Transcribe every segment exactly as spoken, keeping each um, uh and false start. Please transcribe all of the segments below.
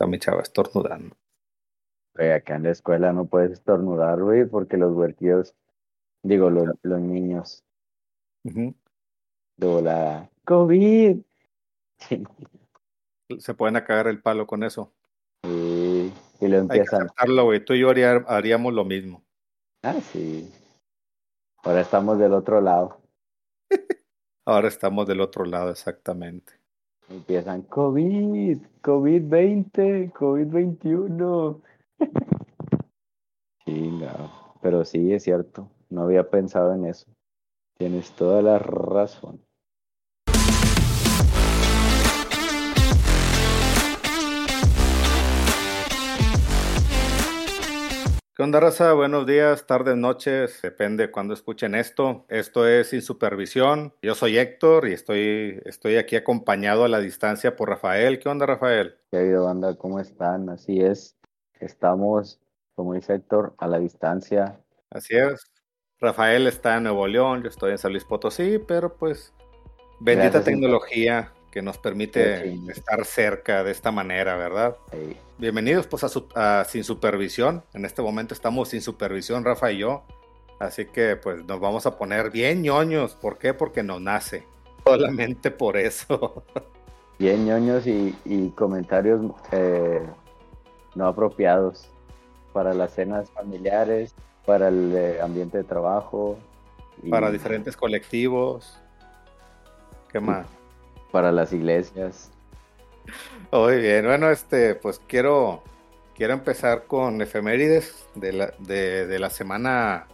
está mi chava estornudando. Pero acá en la escuela no puedes estornudar, güey, porque los huerquillos, digo, los, los niños, uh-huh. de volada, COVID. Se pueden acabar el palo con eso. Sí, y lo empiezan. Hay que aceptarlo, güey. Tú y yo haría, haríamos lo mismo. Ah, sí. Ahora estamos del otro lado. Ahora estamos del otro lado, exactamente. Empiezan COVID, COVID veinte, COVID veintiuno. Sí, no. Pero sí, es cierto. No había pensado en eso. Tienes toda la razón. ¿Qué onda, raza? Buenos días, tardes, noches, depende de cuándo escuchen esto. Esto es Sin Supervisión. Yo soy Héctor y estoy, estoy aquí acompañado a la distancia por Rafael. ¿Qué onda, Rafael? ¿Qué ha habido, banda? ¿Cómo están? Así es, estamos, como dice Héctor, a la distancia. Así es. Rafael está en Nuevo León, yo estoy en San Luis Potosí, pero pues bendita Gracias, tecnología señor. Que nos permite sí, sí. estar cerca de esta manera, ¿verdad? Sí. Bienvenidos pues a, su, a Sin Supervisión. En este momento estamos sin supervisión, Rafa y yo. Así que pues nos vamos a poner bien ñoños. ¿Por qué? Porque nos nace. Solamente por eso. Bien ñoños y, y comentarios eh, no apropiados para las cenas familiares, para el eh, ambiente de trabajo. Y... para diferentes colectivos. ¿Qué más? Sí. Para las iglesias. Muy bien, bueno, este, pues quiero, quiero empezar con efemérides de la, de, de la semana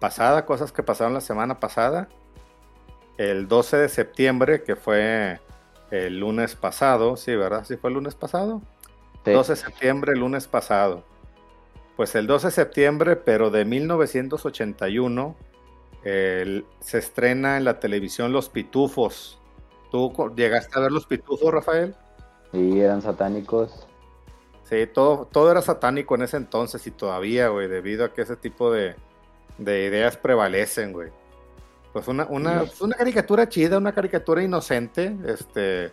pasada, cosas que pasaron la semana pasada. El doce de septiembre, que fue el lunes pasado, sí, ¿verdad? ¿Sí fue el lunes pasado? Sí. doce de septiembre, el lunes pasado. Pues el doce de septiembre, pero de mil novecientos ochenta y uno, el, se estrena en la televisión Los Pitufos. ¿Tú llegaste a ver Los Pitufos, Rafael? Sí, eran satánicos. Sí, todo, todo era satánico en ese entonces y todavía, güey, debido a que ese tipo de, de ideas prevalecen, güey. Pues una, una, sí. una caricatura chida, una caricatura inocente. Este,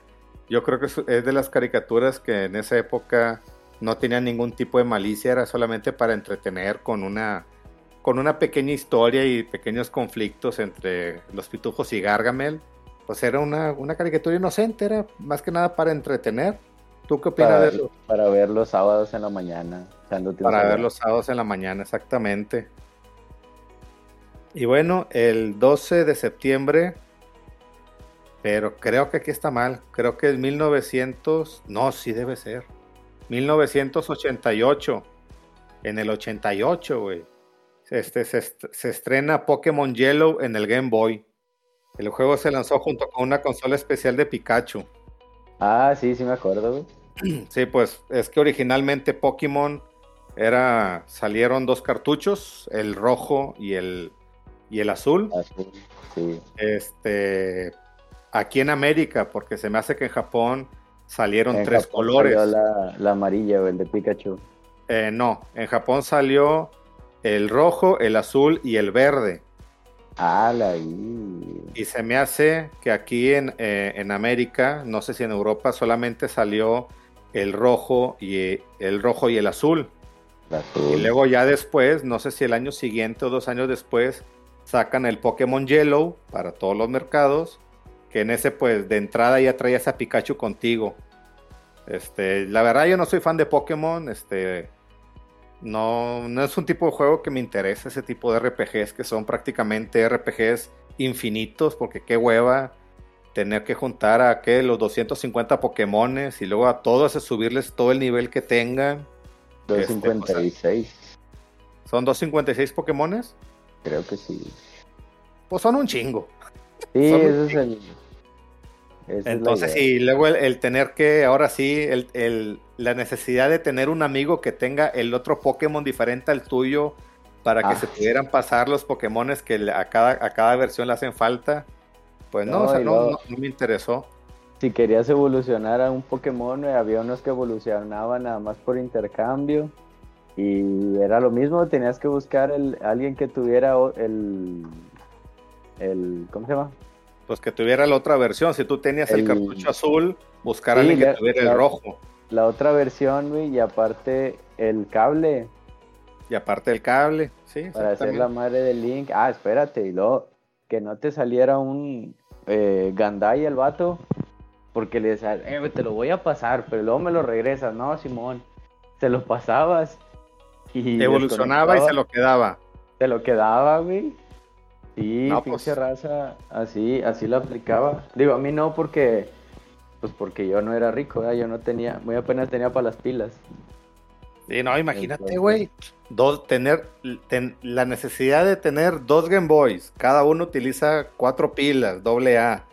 yo creo que es de las caricaturas que en esa época no tenían ningún tipo de malicia, era solamente para entretener con una, con una pequeña historia y pequeños conflictos entre los pitufos y Gargamel. Pues era una, una caricatura inocente, era más que nada para entretener. ¿Tú qué opinas para, de eso? Para ver los sábados en la mañana. Para ver los sábados en la mañana, exactamente. Y bueno, el doce de septiembre, pero creo que aquí está mal, creo que es mil novecientos, no, sí debe ser, mil novecientos ochenta y ocho, en el ochenta y ocho, güey, este, se, se estrena Pokémon Yellow en el Game Boy. El juego se lanzó junto con una consola especial de Pikachu. Ah, sí, sí me acuerdo, güey. Sí, pues es que originalmente Pokémon era... salieron dos cartuchos, el rojo y el, y el azul. Azul, sí. Este, aquí en América, porque se me hace que en Japón salieron en tres Japón colores. Salió la, la amarilla o el de Pikachu. Eh, no, en Japón salió el rojo, el azul y el verde. Ah, la y se me hace que aquí en, eh, en América, no sé si en Europa, solamente salió el rojo y el rojo y el azul. El azul. Y luego ya después, no sé si el año siguiente o dos años después, sacan el Pokémon Yellow para todos los mercados, que en ese pues de entrada ya traías a Pikachu contigo. Este, la verdad yo no soy fan de Pokémon, este... No, no es un tipo de juego que me interese, ese tipo de R P Gs que son prácticamente R P Gs infinitos, porque qué hueva tener que juntar a ¿qué? los doscientos cincuenta Pokémones y luego a todos a subirles todo el nivel que tengan. doscientos cincuenta y seis. Este, o sea, ¿son doscientos cincuenta y seis Pokémones? Creo que sí. Pues son un chingo. Sí, eso es el... Entonces sí, luego el, el tener que, ahora sí, el, el, la necesidad de tener un amigo que tenga el otro Pokémon diferente al tuyo para que ah. se pudieran pasar los Pokémones que a cada, a cada versión le hacen falta, pues no, no, o sea, no, no, no me interesó. Si querías evolucionar a un Pokémon, había unos que evolucionaban nada más por intercambio y era lo mismo, tenías que buscar el, alguien que tuviera el, el, ¿cómo se llama? Pues que tuviera la otra versión. Si tú tenías el, el cartucho azul, buscar a sí, alguien que tuviera ya, el rojo. la otra versión, güey, y aparte el cable. Y aparte el cable, sí. Para hacer la madre de Link. Ah, espérate, y luego que no te saliera un eh, Gandai el vato, porque le decía, eh, te lo voy a pasar, pero luego me lo regresas. No, Simón, se lo pasabas. Y evolucionaba y se lo quedaba. Se lo quedaba, güey. Sí, no, pinche pues... raza, así, así lo aplicaba. Digo, a mí no, porque pues porque yo no era rico, ¿verdad? Yo no tenía, muy apenas tenía para las pilas. Sí, no, imagínate, güey, dos, tener ten, la necesidad de tener dos Game Boys, cada uno utiliza cuatro pilas, doble A,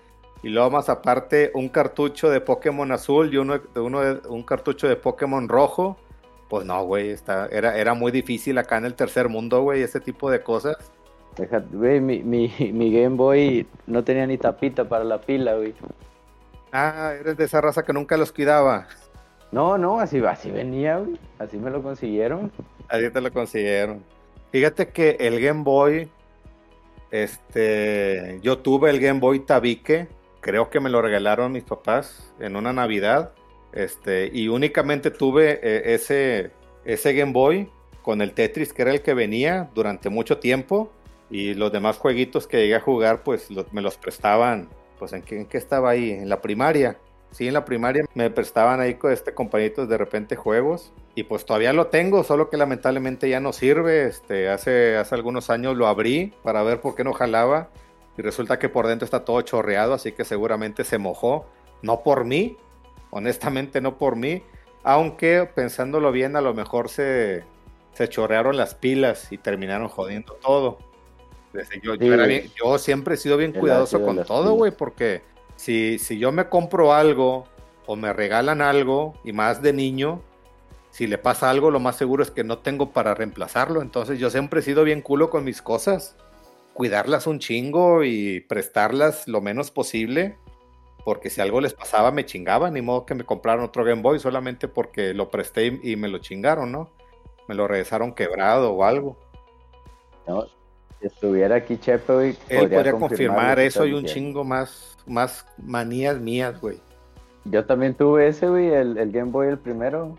y luego más aparte un cartucho de Pokémon azul y uno, uno un cartucho de Pokémon rojo. Pues no, güey, está, era, era muy difícil acá en el tercer mundo, güey, ese tipo de cosas. Güey, mi, mi, mi Game Boy no tenía ni tapita para la pila, güey. Ah, eres de esa raza que nunca los cuidaba. No, no, así, así venía, güey. Así me lo consiguieron. Así te lo consiguieron. Fíjate que el Game Boy, este, yo tuve el Game Boy Tabique, creo que me lo regalaron mis papás en una Navidad, este, y únicamente tuve eh, ese, ese Game Boy con el Tetris, que era el que venía durante mucho tiempo, y los demás jueguitos que llegué a jugar, pues lo, me los prestaban, pues ¿en qué, en qué estaba ahí? En la primaria. Sí, en la primaria me prestaban ahí con este compañeritos de repente juegos, y pues todavía lo tengo, solo que lamentablemente ya no sirve. Este, hace, hace algunos años lo abrí para ver por qué no jalaba, y resulta que por dentro está todo chorreado, así que seguramente se mojó. No por mí, honestamente no por mí, aunque pensándolo bien, a lo mejor se, se chorrearon las pilas y terminaron jodiendo todo. Desde yo, sí, yo, era bien, yo siempre he sido bien cuidadoso con todo, güey, porque... Si, si yo me compro algo o me regalan algo, y más de niño, si le pasa algo, lo más seguro es que no tengo para reemplazarlo. Entonces yo siempre he sido bien culo con mis cosas, cuidarlas un chingo y prestarlas lo menos posible, porque si algo les pasaba me chingaban, ni modo que me compraron otro Game Boy solamente porque lo presté y, y me lo chingaron, ¿no? Me lo regresaron quebrado o algo. No, si estuviera aquí Chepe, güey, él podría, podría confirmar eso y un chingo más. Más manías mías, güey. Yo también tuve ese, güey, el, el Game Boy, el primero.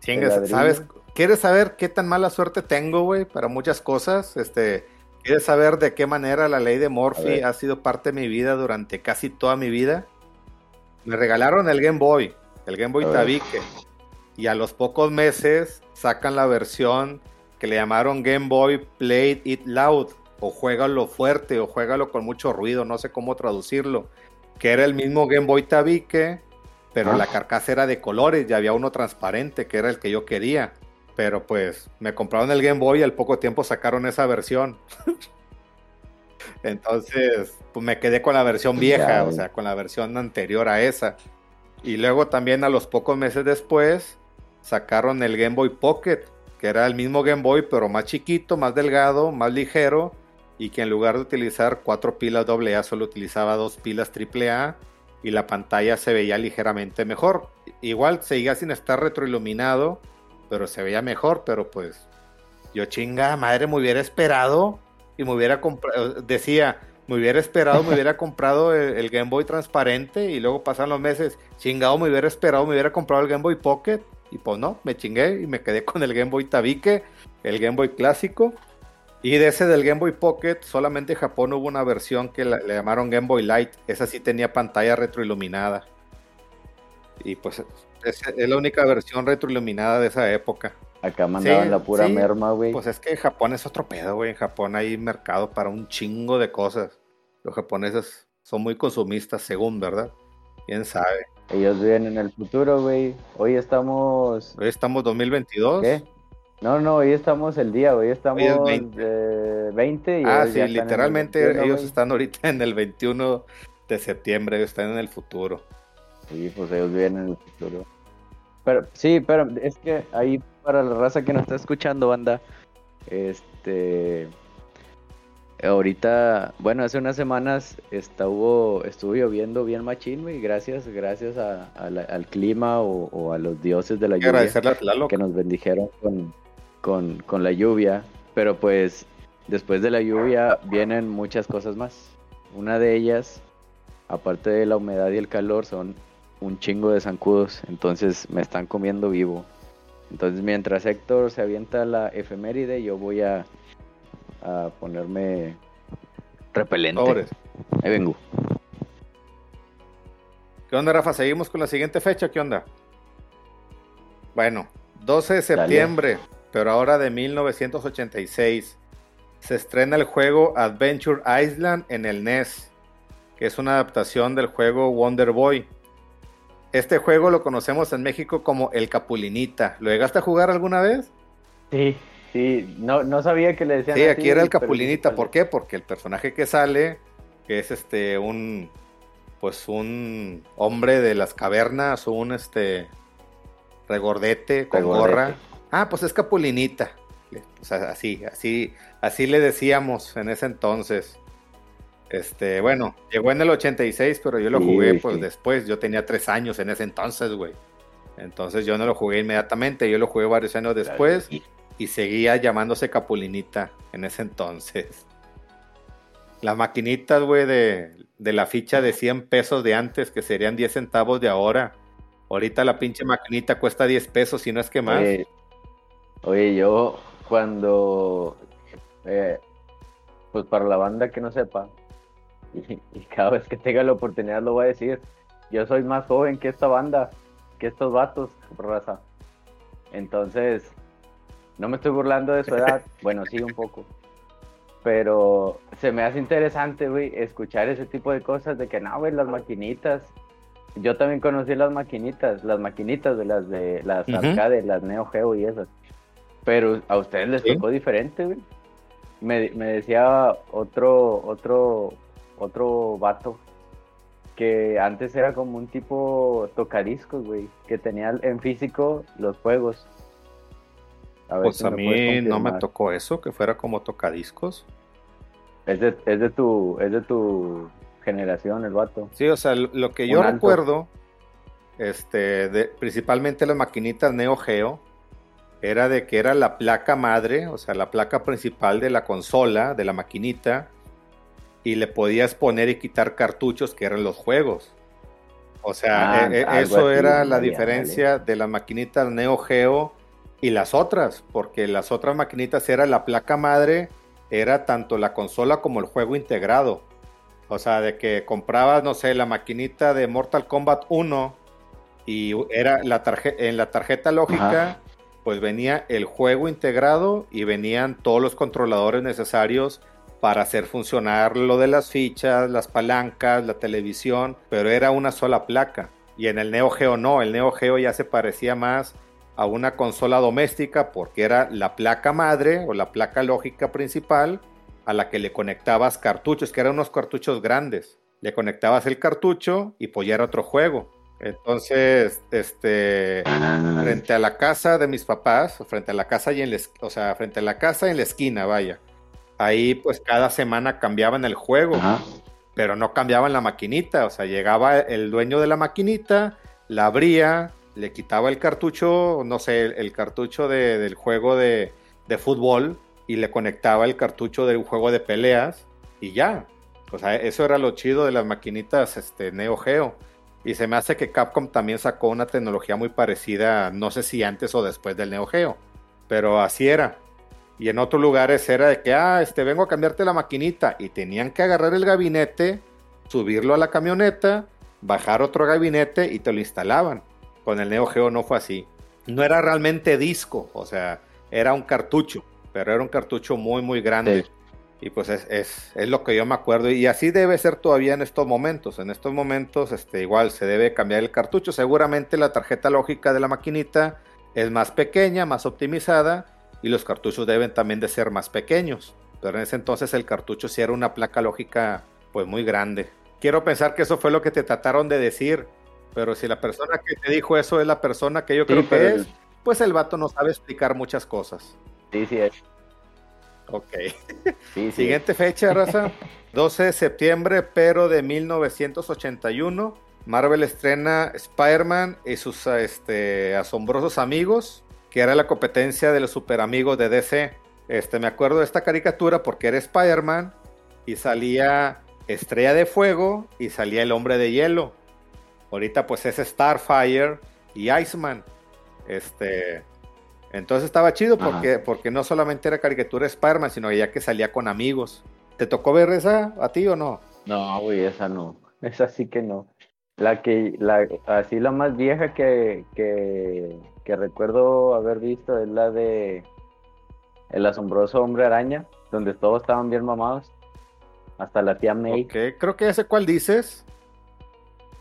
Chingas, ¿sabes? ¿Quieres saber qué tan mala suerte tengo, güey? Para muchas cosas. Este, ¿quieres saber de qué manera la ley de Murphy ha sido parte de mi vida durante casi toda mi vida? Me regalaron el Game Boy, el Game Boy Tabique. Y a los pocos meses sacan la versión que le llamaron Game Boy Play It Loud, o juégalo fuerte, o juégalo con mucho ruido, no sé cómo traducirlo, que era el mismo Game Boy Tabique, pero ah. la carcasa era de colores, y había uno transparente, que era el que yo quería, pero pues, me compraron el Game Boy y al poco tiempo sacaron esa versión. Entonces, pues me quedé con la versión vieja, yeah, o sea, con la versión anterior a esa, y luego también a los pocos meses después, sacaron el Game Boy Pocket, que era el mismo Game Boy, pero más chiquito, más delgado, más ligero, y que en lugar de utilizar cuatro pilas doble A solo utilizaba dos pilas triple A, y la pantalla se veía ligeramente mejor. Igual seguía sin estar retroiluminado, pero se veía mejor. Pero pues yo, chinga madre, me hubiera esperado y me hubiera comprado, decía, me hubiera esperado, me hubiera comprado el, el Game Boy transparente, y luego pasan los meses, chingado, me hubiera esperado, me hubiera comprado el Game Boy Pocket, y pues no, me chingué y me quedé con el Game Boy Tabique, el Game Boy clásico. Y de ese del Game Boy Pocket, solamente en Japón hubo una versión que la, le llamaron Game Boy Light. Esa sí tenía pantalla retroiluminada. Y pues es, es la única versión retroiluminada de esa época. Acá mandaban sí, la pura sí, merma, güey. Pues es que en Japón es otro pedo, güey. En Japón hay mercado para un chingo de cosas. Los japoneses son muy consumistas, según, ¿verdad? ¿Quién sabe? Ellos viven en el futuro, güey. Hoy estamos... Hoy estamos dos mil veintidós. ¿Qué? No, no, hoy estamos el día, hoy estamos hoy es veinte. Eh, veinte y ah, sí, literalmente el veintiuno, ellos güey. Están ahorita en el veintiuno de septiembre, ellos están en el futuro. Sí, pues ellos vienen en el futuro. Pero sí, pero es que ahí para la raza que nos está escuchando, banda, este, ahorita, bueno, hace unas semanas estuvo, estuvo lloviendo bien machín, güey, gracias, gracias a, a la, al clima o, o a los dioses de la lluvia. Agradecerle a Tlaloc que nos bendijeron con... Con, con la lluvia, pero pues después de la lluvia vienen muchas cosas más. Una de ellas, aparte de la humedad y el calor, son un chingo de zancudos, entonces me están comiendo vivo. Entonces mientras Héctor se avienta la efeméride, yo voy a, a ponerme repelente. Pobres. Ahí vengo. ¿Qué onda, Rafa? ¿Seguimos con la siguiente fecha? ¿Qué onda? Bueno, doce de septiembre, Dale. Pero ahora de mil novecientos ochenta y seis, se estrena el juego Adventure Island en el N E S, que es una adaptación del juego Wonder Boy. Este juego lo conocemos en México como El Capulinita. ¿Lo llegaste a jugar alguna vez? Sí, sí, no, no sabía que le decían. Sí, así, aquí era El Capulinita. ¿Por qué? Porque el personaje que sale, que es este un pues un hombre de las cavernas, un este regordete con regordete. gorra. Ah, pues es Capulinita. O sea, así, así, así le decíamos en ese entonces. Este, bueno, llegó en el ochenta y seis, pero yo lo jugué sí, pues sí. después, yo tenía tres años en ese entonces, güey. Entonces yo no lo jugué inmediatamente, yo lo jugué varios años después sí. y seguía llamándose Capulinita en ese entonces. Las maquinitas, güey, de, de la ficha de cien pesos de antes, que serían diez centavos de ahora. Ahorita la pinche maquinita cuesta diez pesos, si no es que más. Oye, oye yo cuando, eh, pues para la banda que no sepa, Y, y cada vez que tenga la oportunidad lo voy a decir, yo soy más joven que esta banda, que estos vatos, raza. Entonces, no me estoy burlando de su edad, bueno, sí, un poco. Pero se me hace interesante, güey, escuchar ese tipo de cosas de que, no, güey, las maquinitas. Yo también conocí las maquinitas, las maquinitas de las de las uh-huh. arcade, las Neo Geo y esas. Pero a ustedes les ¿Sí? tocó diferente, güey. Me, me decía otro, otro... otro vato que antes era como un tipo tocadiscos, güey, que tenía en físico los juegos. A ver pues si a mí no me tocó eso, que fuera como tocadiscos. Es de, es de tu es de tu generación el vato. Sí, o sea, lo que yo un recuerdo este de, principalmente las maquinitas Neo Geo era de que era la placa madre, o sea, la placa principal de la consola, de la maquinita. Y le podías poner y quitar cartuchos que eran los juegos. O sea, ah, eh, eso así, era la diferencia vale. de las maquinitas Neo Geo y las otras, porque las otras maquinitas era la placa madre, era tanto la consola como el juego integrado. O sea, de que comprabas, no sé, la maquinita de Mortal Kombat uno y era la tarje- en la tarjeta lógica, Ajá. pues venía el juego integrado y venían todos los controladores necesarios para hacer funcionar lo de las fichas, las palancas, la televisión, pero era una sola placa. Y en el Neo Geo no, el Neo Geo ya se parecía más a una consola doméstica porque era la placa madre o la placa lógica principal a la que le conectabas cartuchos, que eran unos cartuchos grandes. Le conectabas el cartucho y pues ya era otro juego. Entonces, este, frente a la casa de mis papás, frente a la casa y en la, o sea, frente a la casa y en la esquina, vaya. Ahí pues cada semana cambiaban el juego, Ajá. pero no cambiaban la maquinita, o sea, llegaba el dueño de la maquinita, la abría, le quitaba el cartucho, no sé, el, el cartucho de, del juego de, de fútbol y le conectaba el cartucho del juego de peleas y ya. O sea, eso era lo chido de las maquinitas este, Neo Geo. Y se me hace que Capcom también sacó una tecnología muy parecida, no sé si antes o después del Neo Geo, pero así era. Y en otros lugares era de que, ah, este, vengo a cambiarte la maquinita. Y tenían que agarrar el gabinete, subirlo a la camioneta, bajar otro gabinete y te lo instalaban. Con el Neo Geo no fue así. No era realmente disco, o sea, era un cartucho, pero era un cartucho muy, muy grande. Sí. Y pues es, es, es lo que yo me acuerdo. Y así debe ser todavía en estos momentos. En estos momentos, este, igual se debe cambiar el cartucho. Seguramente la tarjeta lógica de la maquinita es más pequeña, más optimizada. Y los cartuchos deben también de ser más pequeños. Pero en ese entonces el cartucho sí era una placa lógica pues muy grande. Quiero pensar que eso fue lo que te trataron de decir. Pero si la persona que te dijo eso es la persona que yo creo sí, que es, el... pues el vato no sabe explicar muchas cosas. Sí, sí es. Ok. Sí, sí. Siguiente fecha, raza. doce de septiembre, pero de mil novecientos ochenta y uno. Marvel estrena Spider-Man y sus este, asombrosos amigos, que era la competencia de los superamigos de D C. Este, me acuerdo de esta caricatura porque era Spider-Man y salía Estrella de Fuego y salía el Hombre de Hielo. Ahorita pues es Starfire y Iceman. Este, entonces estaba chido porque, porque no solamente era caricatura de Spider-Man, sino ya que salía con amigos. ¿Te tocó ver esa a ti o no? No, güey, esa no. Esa sí que no. La que, la, así la más vieja que, que, que recuerdo haber visto es la de El Asombroso Hombre Araña, donde todos estaban bien mamados. Hasta la tía May. Ok, creo que ese cuál dices.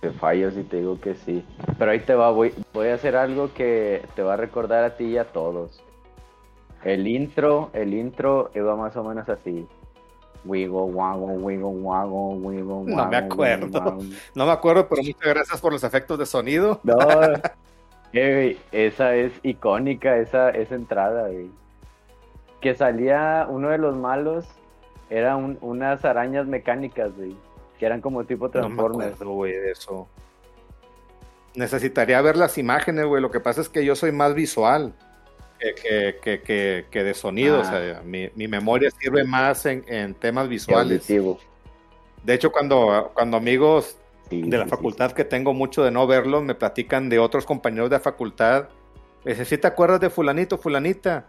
Te fallo si te digo que sí. Pero ahí te va, voy, voy a hacer algo que te va a recordar a ti y a todos. El intro, el intro iba más o menos así. Wigo, wago, wigo, wago, wigo, wago. No me acuerdo. Wigo, wago. No me acuerdo, pero muchas gracias por los efectos de sonido. No, eh, esa es icónica, esa, esa entrada, güey. Que salía uno de los malos, eran un, unas arañas mecánicas, güey. Que eran como tipo Transformers. No güey, de eso. Necesitaría ver las imágenes, güey. Lo que pasa es que yo soy más visual que, que, que, que, que de sonido. Ah. O sea, mi, mi memoria sirve más en, en temas visuales. De hecho, cuando, cuando amigos sí, de la sí, facultad sí. que tengo mucho de no verlos, me platican de otros compañeros de la facultad. Dicen, ¿sí te acuerdas de fulanito, fulanita?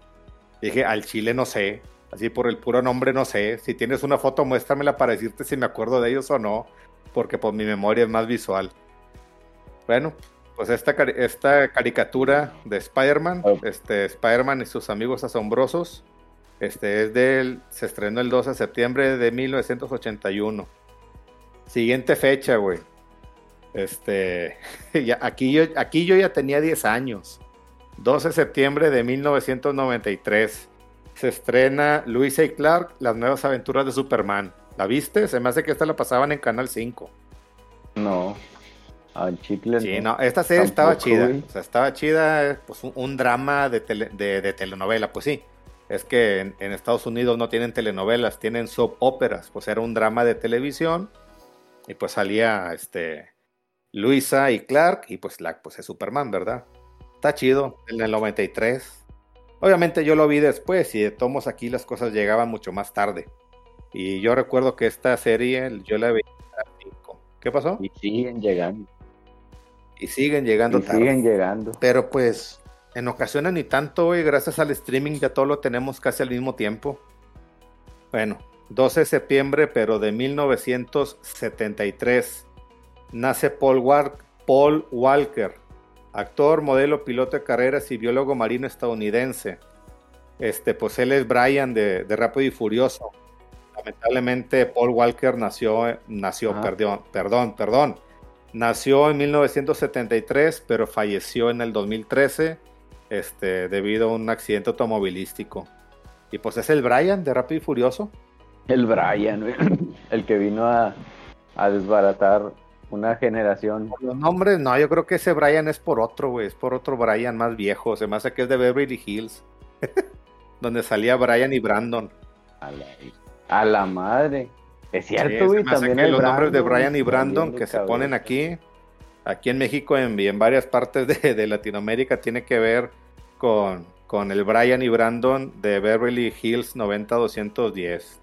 Y dije, al chile no sé. Así por el puro nombre no sé, si tienes una foto muéstramela para decirte si me acuerdo de ellos o no, porque pues mi memoria es más visual. Bueno, pues esta, esta caricatura de Spider-Man, oh. este, Spider-Man y sus amigos asombrosos, este, es del, se estrenó el doce de septiembre de mil novecientos ochenta y uno. Siguiente fecha, güey. Este, ya, aquí, yo, aquí yo ya tenía diez años. doce de septiembre de mil novecientos noventa y tres. Se estrena Luisa y Clark, las nuevas aventuras de Superman. ¿La viste? Se me hace que esta la pasaban en Canal cinco. No. Al chicle. Sí, no. Esta serie estaba chida. O sea, estaba chida, pues un, un drama de, tele, de, de telenovela. Pues sí, es que en, en Estados Unidos no tienen telenovelas, tienen soap óperas. Pues era un drama de televisión y pues salía este, Luisa y Clark y pues, la, pues es Superman, ¿verdad? Está chido. En el noventa y tres... Obviamente yo lo vi después y de tomos aquí las cosas llegaban mucho más tarde. Y yo recuerdo que esta serie yo la veía a cinco. ¿Qué pasó? Y siguen llegando. Y siguen llegando y tarde. Siguen llegando. Pero pues en ocasiones ni tanto, y gracias al streaming ya todo lo tenemos casi al mismo tiempo. Bueno, doce de septiembre, pero de mil novecientos setenta y tres, nace Paul, War- Paul Walker. Actor, modelo, piloto de carreras y biólogo marino estadounidense. Este, pues él es Brian de, de Rápido y Furioso. Lamentablemente Paul Walker nació, nació, ah. perdón, perdón, perdón. Nació en mil novecientos setenta y tres, pero falleció en el dos mil trece este, debido a un accidente automovilístico. Y pues es el Brian de Rápido y Furioso. El Brian, el que vino a, a desbaratar una generación. Por los nombres, no, yo creo que ese Brian es por otro, güey, es por otro Brian más viejo, se me hace que es de Beverly Hills, donde salía Brian y Brandon. A la, a la madre, es cierto, güey, sí, también que los Brandon, nombres de Brian y Brandon que se ponen aquí, aquí en México en, y en varias partes de, de Latinoamérica tiene que ver con, con el Brian y Brandon de Beverly Hills noventa doscientos diez.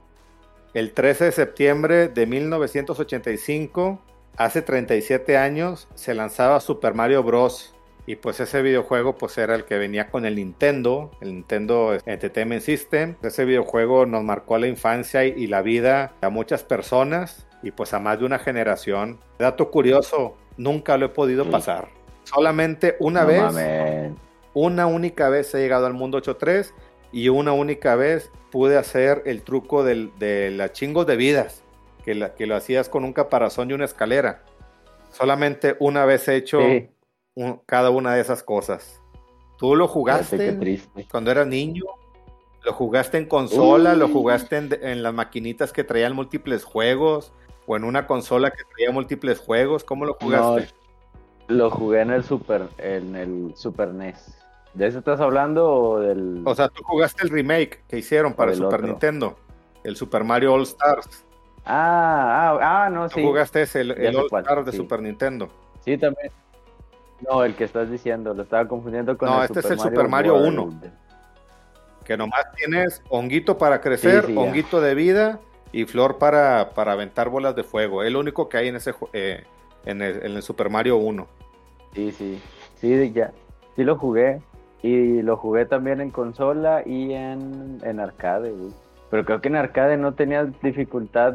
El trece de septiembre de mil novecientos ochenta y cinco... hace treinta y siete años se lanzaba Super Mario Bros. Y pues ese videojuego pues era el que venía con el Nintendo, el Nintendo Entertainment System. Ese videojuego nos marcó la infancia y, y la vida a muchas personas y pues a más de una generación. Dato curioso, nunca lo he podido pasar. Solamente una no vez, mames. una única vez he llegado al mundo ocho tres y una única vez pude hacer el truco del, de las chingos de vidas. Que, la, que lo hacías con un caparazón y una escalera. Solamente una vez he hecho sí. un, cada una de esas cosas. ¿Tú lo jugaste cuando eras niño? ¿Lo jugaste en consola? Uy. ¿Lo jugaste en, en las maquinitas que traían múltiples juegos? ¿O en una consola que traía múltiples juegos? ¿Cómo lo jugaste? No, lo jugué en el Super, en el Super N E S. ¿De eso estás hablando? O, del... o sea, ¿tú jugaste el remake que hicieron para el Super otro. Nintendo? El Super Mario All Stars. Ah, ah, ah, no, sí. ¿Tú jugaste ese, el, el All-Star de sí. Super Nintendo? Sí, también. No, el que estás diciendo, lo estaba confundiendo con no, el Super Mario. No, este es el Super Mario uno. World. Que nomás tienes honguito para crecer, sí, sí, honguito ya. de vida y flor para, para aventar bolas de fuego. Es lo único que hay en ese, eh, en el, en el Super Mario uno. Sí, sí, sí, ya, sí lo jugué, y lo jugué también en consola y en, en arcade, güey. Pero creo que en arcade no tenía dificultad,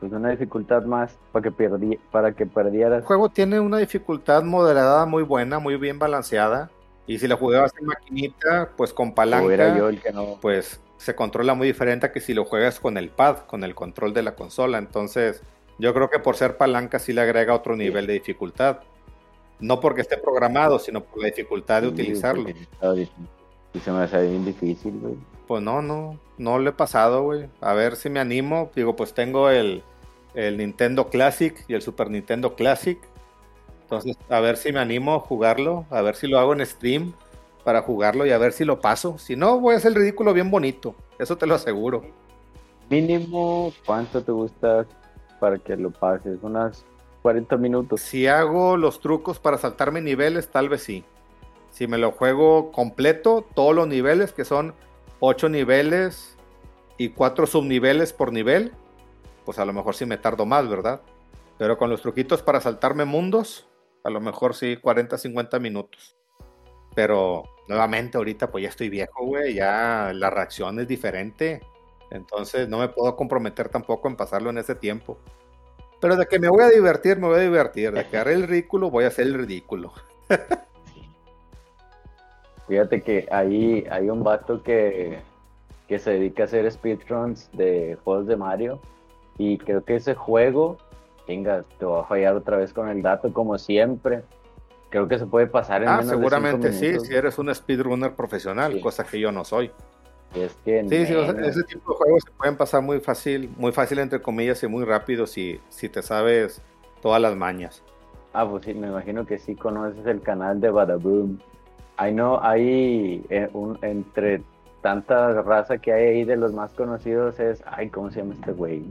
pues una dificultad más para que, perdi- para que perdieras. El juego tiene una dificultad moderada muy buena, muy bien balanceada, y si la jugabas en maquinita, pues con palanca, yo el que no. Pues se controla muy diferente a que si lo juegas con el pad, con el control de la consola. Entonces yo creo que por ser palanca sí le agrega otro nivel sí. de dificultad. No porque esté programado, sino por la dificultad de sí, utilizarlo. Y se me hace bien difícil, güey. Pues no, no, no le he pasado, güey. A ver si me animo. Digo, pues tengo el, el Nintendo Classic y el Super Nintendo Classic. Entonces, a ver si me animo a jugarlo, a ver si lo hago en stream para jugarlo y a ver si lo paso. Si no, voy a hacer el ridículo bien bonito, eso te lo aseguro. Mínimo, ¿cuánto te gusta para que lo pases? Unas cuarenta minutos. Si hago los trucos para saltarme niveles, tal vez sí. Si me lo juego completo, todos los niveles, que son ocho niveles y cuatro subniveles por nivel, pues a lo mejor sí me tardo más, ¿verdad? Pero con los truquitos para saltarme mundos, a lo mejor sí, cuarenta, cincuenta minutos. Pero nuevamente ahorita pues ya estoy viejo, güey, ya la reacción es diferente. Entonces no me puedo comprometer tampoco en pasarlo en ese tiempo. Pero de que me voy a divertir, me voy a divertir. De que haré el ridículo, voy a hacer el ridículo. Fíjate que ahí hay un vato que, que se dedica a hacer speedruns de juegos de Mario. Y creo que ese juego, venga, te va a fallar otra vez con el dato, como siempre. Creo que se puede pasar en ah, menos de cinco minutos. Ah, seguramente sí, si eres un speedrunner profesional, sí. Cosa que yo no soy. Y es que sí, sí, ese tipo de juegos se pueden pasar muy fácil, muy fácil entre comillas y muy rápido si, si te sabes todas las mañas. Ah, pues sí, me imagino que sí conoces el canal de Badaboom. Ahí no, ahí eh, un, entre tanta raza que hay ahí de los más conocidos es, ay, ¿cómo se llama este güey?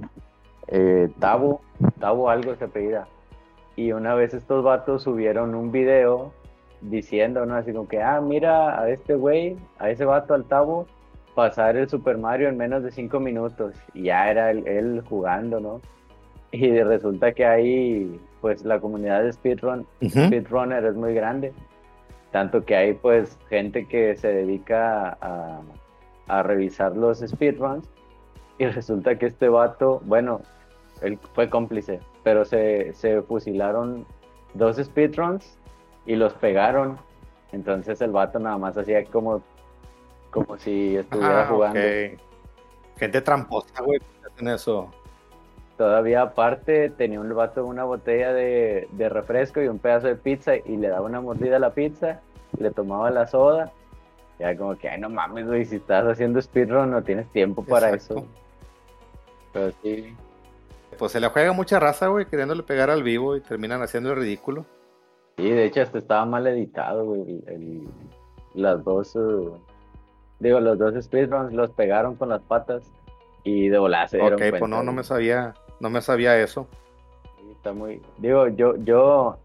Eh, Tabo, Tabo algo se apellida. Y una vez estos vatos subieron un video diciendo, ¿no? Así como que, ah, mira a este güey, a ese vato, al Tabo, pasar el Super Mario en menos de cinco minutos. Y ya era él, él jugando, ¿no? Y resulta que ahí, pues, la comunidad de speedrun, uh-huh. speedrunner es muy grande. Tanto que hay, pues, gente que se dedica a, a revisar los speedruns. Y resulta que este vato, bueno, él fue cómplice, pero se, se fusilaron dos speedruns y los pegaron. Entonces el vato nada más hacía como, como si estuviera ah, jugando. Okay. Gente tramposa, güey, en eso. Todavía aparte tenía un vato una botella de, de refresco y un pedazo de pizza y le daba una mordida a la pizza, le tomaba la soda, y era como que, ay, no mames, güey, si estás haciendo speedrun no tienes tiempo para Exacto. eso. Pero sí. Pues se le juega mucha raza, güey, queriéndole pegar al vivo y terminan haciendo el ridículo. Sí, de hecho hasta estaba mal editado, güey, el, las dos, uh, digo, los dos speedruns los pegaron con las patas y de volada se dieron cuenta. Ok, pues no, no me sabía... No me sabía eso. Está muy... Digo, yo... yo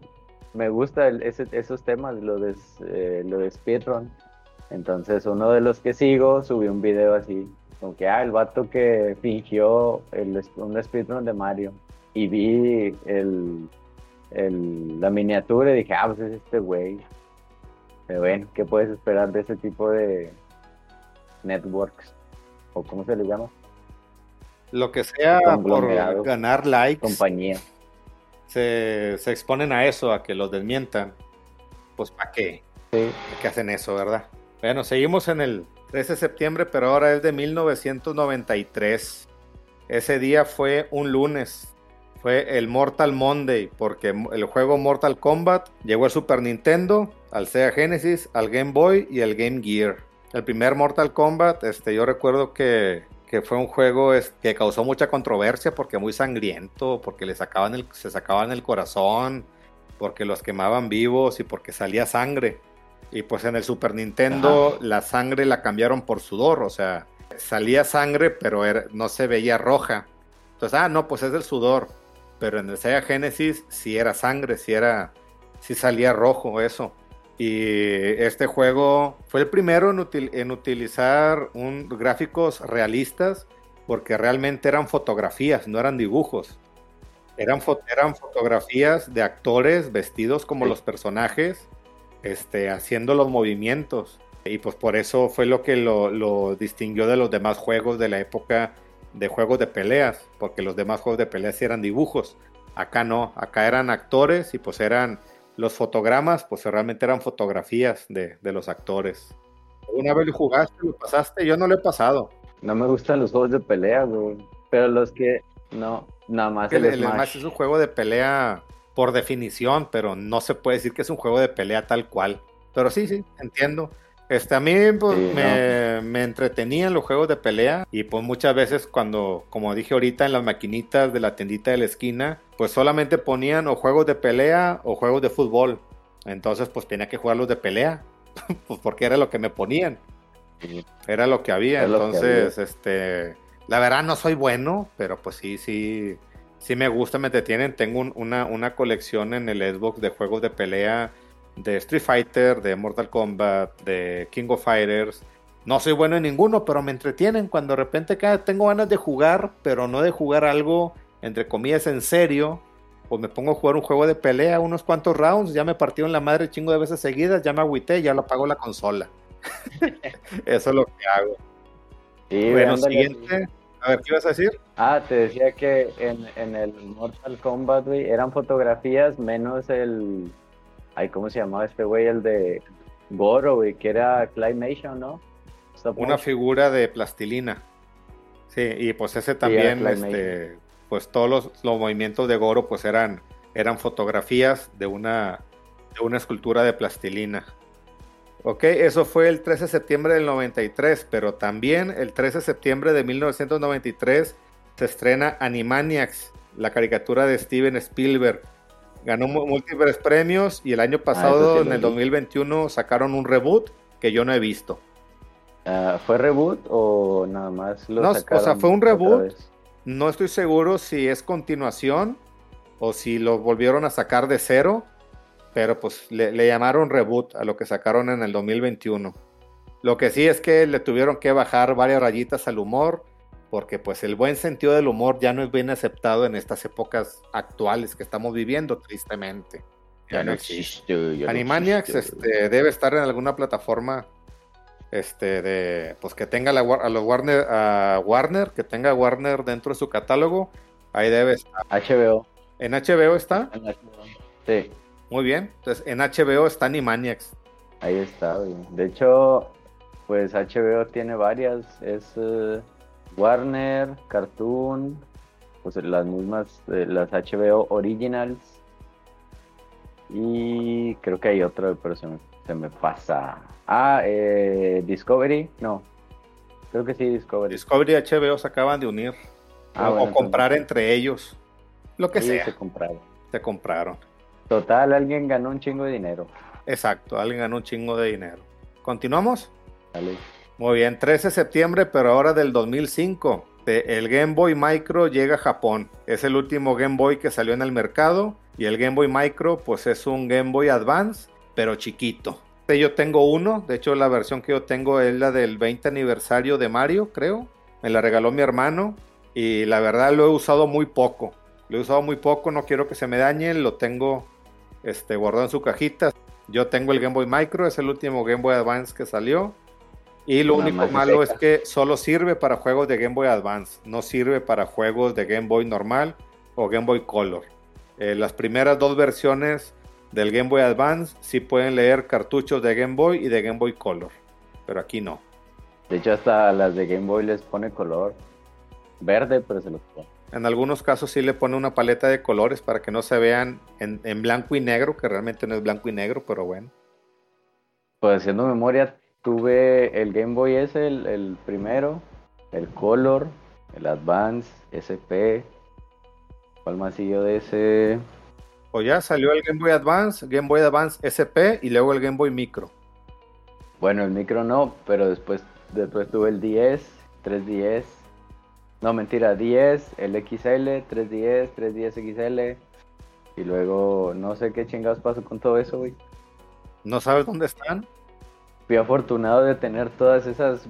me gusta el, ese, esos temas, lo de, eh, lo de speedrun. Entonces, uno de los que sigo subió un video así. Como que, ah, el vato que fingió el, un speedrun de Mario. Y vi el, el, la miniatura y dije, ah, pues es este güey. Pero bueno, ¿qué puedes esperar de ese tipo de networks? ¿O cómo se le llama? Lo que sea por ganar likes, compañía. Se, se exponen a eso, a que los desmientan. Pues ¿para qué? Sí. ¿Para qué hacen eso, verdad? Bueno, seguimos en el trece de septiembre, pero ahora es de mil novecientos noventa y tres. Ese día fue un lunes. Fue el Mortal Monday, porque el juego Mortal Kombat llegó al Super Nintendo, al Sega Genesis, al Game Boy y al Game Gear. El primer Mortal Kombat, este, yo recuerdo que... que fue un juego que causó mucha controversia porque muy sangriento, porque le sacaban el, se sacaban el corazón, porque los quemaban vivos y porque salía sangre. Y pues en el Super Nintendo Ajá. la sangre la cambiaron por sudor, o sea, salía sangre pero era, no se veía roja. Entonces, ah, no, pues es el sudor. Pero en el Sega Genesis sí era sangre, sí, era, sí salía rojo eso. Y este juego fue el primero en, util- en utilizar un, gráficos realistas, porque realmente eran fotografías, no eran dibujos. Eran, fo- eran fotografías de actores vestidos como sí. los personajes, este, haciendo los movimientos. Y pues por eso fue lo que lo, lo distinguió de los demás juegos de la época de juegos de peleas, porque los demás juegos de peleas eran dibujos. Acá no, acá eran actores y pues eran los fotogramas, pues realmente eran fotografías de, de los actores. ¿Alguna vez lo jugaste, lo pasaste? Yo no lo he pasado. No me gustan los juegos de pelea, güey. Pero los que... No, nada más el, el Smash. El Smash es un juego de pelea por definición, pero no se puede decir que es un juego de pelea tal cual. Pero sí, sí, entiendo. Este, a mí pues, sí, me, no. me entretenían los juegos de pelea y pues muchas veces cuando, como dije ahorita, en las maquinitas de la tiendita de la esquina, pues solamente ponían o juegos de pelea o juegos de fútbol. Entonces pues tenía que jugar los de pelea, pues porque era lo que me ponían. Era lo que había, era entonces que había. este, la verdad no soy bueno, pero pues sí, sí, sí me gusta, me entretienen. Tengo un, una, una colección en el Xbox de juegos de pelea, de Street Fighter, de Mortal Kombat, de King of Fighters. No soy bueno en ninguno, pero me entretienen cuando de repente tengo ganas de jugar, pero no de jugar algo, entre comillas, en serio. Pues me pongo a jugar un juego de pelea unos cuantos rounds, ya me partieron la madre chingo de veces seguidas, ya me agüité, ya lo apago la consola. Eso es lo que hago. Sí, bueno, ándale. Siguiente. A ver, ¿qué ibas a decir? Ah, te decía que en, en el Mortal Kombat, güey, eran fotografías menos el... Ay, ¿cómo se llamaba este güey? El de Goro, güey, que era Claymation, ¿no? Stop Una motion. Figura de plastilina. Sí, y pues ese también, sí, este, pues todos los, los movimientos de Goro, pues eran, eran fotografías de una, de una escultura de plastilina. Ok, eso fue el trece de septiembre del noventa y tres, pero también el trece de septiembre de mil novecientos noventa y tres se estrena Animaniacs, la caricatura de Steven Spielberg. Ganó múltiples premios y el año pasado, ah, sí en el dos mil veintiuno, sacaron un reboot que yo no he visto. Uh, ¿Fue reboot o nada más lo no, sacaron? O sea, fue un reboot. No estoy seguro si es continuación o si lo volvieron a sacar de cero, pero pues le, le llamaron reboot a lo que sacaron en el dos mil veintiuno. Lo que sí es que le tuvieron que bajar varias rayitas al humor, porque pues el buen sentido del humor ya no es bien aceptado en estas épocas actuales que estamos viviendo, tristemente. Ya, ya no existe. existe. Ya Animaniacs no existe. Este, debe estar en alguna plataforma este, de, pues que tenga la, a los Warner, a Warner, que tenga Warner dentro de su catálogo, ahí debe estar. H B O. ¿En H B O está? En H B O. Sí. Muy bien, entonces en H B O está Animaniacs. Ahí está, güey. De hecho, pues H B O tiene varias, es... Uh... Warner, Cartoon, pues las mismas, eh, las H B O Originals, y creo que hay otro, pero se me, se me pasa. Ah, eh, Discovery, no, creo que sí, Discovery. Discovery y H B O se acaban de unir, ah, o, bueno, o comprar entonces, entre ellos, lo que sea. Se compraron. Se compraron. Total, alguien ganó un chingo de dinero. Exacto, alguien ganó un chingo de dinero. ¿Continuamos? Dale. Muy bien, trece de septiembre, pero ahora del dos mil cinco, el Game Boy Micro llega a Japón. Es el último Game Boy que salió en el mercado, y el Game Boy Micro pues es un Game Boy Advance, pero chiquito. Yo tengo uno, de hecho la versión que yo tengo es la del veinte aniversario de Mario, creo. Me la regaló mi hermano, y la verdad lo he usado muy poco. Lo he usado muy poco, no quiero que se me dañe, lo tengo este, guardado en su cajita. Yo tengo el Game Boy Micro, es el último Game Boy Advance que salió. Y lo Nada único malo seca. Es que solo sirve para juegos de Game Boy Advance, no sirve para juegos de Game Boy normal o Game Boy Color. Eh, las primeras dos versiones del Game Boy Advance sí pueden leer cartuchos de Game Boy y de Game Boy Color, pero aquí no. De hecho hasta las de Game Boy les pone color verde, pero se los pone. En algunos casos sí le pone una paleta de colores para que no se vean en, en blanco y negro, que realmente no es blanco y negro, pero bueno. Pues haciendo memoria... Tuve el Game Boy ese, el, el primero, el Color, el Advance, S P, ¿cuál más siguió de ese? Pues ya salió el Game Boy Advance, Game Boy Advance S P y luego el Game Boy Micro. Bueno, el Micro no, pero después, después tuve el diez, tres D S, no mentira, diez, el X L, tres D S, tres D S X L y luego no sé qué chingados pasó con todo eso, güey. ¿No sabes dónde están? Fui afortunado de tener todas esas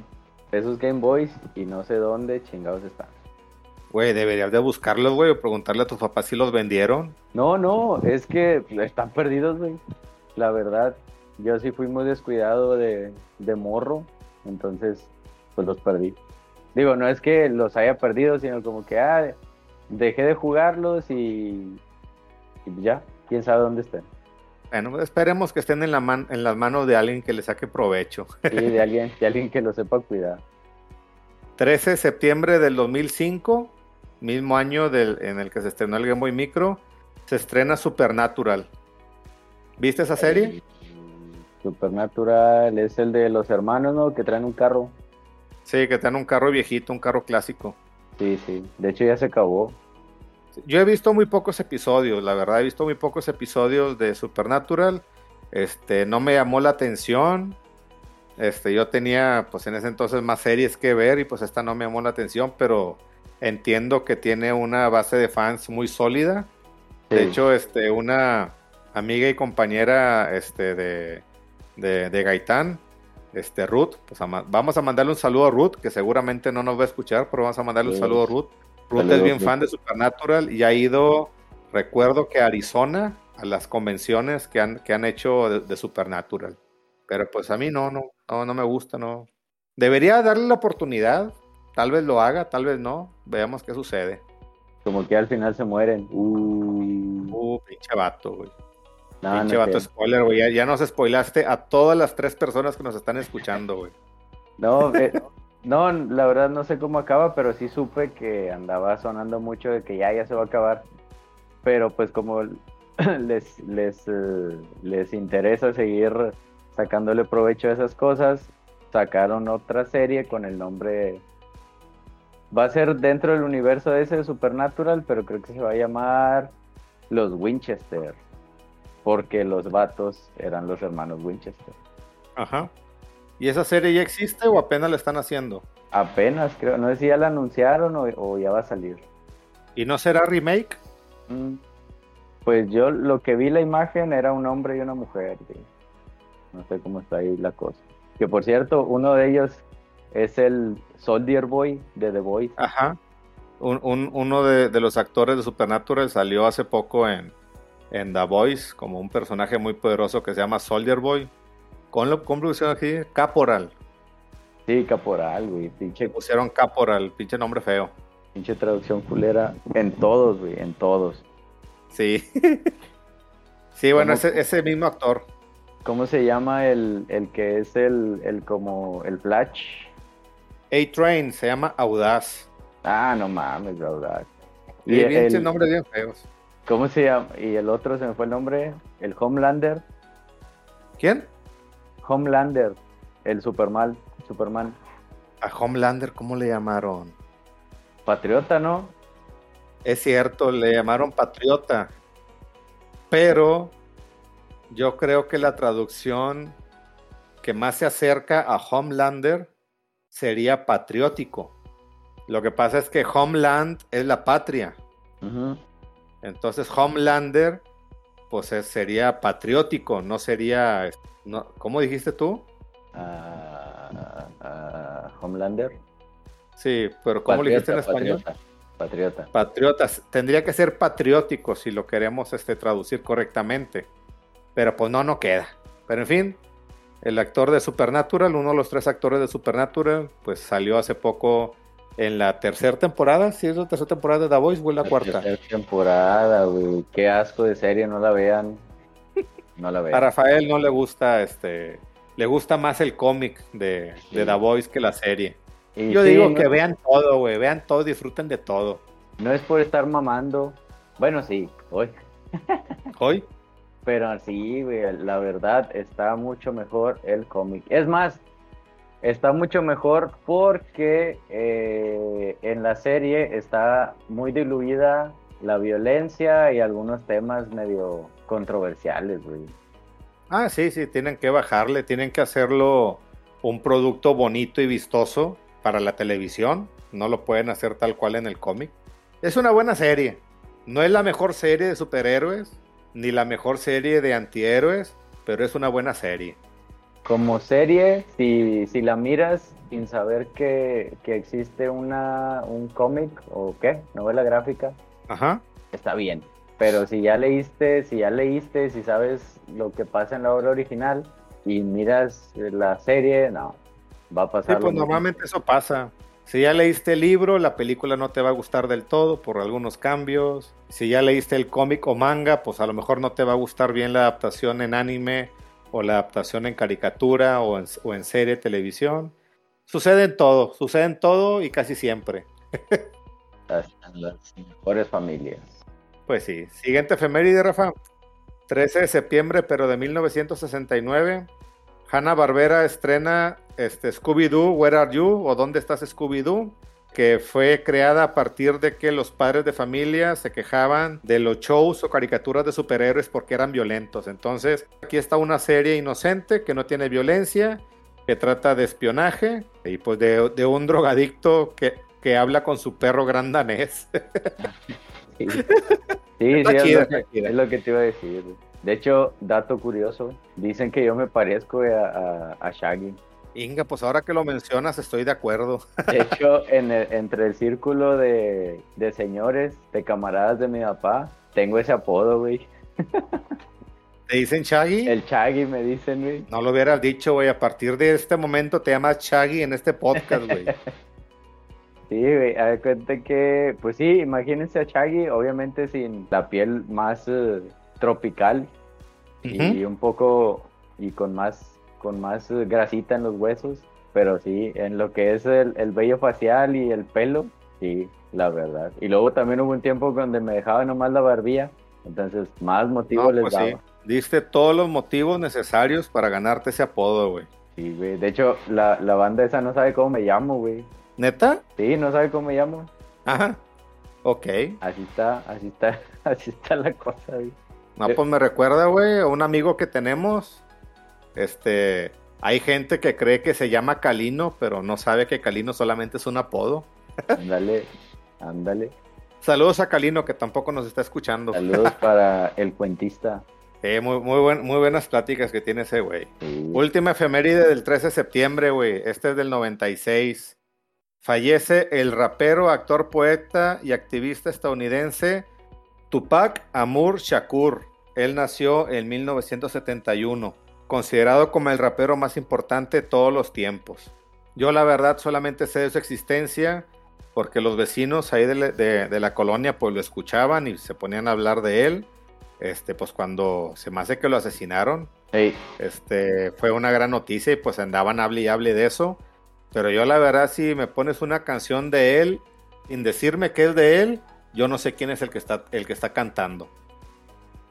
esos Game Boys y no sé dónde chingados están. Güey, deberías de buscarlos, güey, o preguntarle a tus papás si los vendieron. No, no, es que están perdidos, güey. La verdad, yo sí fui muy descuidado de, de morro, entonces, pues los perdí. Digo, no es que los haya perdido, sino como que, ah, dejé de jugarlos y, y ya, quién sabe dónde estén. Bueno, esperemos que estén en, la man, en las manos de alguien que le saque provecho. Sí, de alguien, de alguien que lo sepa cuidar. trece de septiembre del dos mil cinco, mismo año del, en el que se estrenó el Game Boy Micro, se estrena Supernatural. ¿Viste esa serie? Supernatural es el de los hermanos, ¿no? Que traen un carro. Sí, que traen un carro viejito, un carro clásico. Sí, sí. De hecho ya se acabó. Yo he visto muy pocos episodios, la verdad, he visto muy pocos episodios de Supernatural. Este, no me llamó la atención. Este, yo tenía, pues en ese entonces, más series que ver y pues esta no me llamó la atención, pero entiendo que tiene una base de fans muy sólida. Sí. De hecho, este, una amiga y compañera este, de, de, de Gaitán, este, Ruth, pues a, vamos a mandarle un saludo a Ruth, que seguramente no nos va a escuchar, pero vamos a mandarle sí. un saludo a Ruth. Ruth Saludos, es bien fan de Supernatural y ha ido, recuerdo que a Arizona, a las convenciones que han, que han hecho de, de Supernatural. Pero pues a mí no, no, no, no me gusta, no. Debería darle la oportunidad, tal vez lo haga, tal vez no, veamos qué sucede. Como que al final se mueren. Uy, uh, pinche vato, güey. No, pinche no vato, sé. Spoiler, güey, ya, ya nos spoilaste a todas las tres personas que nos están escuchando, güey. No, eh... No, la verdad no sé cómo acaba, pero sí supe que andaba sonando mucho de que ya, ya se va a acabar. Pero pues como les, les, eh, les interesa seguir sacándole provecho a esas cosas, sacaron otra serie con el nombre... Va a ser dentro del universo ese de Supernatural, pero creo que se va a llamar Los Winchester. Porque los vatos eran los hermanos Winchester. Ajá. ¿Y esa serie ya existe o apenas la están haciendo? Apenas, creo. No sé si ya la anunciaron o, o ya va a salir. ¿Y no será remake? Mm, pues yo lo que vi la imagen era un hombre y una mujer. ¿Sí? No sé cómo está ahí la cosa. Que por cierto, uno de ellos es el Soldier Boy de The Boys. Ajá. Un, un, uno de, de los actores de Supernatural salió hace poco en, en The Boys como un personaje muy poderoso que se llama Soldier Boy. Con lo que pusieron aquí, Caporal. Sí, Caporal, güey. Pinche... Pusieron Caporal, pinche nombre feo. Pinche traducción culera. En todos, güey, en todos. Sí. Sí, bueno, ese, ese mismo actor. ¿Cómo se llama el, el que es el, el como el Flash? A-Train, se llama Audaz. Ah, no mames, Audaz. Y sí, el, pinche nombres bien feos. ¿Cómo se llama? Y el otro se me fue el nombre, el Homelander. ¿Quién? Homelander, el Superman, Superman. A Homelander, ¿cómo le llamaron? Patriota, ¿no? Es cierto, le llamaron Patriota. Pero yo creo que la traducción que más se acerca a Homelander sería patriótico. Lo que pasa es que Homeland es la patria. Uh-huh. Entonces Homelander pues sería patriótico, no sería... No, ¿cómo dijiste tú? Uh, uh, Homelander. Sí, pero ¿cómo le dijiste en español? Patriota. Patriota. Patriotas. Tendría que ser patriótico si lo queremos este, traducir correctamente. Pero pues no, no queda. Pero en fin, el actor de Supernatural, uno de los tres actores de Supernatural, pues salió hace poco en la tercera temporada. ¿Sí es la tercera temporada de The Boys o es la, la cuarta? La tercera temporada, güey. Qué asco de serie, no la vean. No la veo. A Rafael no le gusta, este, le gusta más el cómic de, sí. de The Boys que la serie. Y Yo sí, digo no, que vean todo, güey, vean todo, disfruten de todo. No es por estar mamando, bueno sí, hoy. ¿Hoy? Pero sí, güey, la verdad está mucho mejor el cómic. Es más, está mucho mejor porque eh, en la serie está muy diluida la violencia y algunos temas medio... controversiales, güey. Ah, sí, sí, tienen que bajarle, tienen que hacerlo un producto bonito y vistoso para la televisión, no lo pueden hacer tal cual en el cómic. Es una buena serie, no es la mejor serie de superhéroes, ni la mejor serie de antihéroes, pero es una buena serie. Como serie, si, si la miras sin saber que, que existe una un cómic o qué, novela gráfica, ajá, está bien. Pero si ya leíste, si ya leíste, si sabes lo que pasa en la obra original y miras la serie, no, va a pasar. Sí, pues normalmente eso pasa. Si ya leíste el libro, la película no te va a gustar del todo por algunos cambios. Si ya leíste el cómic o manga, pues a lo mejor no te va a gustar bien la adaptación en anime o la adaptación en caricatura o en, o en serie, televisión. Sucede en todo, sucede en todo y casi siempre. Hasta las mejores familias. Pues sí. Siguiente efeméride, Rafa. trece de septiembre, pero de mil novecientos sesenta y nueve... Hanna-Barbera estrena este, Scooby-Doo, Where Are You? O ¿Dónde estás, Scooby-Doo? Que fue creada a partir de que los padres de familia se quejaban de los shows o caricaturas de superhéroes porque eran violentos. Entonces, aquí está una serie inocente que no tiene violencia, que trata de espionaje y pues de, de un drogadicto que, que habla con su perro gran danés. Sí, sí, sí, chida, es, lo que, es lo que te iba a decir. De hecho, dato curioso, dicen que yo me parezco a, a, a Shaggy. Inga, pues ahora que lo mencionas estoy de acuerdo. De hecho, en el, entre el círculo de, de señores, de camaradas de mi papá, tengo ese apodo, güey. ¿Te dicen Shaggy? El Shaggy me dicen, güey. No lo hubieras dicho, güey, a partir de este momento te llamas Shaggy en este podcast, güey. Sí, güey, a ver, cuenta que, pues sí, imagínense a Shaggy, obviamente sin la piel más... Eh, tropical, uh-huh, y un poco y con más con más grasita en los huesos, pero sí, en lo que es el, el vello facial y el pelo, sí, la verdad. Y luego también hubo un tiempo donde me dejaba nomás la barbilla, entonces más motivos no, les pues daba. Sí. Diste todos los motivos necesarios para ganarte ese apodo, güey. Sí, güey. De hecho, la, la banda esa no sabe cómo me llamo, güey. ¿Neta? Sí, no sabe cómo me llamo. Ajá, ok. Así está, así está, así está la cosa, güey. No, pues me recuerda, güey, a un amigo que tenemos. Este, hay gente que cree que se llama Calino, pero no sabe que Calino solamente es un apodo. Ándale, ándale. Saludos a Calino, que tampoco nos está escuchando. Saludos para el cuentista. Eh, muy, muy, buen, muy buenas pláticas que tiene ese güey. Sí. Última efeméride del trece de septiembre, güey. Este es del noventa y seis. Fallece el rapero, actor, poeta y activista estadounidense Tupac Amur Shakur. Él nació en mil novecientos setenta y uno, considerado como el rapero más importante de todos los tiempos. Yo la verdad solamente sé de su existencia porque los vecinos ahí de, le, de, de la colonia pues lo escuchaban y se ponían a hablar de él. Este, pues cuando se me hace que lo asesinaron, hey. este, fue una gran noticia y pues andaban hable y hable de eso. Pero yo la verdad, si me pones una canción de él sin decirme que es de él, yo no sé quién es el que está el que está cantando.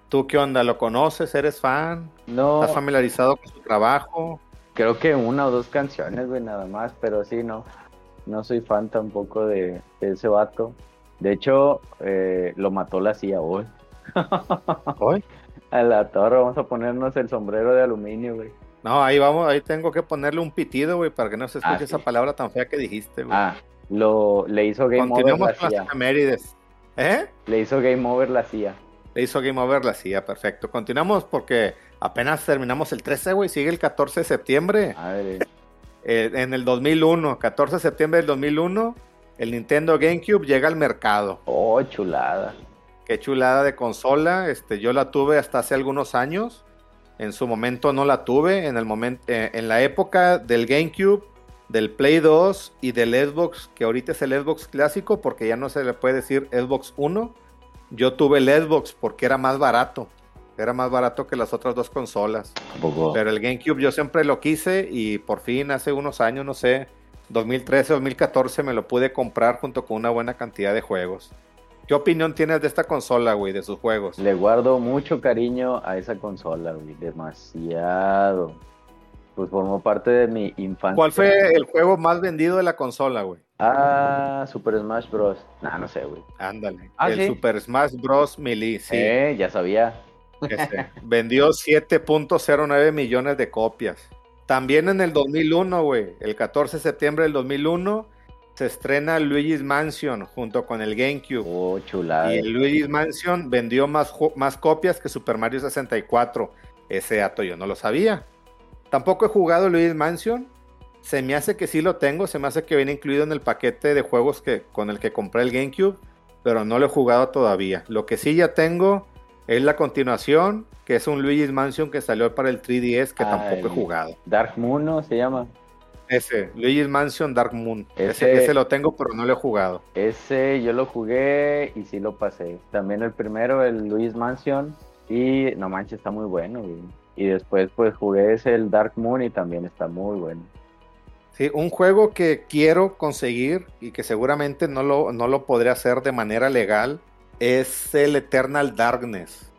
¿Tú qué onda? ¿Lo conoces? ¿Eres fan? No. ¿Estás familiarizado con su trabajo? Creo que una o dos canciones, güey, nada más, pero sí, no. No soy fan tampoco de, de ese vato. De hecho, eh, lo mató la C I A hoy. ¿Hoy? A la torre, vamos a ponernos el sombrero de aluminio, güey. No, ahí vamos, ahí tengo que ponerle un pitido, güey, para que no se escuche ah, sí. esa palabra tan fea que dijiste, güey. Ah, lo, le hizo Game Continuamos Over la C I A. Continuamos con las efemérides. ¿Eh? Le hizo Game Over la C I A. Le hizo Game Over la C I A, perfecto. Continuamos porque apenas terminamos el trece, güey, sigue el catorce de septiembre. Madre. eh, en el dos mil uno, catorce de septiembre del dos mil uno, el Nintendo GameCube llega al mercado. Oh, chulada. Qué chulada de consola. Este, yo la tuve hasta hace algunos años. En su momento no la tuve. En el momento, eh, en la época del GameCube, del Play dos y del Xbox, que ahorita es el Xbox clásico porque ya no se le puede decir Xbox uno. Yo tuve el Xbox porque era más barato, era más barato que las otras dos consolas. ¿Tampoco? Pero el GameCube yo siempre lo quise y por fin hace unos años, no sé, dos mil trece, dos mil catorce me lo pude comprar junto con una buena cantidad de juegos. ¿Qué opinión tienes de esta consola, güey, de sus juegos? Le guardo mucho cariño a esa consola, güey, demasiado. Pues formó parte de mi infancia. ¿Cuál fue el juego más vendido de la consola, güey? Ah, Super Smash Bros. Nah, no sé, güey. Ándale. Ah, el ¿sí? Super Smash Bros. Melee, sí. Eh, ya sabía. Este, vendió siete punto cero nueve millones de copias. También en el dos mil uno, güey, el catorce de septiembre del dos mil uno, se estrena Luigi's Mansion junto con el GameCube. Oh, chulada. Y el Luigi's Mansion vendió más, más copias que Super Mario sesenta y cuatro. Ese dato yo no lo sabía. Tampoco he jugado Luigi's Mansion, Se me hace que sí lo tengo, se me hace que viene incluido en el paquete de juegos que, con el que compré el GameCube, pero no lo he jugado todavía. Lo que sí ya tengo es la continuación, que es un Luigi's Mansion que salió para el tres D S, que ah, tampoco he jugado. Dark Moon, ¿no se llama? Ese, Luigi's Mansion Dark Moon. Ese, ese, ese lo tengo, pero no lo he jugado. Ese yo lo jugué y sí lo pasé. También el primero, el Luigi's Mansion, y no manches, está muy bueno. Y, y después pues jugué ese, el Dark Moon, y también está muy bueno. Sí, un juego que quiero conseguir y que seguramente no lo, no lo podré hacer de manera legal es el Eternal Darkness.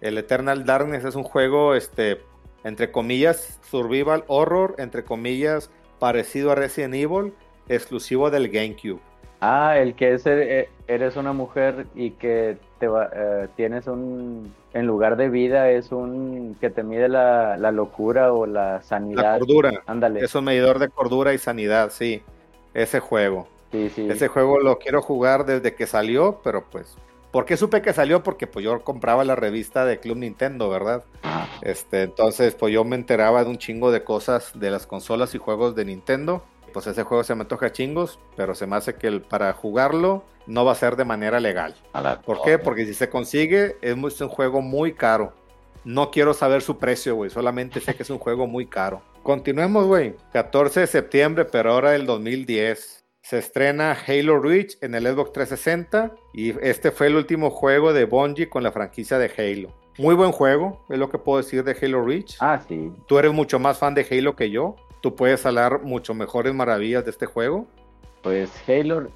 El Eternal Darkness es un juego, este, entre comillas, survival horror, entre comillas, parecido a Resident Evil, exclusivo del GameCube. Ah, el que es, eres una mujer y que te va, eh, tienes un, en lugar de vida, es un que te mide la, la locura o la sanidad. La cordura. Ándale. Es un medidor de cordura y sanidad, sí. Ese juego. Sí, sí. Ese juego lo quiero jugar desde que salió, pero pues... ¿Por qué supe que salió? Porque pues yo compraba la revista de Club Nintendo, ¿verdad? Este, entonces pues yo me enteraba de un chingo de cosas de las consolas y juegos de Nintendo. Pues ese juego se me antoja chingos, pero se me hace que el, para jugarlo no va a ser de manera legal. ¿Por qué? Porque si se consigue, es, muy, es un juego muy caro. No quiero saber su precio, güey, solamente sé que es un juego muy caro. Continuemos, güey. catorce de septiembre, pero ahora del dos mil diez. Se estrena Halo Reach en el Xbox trescientos sesenta, y este fue el último juego de Bungie con la franquicia de Halo. Muy buen juego, es lo que puedo decir de Halo Reach. Ah, sí. Tú eres mucho más fan de Halo que yo. Tú puedes hablar mucho mejores maravillas de este juego. Pues Halo,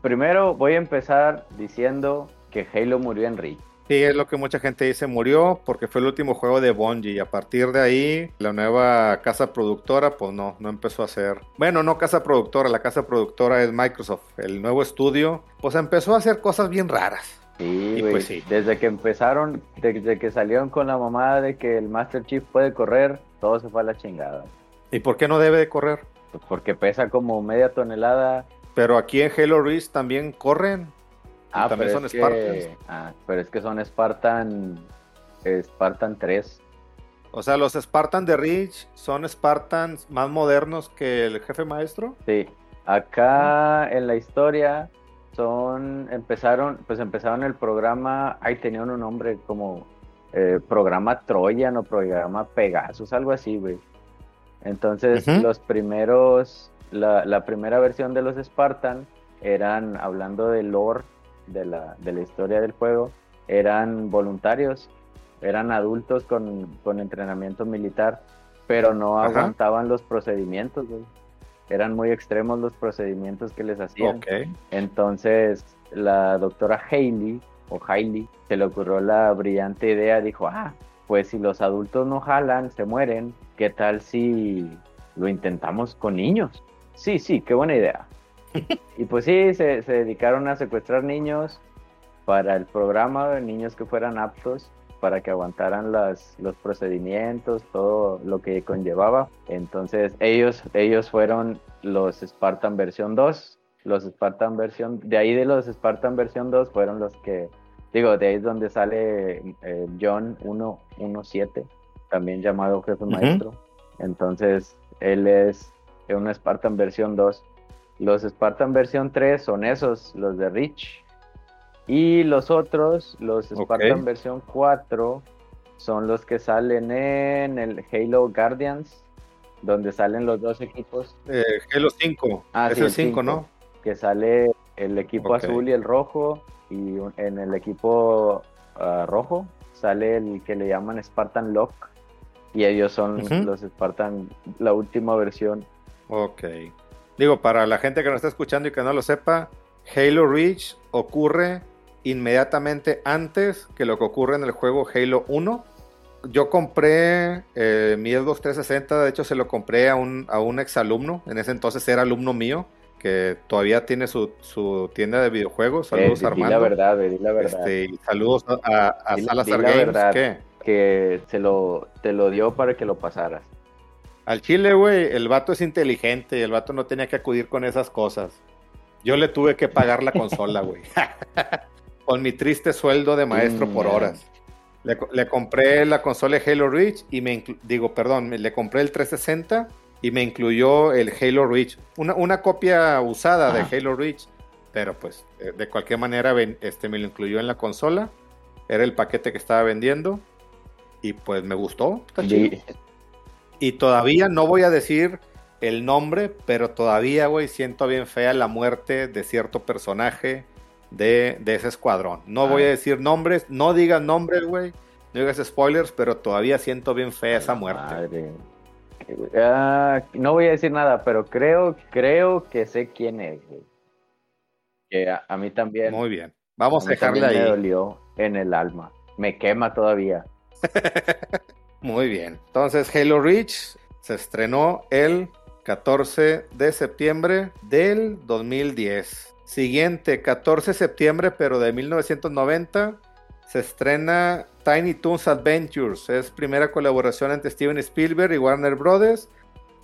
primero voy a empezar diciendo que Halo murió en Reach. Sí, es lo que mucha gente dice, murió porque fue el último juego de Bungie, y a partir de ahí la nueva casa productora pues no, no empezó a hacer, bueno, no casa productora, la casa productora es Microsoft, el nuevo estudio, pues empezó a hacer cosas bien raras. Sí, y wey, pues sí. Desde que empezaron, desde que salieron con la mamada de que el Master Chief puede correr, todo se fue a la chingada. ¿Y por qué no debe de correr? Pues porque pesa como media tonelada. Pero aquí en Halo Reach también corren. Ah, también son Spartans. Que... Ah, pero es que son Spartan... Spartan tres. O sea, los Spartan de Reach son Spartans más modernos que el jefe maestro. Sí. Acá mm. en la historia son... Empezaron... Pues empezaron el programa... Ahí tenían un nombre como... Eh, programa Troyan o programa Pegasus, algo así, güey. Entonces, uh-huh. los primeros, la, la primera versión de los Spartan eran, hablando de lore, de la, de la historia del juego, eran voluntarios, eran adultos con, con entrenamiento militar, pero no uh-huh. aguantaban los procedimientos, güey. Eran muy extremos los procedimientos que les hacían. Okay. Entonces, la doctora Haley, o Hailey, se le ocurrió la brillante idea, dijo, ah, pues si los adultos no jalan, se mueren, ¿qué tal si lo intentamos con niños? Sí, sí, qué buena idea. Y pues sí, se, se dedicaron a secuestrar niños para el programa, niños que fueran aptos para que aguantaran las, los procedimientos, todo lo que conllevaba. Entonces ellos, ellos fueron los Spartan versión dos, los Spartan versión, de ahí de los Spartan versión dos fueron los que, digo, de ahí es donde sale eh, John ciento diecisiete. También llamado jefe uh-huh. maestro. Entonces, él es un Spartan versión dos. Los Spartan versión tres son esos, los de Reach. Y los otros, los Spartan okay. versión cuatro, son los que salen en el Halo Guardians, donde salen los dos equipos. Eh, Halo cinco, ah, es sí, el cinco, ¿no? Que sale el equipo okay. azul y el rojo, y en el equipo uh, rojo sale el que le llaman Spartan Locke. Y ellos son uh-huh. los Spartan, la última versión. Ok. Digo, para la gente que nos está escuchando y que no lo sepa, Halo Reach ocurre inmediatamente antes que lo que ocurre en el juego Halo uno. Yo compré eh, mi Xbox trescientos sesenta, de hecho se lo compré a un, a un exalumno, en ese entonces era alumno mío, que todavía tiene su, su tienda de videojuegos. Saludos, eh, Armando. Di la verdad, di la verdad. Este, saludos a, a di, Salazar di la Games. Verdad. ¿Qué? Que se lo, te lo dio para que lo pasaras. Al chile, güey, el vato es inteligente y el vato no tenía que acudir con esas cosas. Yo le tuve que pagar la consola, güey. Con mi triste sueldo de maestro mm, por horas. Le, le compré la consola Halo Reach y me inclu- digo, perdón, le compré el trescientos sesenta y me incluyó el Halo Reach, una, una copia usada ah. de Halo Reach, pero pues de cualquier manera este, me lo incluyó en la consola, era el paquete que estaba vendiendo y pues me gustó, está chido. Sí. Y todavía no voy a decir el nombre, pero todavía, güey, siento bien fea la muerte de cierto personaje de, de ese escuadrón. No ah. voy a decir nombres, no digas nombres, güey, no digas spoilers, pero todavía siento bien fea esa muerte. Madre. Ah, no voy a decir nada, pero creo, creo que sé quién es, güey. Que a, a mí también. Muy bien. Vamos a dejarle ahí. Me dolió en el alma. Me quema todavía. Muy bien. Entonces, Halo Reach se estrenó el catorce de septiembre del dos mil diez. Siguiente, catorce de septiembre, pero de mil novecientos noventa, se estrena Tiny Toons Adventures. Es primera colaboración entre Steven Spielberg y Warner Brothers.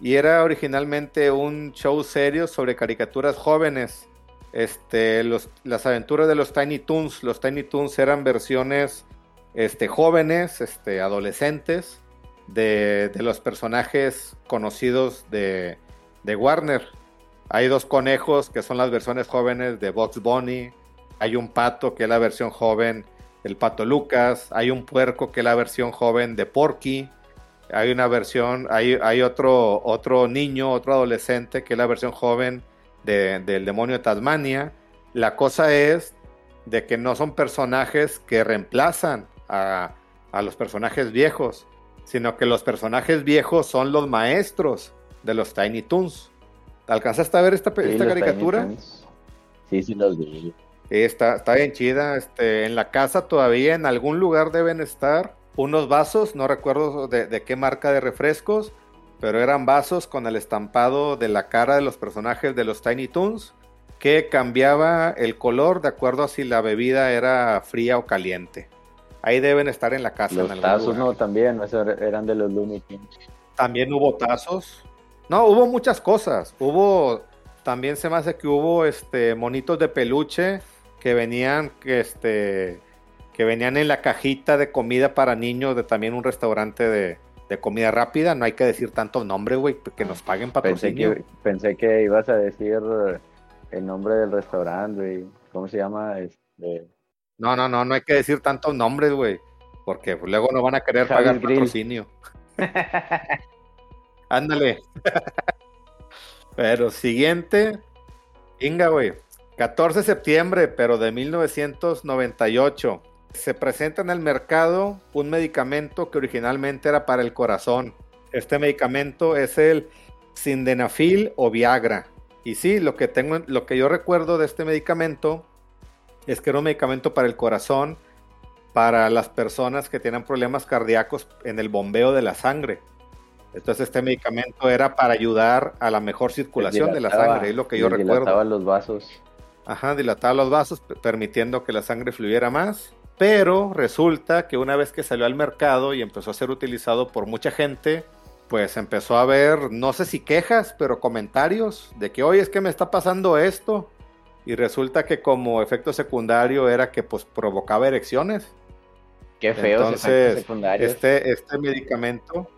Y era originalmente un show serio sobre caricaturas jóvenes. Este, los, las aventuras de los Tiny Toons. Los Tiny Toons eran versiones este, jóvenes, este, adolescentes, de, de los personajes conocidos de, de Warner. Hay dos conejos que son las versiones jóvenes de Bugs Bunny. Hay un pato que es la versión joven del Pato Lucas. Hay un puerco que es la versión joven de Porky. Hay una versión, hay, hay otro, otro niño, otro adolescente que es la versión joven De, del demonio de Tasmania. La cosa es de que no son personajes que reemplazan a, a los personajes viejos, sino que los personajes viejos son los maestros de los Tiny Toons. ¿Alcanzaste a ver esta, sí, esta caricatura? Sí, sí los vi. Está, está bien chida. Este, en la casa todavía, en algún lugar deben estar unos vasos, no recuerdo de, de qué marca de refrescos, pero eran vasos con el estampado de la cara de los personajes de los Tiny Toons, que cambiaba el color de acuerdo a si la bebida era fría o caliente. Ahí deben estar en la casa. Los en tazos lugar. No, también, esos eran de los Looney Tunes. También hubo tazos. No, hubo muchas cosas. Hubo, también se me hace que hubo este, monitos de peluche que venían, que, este, que venían en la cajita de comida para niños de también un restaurante de... de comida rápida, no hay que decir tanto nombre, güey, que nos paguen patrocinio. Pensé que, pensé que ibas a decir el nombre del restaurante, güey. ¿Cómo se llama? Este... No, no, no, no hay que decir tantos nombres, güey, porque luego no van a querer Javis pagar Grill. Patrocinio. Ándale. Pero siguiente, venga, güey, catorce de septiembre, pero de mil novecientos noventa y ocho. Se presenta en el mercado un medicamento que originalmente era para el corazón. Este medicamento es el sildenafil o Viagra. Y sí, lo que tengo, lo que yo recuerdo de este medicamento es que era un medicamento para el corazón, para las personas que tienen problemas cardíacos en el bombeo de la sangre. Entonces este medicamento era para ayudar a la mejor circulación de la sangre, es lo que yo recuerdo. Dilataba los vasos. Ajá, dilataba los vasos, permitiendo que la sangre fluyera más. Pero resulta que una vez que salió al mercado y empezó a ser utilizado por mucha gente, pues empezó a haber, no sé si quejas, pero comentarios de que, oye, es que me está pasando esto. Y resulta que como efecto secundario era que pues provocaba erecciones. Qué feos Entonces, efectos secundarios. Este, este medicamento,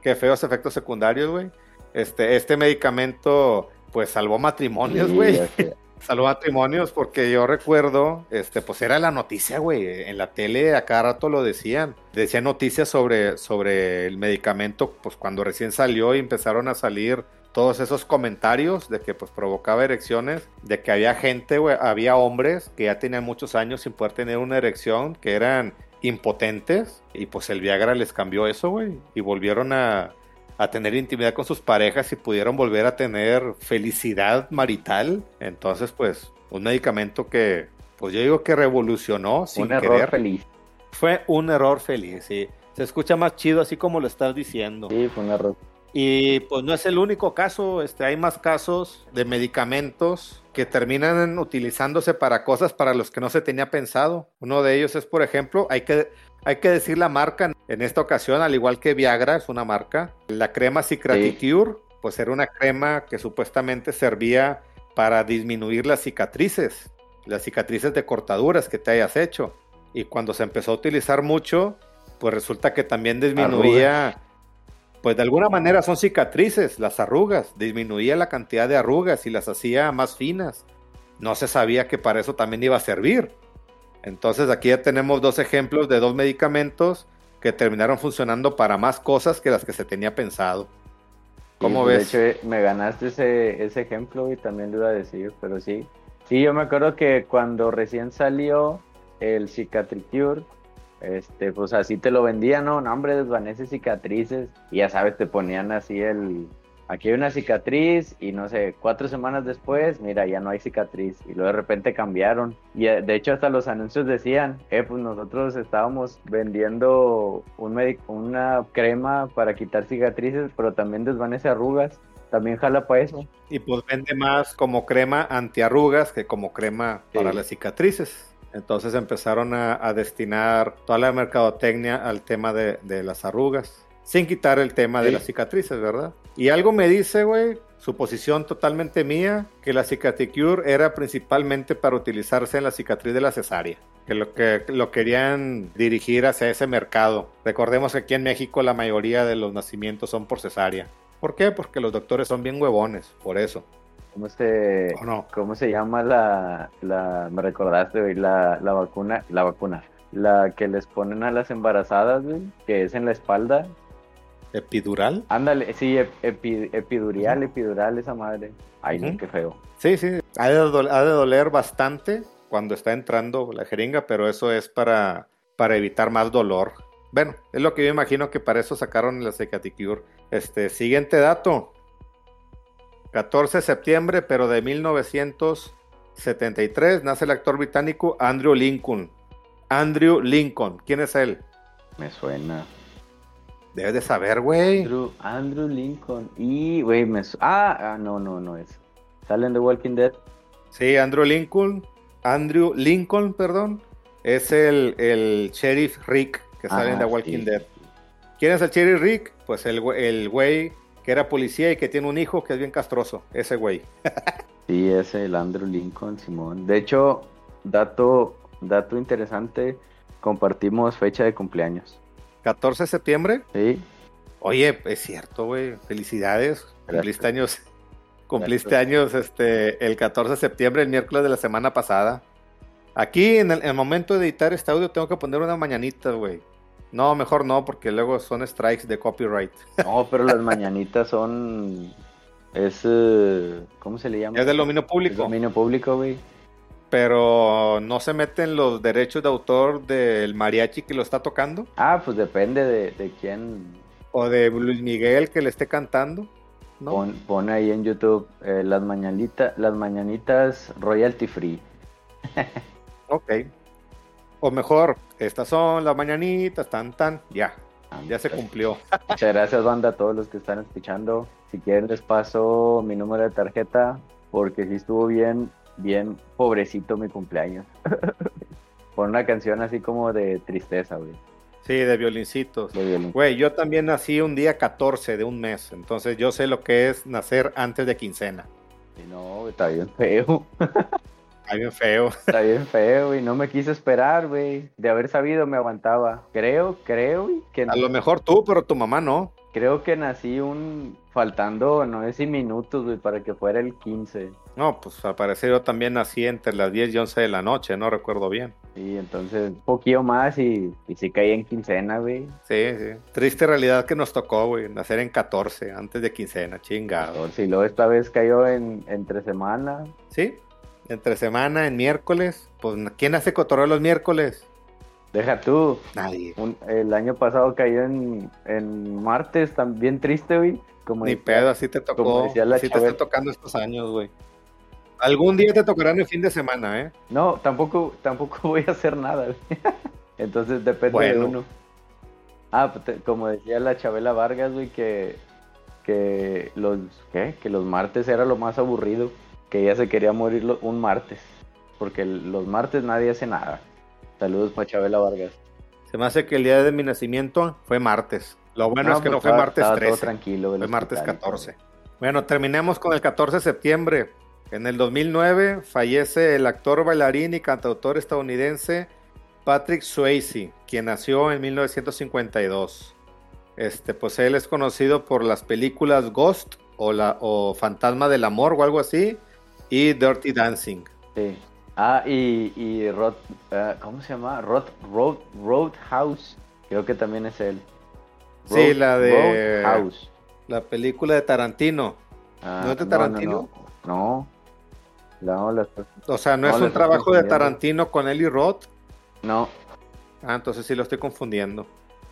qué feos efectos secundarios, güey. Este, este medicamento pues salvó matrimonios, güey. Sí, okay. Salud matrimonios, porque yo recuerdo, este, pues era la noticia, güey, en la tele a cada rato lo decían, decían noticias sobre, sobre el medicamento, pues cuando recién salió y empezaron a salir todos esos comentarios de que pues provocaba erecciones, de que había gente, güey, había hombres que ya tenían muchos años sin poder tener una erección, que eran impotentes, y pues el Viagra les cambió eso, güey, y volvieron a... a tener intimidad con sus parejas y pudieron volver a tener felicidad marital. Entonces, pues, un medicamento que, pues yo digo que revolucionó sin querer. Un error feliz. Fue un error feliz, sí. Se escucha más chido así como lo estás diciendo. Sí, fue un error. Y pues no es el único caso, este, hay más casos de medicamentos que terminan utilizándose para cosas para los que no se tenía pensado. Uno de ellos es, por ejemplo, hay que... Hay que decir la marca, en esta ocasión, al igual que Viagra, es una marca. La crema Cicatricure, sí. Pues era una crema que supuestamente servía para disminuir las cicatrices, las cicatrices de cortaduras que te hayas hecho. Y cuando se empezó a utilizar mucho, pues resulta que también disminuía Pues de alguna manera son cicatrices, las arrugas, disminuía la cantidad de arrugas y las hacía más finas. No se sabía que para eso también iba a servir. Entonces aquí ya tenemos dos ejemplos de dos medicamentos que terminaron funcionando para más cosas que las que se tenía pensado. ¿Cómo sí, ves? De hecho, me ganaste ese, ese ejemplo y también lo iba a decir, pero sí. Sí, yo me acuerdo que cuando recién salió el Cicatricure, este, pues así te lo vendían, ¿no? No, hombre, desvanece cicatrices. Y ya sabes, te ponían así el... Aquí hay una cicatriz y no sé, cuatro semanas después, mira, ya no hay cicatriz. Y luego de repente cambiaron. Y de hecho hasta los anuncios decían, eh, pues nosotros estábamos vendiendo un medic- una crema para quitar cicatrices, pero también desvanece arrugas. También jala para eso. Y pues vende más como crema antiarrugas que como crema sí. para las cicatrices. Entonces empezaron a, a destinar toda la mercadotecnia al tema de, de las arrugas. Sin quitar el tema sí. de las cicatrices, ¿verdad? Y algo me dice, güey, suposición totalmente mía, que la Cicatricure era principalmente para utilizarse en la cicatriz de la cesárea, que lo, que lo querían dirigir hacia ese mercado. Recordemos que aquí en México la mayoría de los nacimientos son por cesárea. ¿Por qué? Porque los doctores son bien huevones, por eso. ¿Cómo se, ¿O no? ¿Cómo se llama la, la, me recordaste, güey, la, la vacuna, la vacuna, la que les ponen a las embarazadas, güey, que es en la espalda? ¿Epidural? Ándale, sí, epi, epidural, epidural, esa madre. Ay, no, uh-huh. qué feo. Sí, sí, ha de, doler, ha de doler bastante cuando está entrando la jeringa, pero eso es para, para evitar más dolor. Bueno, es lo que yo imagino que para eso sacaron la Cicatricure. Este, siguiente dato. catorce de septiembre, pero de mil novecientos setenta y tres, nace el actor británico Andrew Lincoln. Andrew Lincoln, ¿quién es él? Me suena... Debes de saber, güey. Andrew, Andrew Lincoln. Y, güey, me... Su- ah, ah, no, no, no es. ¿Sale en The Walking Dead? Sí, Andrew Lincoln. Andrew Lincoln, perdón. Es el, el sheriff R E C que ah, sale en The Walking sí. Dead. ¿Quién es el sheriff R E C? Pues el, el güey que era policía y que tiene un hijo que es bien castroso. Ese güey. Sí, es el Andrew Lincoln, simón. De hecho, dato, dato interesante, compartimos fecha de cumpleaños. ¿catorce de septiembre? Sí. Oye, es cierto, güey. Felicidades. Cumpliste años, cumpliste años este, el catorce de septiembre, el miércoles de la semana pasada. Aquí, en el, en el momento de editar este audio, tengo que poner una mañanita, güey. No, mejor no, porque luego son strikes de copyright. No, pero las mañanitas son... Es... ¿Cómo se le llama? Es del dominio público. Es del dominio público, güey. Pero no se meten los derechos de autor del mariachi que lo está tocando. Ah, pues depende de, de quién. O de Luis Miguel que le esté cantando, ¿no? Pon, pon ahí en YouTube eh, las, mañanita, las mañanitas royalty free. Ok. O mejor, estas son las mañanitas, tan, tan, ya. Ah, ya se cumplió. Muchas gracias, banda, a todos los que están escuchando. Si quieren les paso mi número de tarjeta, porque si estuvo bien... Bien, pobrecito mi cumpleaños. Por una canción así como de tristeza, güey. Sí, de violincitos. De violincitos. Güey, yo también nací un día catorce de un mes. Entonces yo sé lo que es nacer antes de quincena. Y no, está bien feo. Está bien feo. Está bien feo, güey. No me quise esperar, güey. De haber sabido me aguantaba. Creo, creo, güey, que... A lo mejor tú, pero tu mamá no. Creo que nací un... Faltando, no sé si minutos, güey, para que fuera el quince. No, pues al parecer yo también nací entre las diez y once de la noche, no recuerdo bien. Sí, entonces un poquillo más y, y sí caí en quincena, güey. Sí, sí. Triste realidad que nos tocó, güey, nacer en catorce, antes de quincena, chingado. Sí, luego esta vez cayó en entre semana. Sí, entre semana, en miércoles. Pues, ¿quién hace cotorreo los miércoles? Deja tú. Nadie. Un, el año pasado cayó en, en martes, también triste, güey. Como Ni decía, pedo, así te tocó, así Chabel. Te está tocando estos años, güey. Algún día te tocarán el fin de semana, ¿eh? No, tampoco, tampoco voy a hacer nada, güey. Entonces depende bueno. de uno. Ah, pues te, como decía la Chabela Vargas, güey, que, que, los, ¿qué? que los martes era lo más aburrido, que ella se quería morir lo, un martes, porque los martes nadie hace nada. Saludos para Chabela Vargas. Se me hace que el día de mi nacimiento fue martes. Lo bueno no, es que pues no fue estaba, martes estaba trece, todo tranquilo, fue martes catorce. Bueno, terminemos con el catorce de septiembre. En el dos mil nueve fallece el actor, bailarín y cantautor estadounidense Patrick Swayze, quien nació en mil novecientos cincuenta y dos. Este, pues él es conocido por las películas Ghost o, la, o Fantasma del Amor o algo así, y Dirty Dancing. Sí. Ah, y, y Rod, uh, ¿cómo se llama? Rod, Road, Roadhouse, creo que también es él. Road, sí, la de Roadhouse. La película de Tarantino. Ah, ¿no es de Tarantino? No, no, no. no las, o sea, ¿no, no es un trabajo de Tarantino con él y Rod? No. Ah, entonces sí lo estoy confundiendo.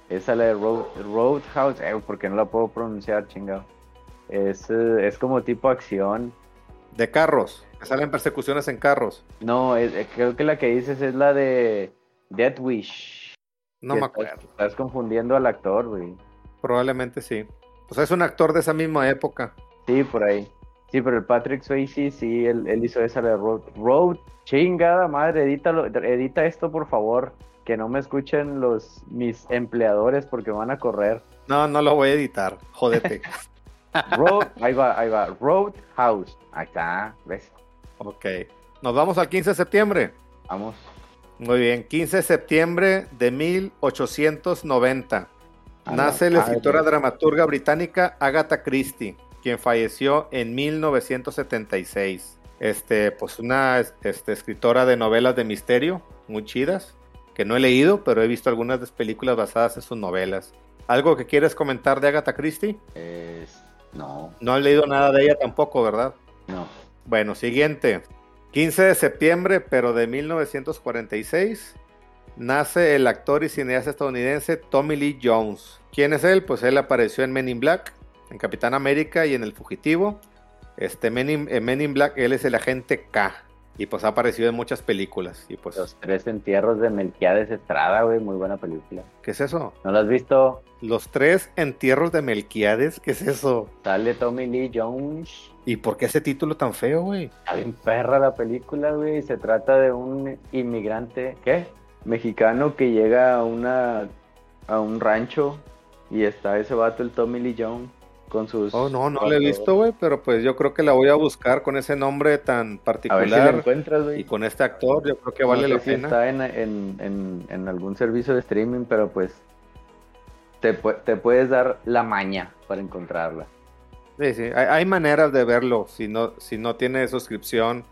Esa la de Road, Roadhouse, eh, porque no la puedo pronunciar, chingado. Es, es como tipo acción. ¿De carros? ¿Que salen persecuciones en carros? No, es, creo que la que dices es la de Death Wish. No me acuerdo. Estás, estás confundiendo al actor, güey. Probablemente sí. O sea, es un actor de esa misma época. Sí, por ahí. Sí, pero el Patrick Swayze, sí, él, él hizo esa de Road. Road, chingada madre, edítalo, edita esto, por favor. Que no me escuchen los mis empleadores porque van a correr. No, no lo voy a editar, jódete. Road, ahí va, ahí va. Roadhouse. Ahí está, ¿ves? Ok. ¿Nos vamos al quince de septiembre? Vamos. Muy bien, quince de septiembre de mil ochocientos noventa. Ah, nace la ah, escritora ah, dramaturga británica Agatha Christie, quien falleció en mil novecientos setenta y seis. Este, pues una este, escritora de novelas de misterio, muy chidas, que no he leído, pero he visto algunas de las películas basadas en sus novelas. ¿Algo que quieres comentar de Agatha Christie? Eh, no. No he leído nada de ella tampoco, ¿verdad? No. Bueno, siguiente. quince de septiembre, pero de mil novecientos cuarenta y seis, nace el actor y cineasta estadounidense Tommy Lee Jones. ¿Quién es él? Pues él apareció en Men in Black, en Capitán América y en El Fugitivo. Este Men in, en Men in Black, él es el agente K. Y pues ha aparecido en muchas películas. Y pues... Los Tres Entierros de Melquiades Estrada, güey, muy buena película. ¿Qué es eso? ¿No lo has visto? Los Tres Entierros de Melquiades, ¿qué es eso? Sale Tommy Lee Jones. ¿Y por qué ese título tan feo, güey? Está bien perra la película, güey. Se trata de un inmigrante, ¿qué? Mexicano que llega a una a un rancho y está ese vato, el Tommy Lee Jones. Con sus... Oh, no, no lo he visto, güey, pero pues yo creo que la voy a buscar con ese nombre tan particular. A ver si la encuentras, güey. Y con este actor, yo creo que vale no sé la si pena. Está en, en, en, en algún servicio de streaming, pero pues te, te puedes dar la maña para encontrarla. Sí, sí, hay, hay maneras de verlo si no, si no tiene suscripción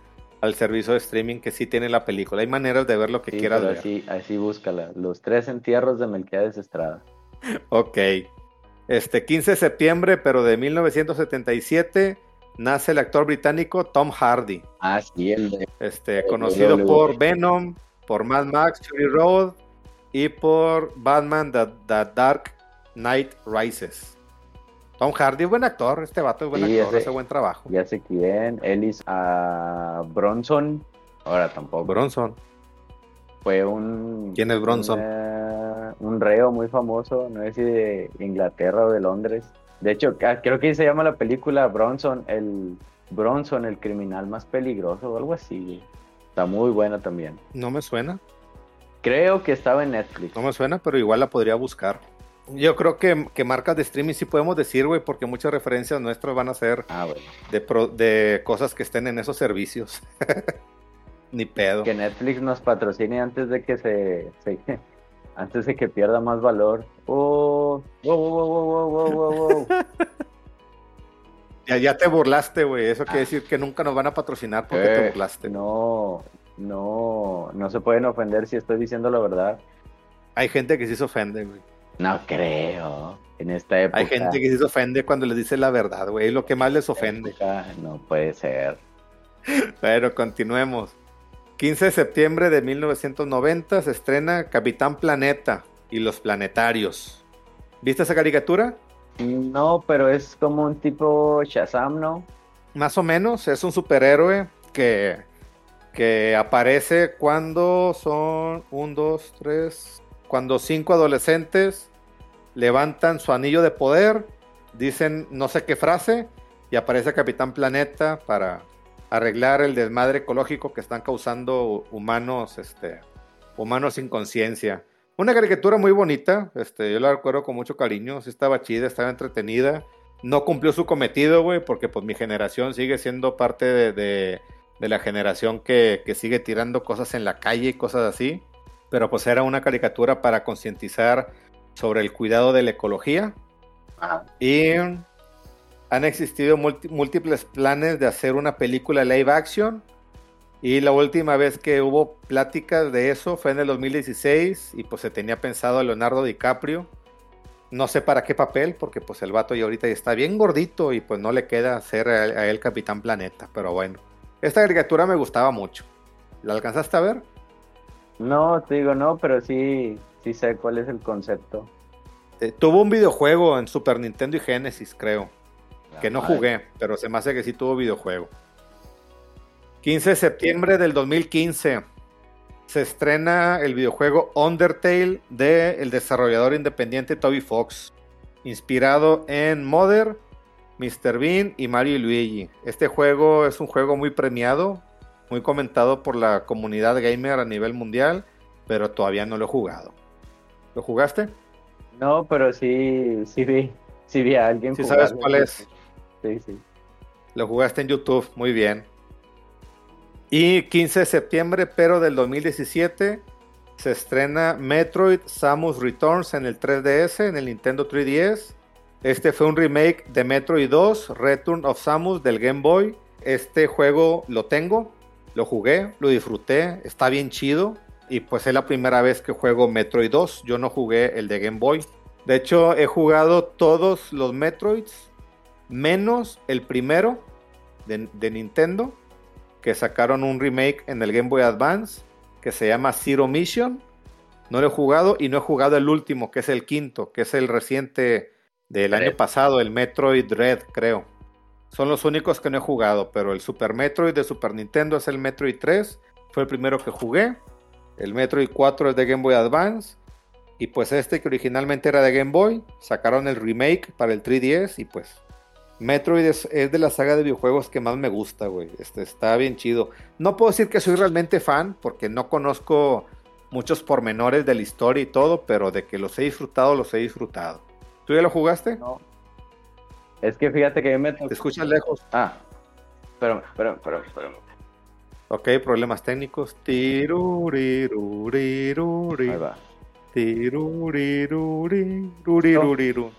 al servicio de streaming que sí tiene la película. Hay maneras de ver lo que sí, quieras ver. Así, así búscala. Los Tres Entierros de Melquiades Estrada. Ok. Este quince de septiembre, pero de mil novecientos setenta y siete, nace el actor británico Tom Hardy. Ah, sí, el de... Este, el conocido W W E. Por Venom, por Mad Max, Fury Road y por Batman The, The Dark Knight Rises. Tom Hardy es buen actor, este vato es buen sí, actor, ese, hace buen trabajo. Ya sé quién, él hizo a Bronson, ahora tampoco. Bronson. Fue un... ¿Quién es Bronson? Una, un reo muy famoso, no sé si de Inglaterra o de Londres. De hecho, creo que se llama la película Bronson, el Bronson, el criminal más peligroso o algo así. Está muy buena también. No me suena. Creo que estaba en Netflix. No me suena, pero igual la podría buscar. Yo creo que, que marcas de streaming sí podemos decir, güey, porque muchas referencias nuestras van a ser ah, bueno. de, pro, de cosas que estén en esos servicios. Ni pedo. Que Netflix nos patrocine antes de que se, se antes de que pierda más valor. Oh, oh, oh, oh, oh, oh, oh. ya, ya te burlaste, güey. Eso ah. quiere decir que nunca nos van a patrocinar porque eh, te burlaste. No, no, no se pueden ofender si estoy diciendo la verdad. Hay gente que sí se ofende, güey. No creo. En esta época. Hay gente que sí se ofende cuando les dice la verdad, güey. Es lo que más les ofende. Época, no puede ser. Pero continuemos. quince de septiembre de mil novecientos noventa se estrena Capitán Planeta y los Planetarios. ¿Viste esa caricatura? No, pero es como un tipo Shazam, ¿no? Más o menos, es un superhéroe que, que aparece cuando son un, dos, tres, cuando cinco adolescentes levantan su anillo de poder, dicen no sé qué frase y aparece Capitán Planeta para... arreglar el desmadre ecológico que están causando humanos este, humanos sin conciencia. Una caricatura muy bonita, este, yo la recuerdo con mucho cariño, sí estaba chida, estaba entretenida, no cumplió su cometido, güey, porque pues mi generación sigue siendo parte de, de, de la generación que, que sigue tirando cosas en la calle y cosas así, pero pues era una caricatura para concientizar sobre el cuidado de la ecología. Ah. Y han existido múltiples planes de hacer una película live action, y la última vez que hubo pláticas de eso fue en el dos mil dieciséis, y pues se tenía pensado a Leonardo DiCaprio, no sé para qué papel, porque pues el vato ya ahorita está bien gordito y pues no le queda ser a, a él Capitán Planeta, pero bueno. Esta caricatura me gustaba mucho. ¿La alcanzaste a ver? No, te digo no, pero sí, sí sé cuál es el concepto. Eh, tuvo un videojuego en Super Nintendo y Genesis, creo. La que madre. No jugué, pero se me hace que sí tuvo videojuego. quince de septiembre del dos mil quince se estrena el videojuego Undertale del desarrollador independiente Toby Fox, inspirado en Mother, mister Bean y Mario y Luigi. Este juego es un juego muy premiado, muy comentado por la comunidad gamer a nivel mundial, pero todavía no lo he jugado. ¿Lo jugaste? No, pero sí, sí vi, sí vi a alguien. ¿Sí sabes cuál es? Sí, sí. Lo jugaste en YouTube, muy bien. Y quince de septiembre, pero del dos mil diecisiete, se estrena Metroid Samus Returns en el tres D S, en el Nintendo tres D S. Este fue un remake de Metroid dos, Return of Samus del Game Boy. Este juego lo tengo, lo jugué, lo disfruté, está bien chido. Y pues es la primera vez que juego Metroid dos, yo no jugué el de Game Boy. De hecho, he jugado todos los Metroids, menos el primero de, de Nintendo, que sacaron un remake en el Game Boy Advance que se llama Zero Mission. No lo he jugado, y no he jugado el último, que es el quinto, que es el reciente del Dread. Año pasado, el Metroid Dread, creo. Son los únicos que no he jugado, pero el Super Metroid de Super Nintendo es el Metroid tres, fue el primero que jugué. El Metroid cuatro es de Game Boy Advance, y pues este que originalmente era de Game Boy, sacaron el remake para el tres D S, y pues Metroid es, es de la saga de videojuegos que más me gusta, güey. Este, está bien chido. No puedo decir que soy realmente fan, porque no conozco muchos pormenores de la historia y todo, pero de que los he disfrutado, los he disfrutado. ¿Tú ya lo jugaste? No. Es que fíjate que me tocó... ¿Te escuchas lejos? Ah. Espérame, espérame, espérame, espérame. Ok, problemas técnicos. Tirurirurirurir. Ahí va. Tirurirurirurir.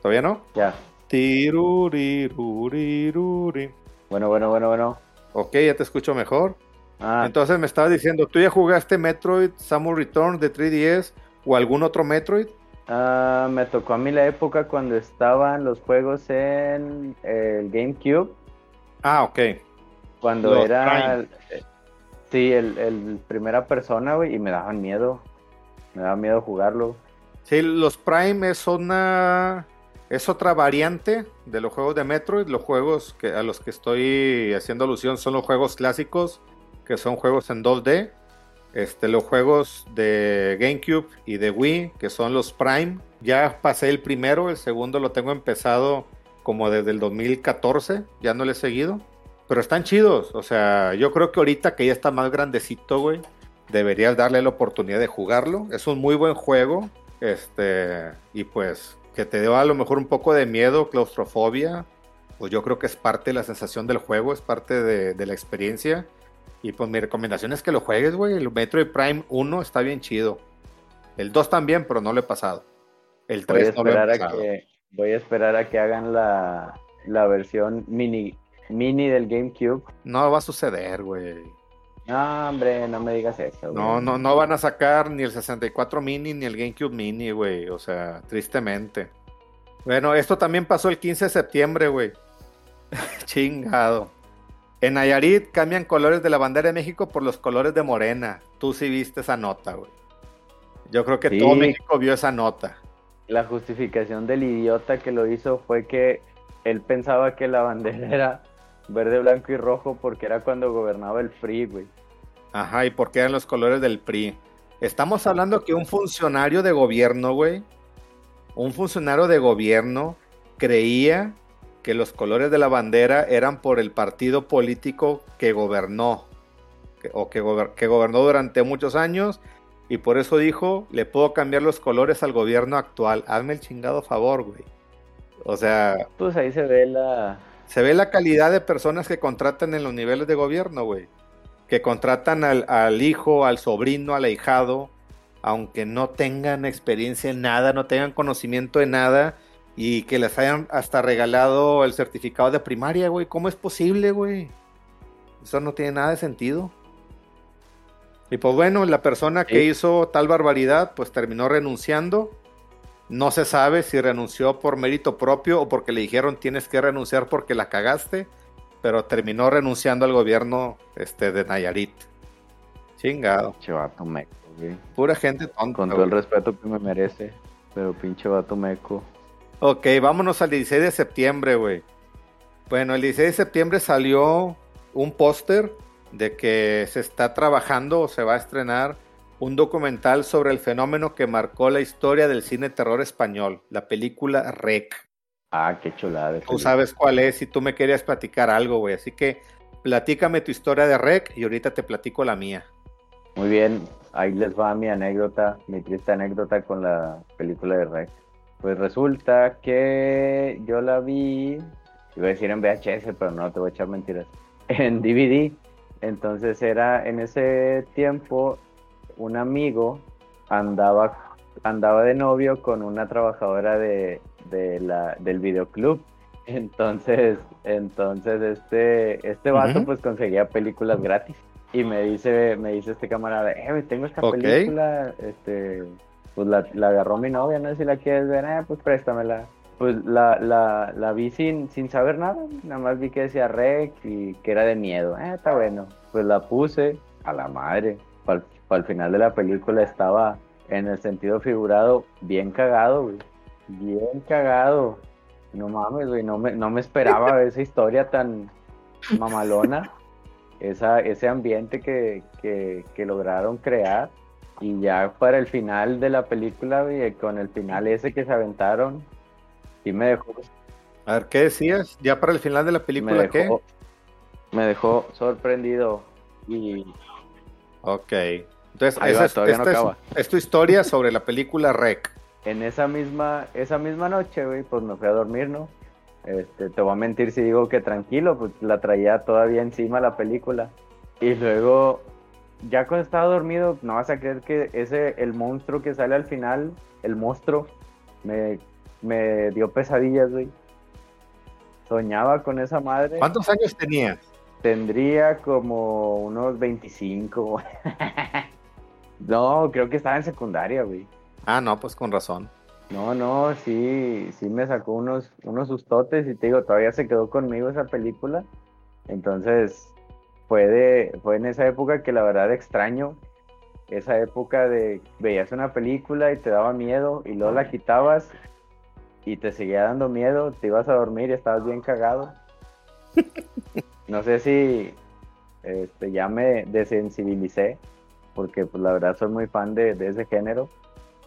¿Todavía no? Ya. Tirurirurirurir. Bueno, bueno, bueno, bueno. Ok, ya te escucho mejor. Ah. Entonces me estabas diciendo, ¿tú ya jugaste Metroid Samus Returns de tres D S o algún otro Metroid? Ah, me tocó a mí la época cuando estaban los juegos en el GameCube. Ah, ok. Cuando los era... El, sí, el, el primera persona, güey, y me daban miedo. Me daba miedo jugarlo. Sí, los Prime es una... Es otra variante de los juegos de Metroid. Los juegos que, a los que estoy haciendo alusión son los juegos clásicos, que son juegos en dos D. Este, los juegos de GameCube y de Wii, que son los Prime. Ya pasé el primero, el segundo lo tengo empezado como desde el dos mil catorce. Ya no lo he seguido. Pero están chidos. O sea, yo creo que ahorita que ya está más grandecito, güey, deberías darle la oportunidad de jugarlo. Es un muy buen juego. Este, y pues... que te dio a lo mejor un poco de miedo, claustrofobia, pues yo creo que es parte de la sensación del juego, es parte de, de la experiencia, y pues mi recomendación es que lo juegues, güey. El Metroid Prime uno está bien chido, el dos también, pero no lo he pasado, el tres no lo he pasado. Que, voy a esperar a que hagan la, la versión mini, mini del GameCube. No va a suceder, güey. No, hombre, no me digas eso, güey. No, no, no van a sacar ni el sesenta y cuatro Mini ni el GameCube Mini, güey. O sea, tristemente. Bueno, esto también pasó el quince de septiembre, güey. Chingado. En Nayarit cambian colores de la bandera de México por los colores de Morena. Tú sí viste esa nota, güey. Yo creo que sí. Todo México vio esa nota. La justificación del idiota que lo hizo fue que él pensaba que la bandera era verde, blanco y rojo porque era cuando gobernaba el P R I, güey. Ajá, y porque eran los colores del P R I. Estamos hablando que un funcionario de gobierno, güey, un funcionario de gobierno creía que los colores de la bandera eran por el partido político que gobernó, que, o que, gober- que gobernó durante muchos años, y por eso dijo, le puedo cambiar los colores al gobierno actual. Hazme el chingado favor, güey. O sea... Pues ahí se ve la... Se ve la calidad de personas que contratan en los niveles de gobierno, güey. Que contratan al, al hijo, al sobrino, al ahijado, aunque no tengan experiencia en nada, no tengan conocimiento de nada, y que les hayan hasta regalado el certificado de primaria, güey. ¿Cómo es posible, güey? Eso no tiene nada de sentido. Y pues bueno, la persona que sí hizo tal barbaridad, pues terminó renunciando. No se sabe si renunció por mérito propio o porque le dijeron tienes que renunciar porque la cagaste, pero terminó renunciando al gobierno este, de Nayarit. Chingado. Pinche vato meco, güey. Pura gente tonta. Con todo el respeto que me merece, pero pinche vato meco. Ok, vámonos al dieciséis de septiembre, güey. Bueno, el dieciséis de septiembre salió un póster de que se está trabajando o se va a estrenar un documental sobre el fenómeno que marcó la historia del cine terror español, la película R E C. Ah, qué chulada. De tú sabes cuál es y tú me querías platicar algo, güey. Así que platícame tu historia de R E C y ahorita te platico la mía. Muy bien, ahí les va mi anécdota, mi triste anécdota con la película de R E C. Pues resulta que yo la vi, iba a decir en V H S, pero no, te voy a echar mentiras, en D V D. Entonces era, en ese tiempo, un amigo andaba, andaba de novio con una trabajadora de, de la, del videoclub. Entonces, entonces este, este vato, uh-huh, pues conseguía películas gratis. Y me dice, me dice este camarada, eh, tengo esta okay. película, este... pues la, la agarró mi novia, no sé si la quieres ver, eh, pues préstamela. Pues la, la, la vi sin, sin saber nada, nada más vi que decía R E C y que era de miedo, eh, está bueno. Pues la puse, a la madre, para el final de la película estaba, en el sentido figurado, bien cagado, güey, bien cagado. No mames, güey, no me, no me esperaba ver esa historia tan mamalona, esa, ese ambiente que, que, que lograron crear. Y ya para el final de la película, güey, con el final ese que se aventaron, sí me dejó... A ver, ¿qué decías? ¿Ya para el final de la película me dejó, qué? Me dejó sorprendido y... Ok. Entonces, esa, va, esta no es, es tu historia sobre la película R E C. En esa misma, esa misma noche, güey, pues me fui a dormir, ¿no? Este, te voy a mentir si digo que tranquilo, pues la traía todavía encima la película. Y luego... ya cuando estaba dormido, no vas a creer que ese, el monstruo que sale al final, el monstruo, me, me dio pesadillas, güey. Soñaba con esa madre. ¿Cuántos años tenías? Tendría como unos veinticinco. No, creo que estaba en secundaria, güey. Ah, no, pues con razón. No, no, sí, sí me sacó unos, unos sustotes y te digo, todavía se quedó conmigo esa película. Entonces... Fue, de, fue en esa época que la verdad extraño, esa época de veías una película y te daba miedo y luego la quitabas y te seguía dando miedo, te ibas a dormir y estabas bien cagado. No sé si este, ya me desensibilicé, porque pues, la verdad soy muy fan de, de ese género,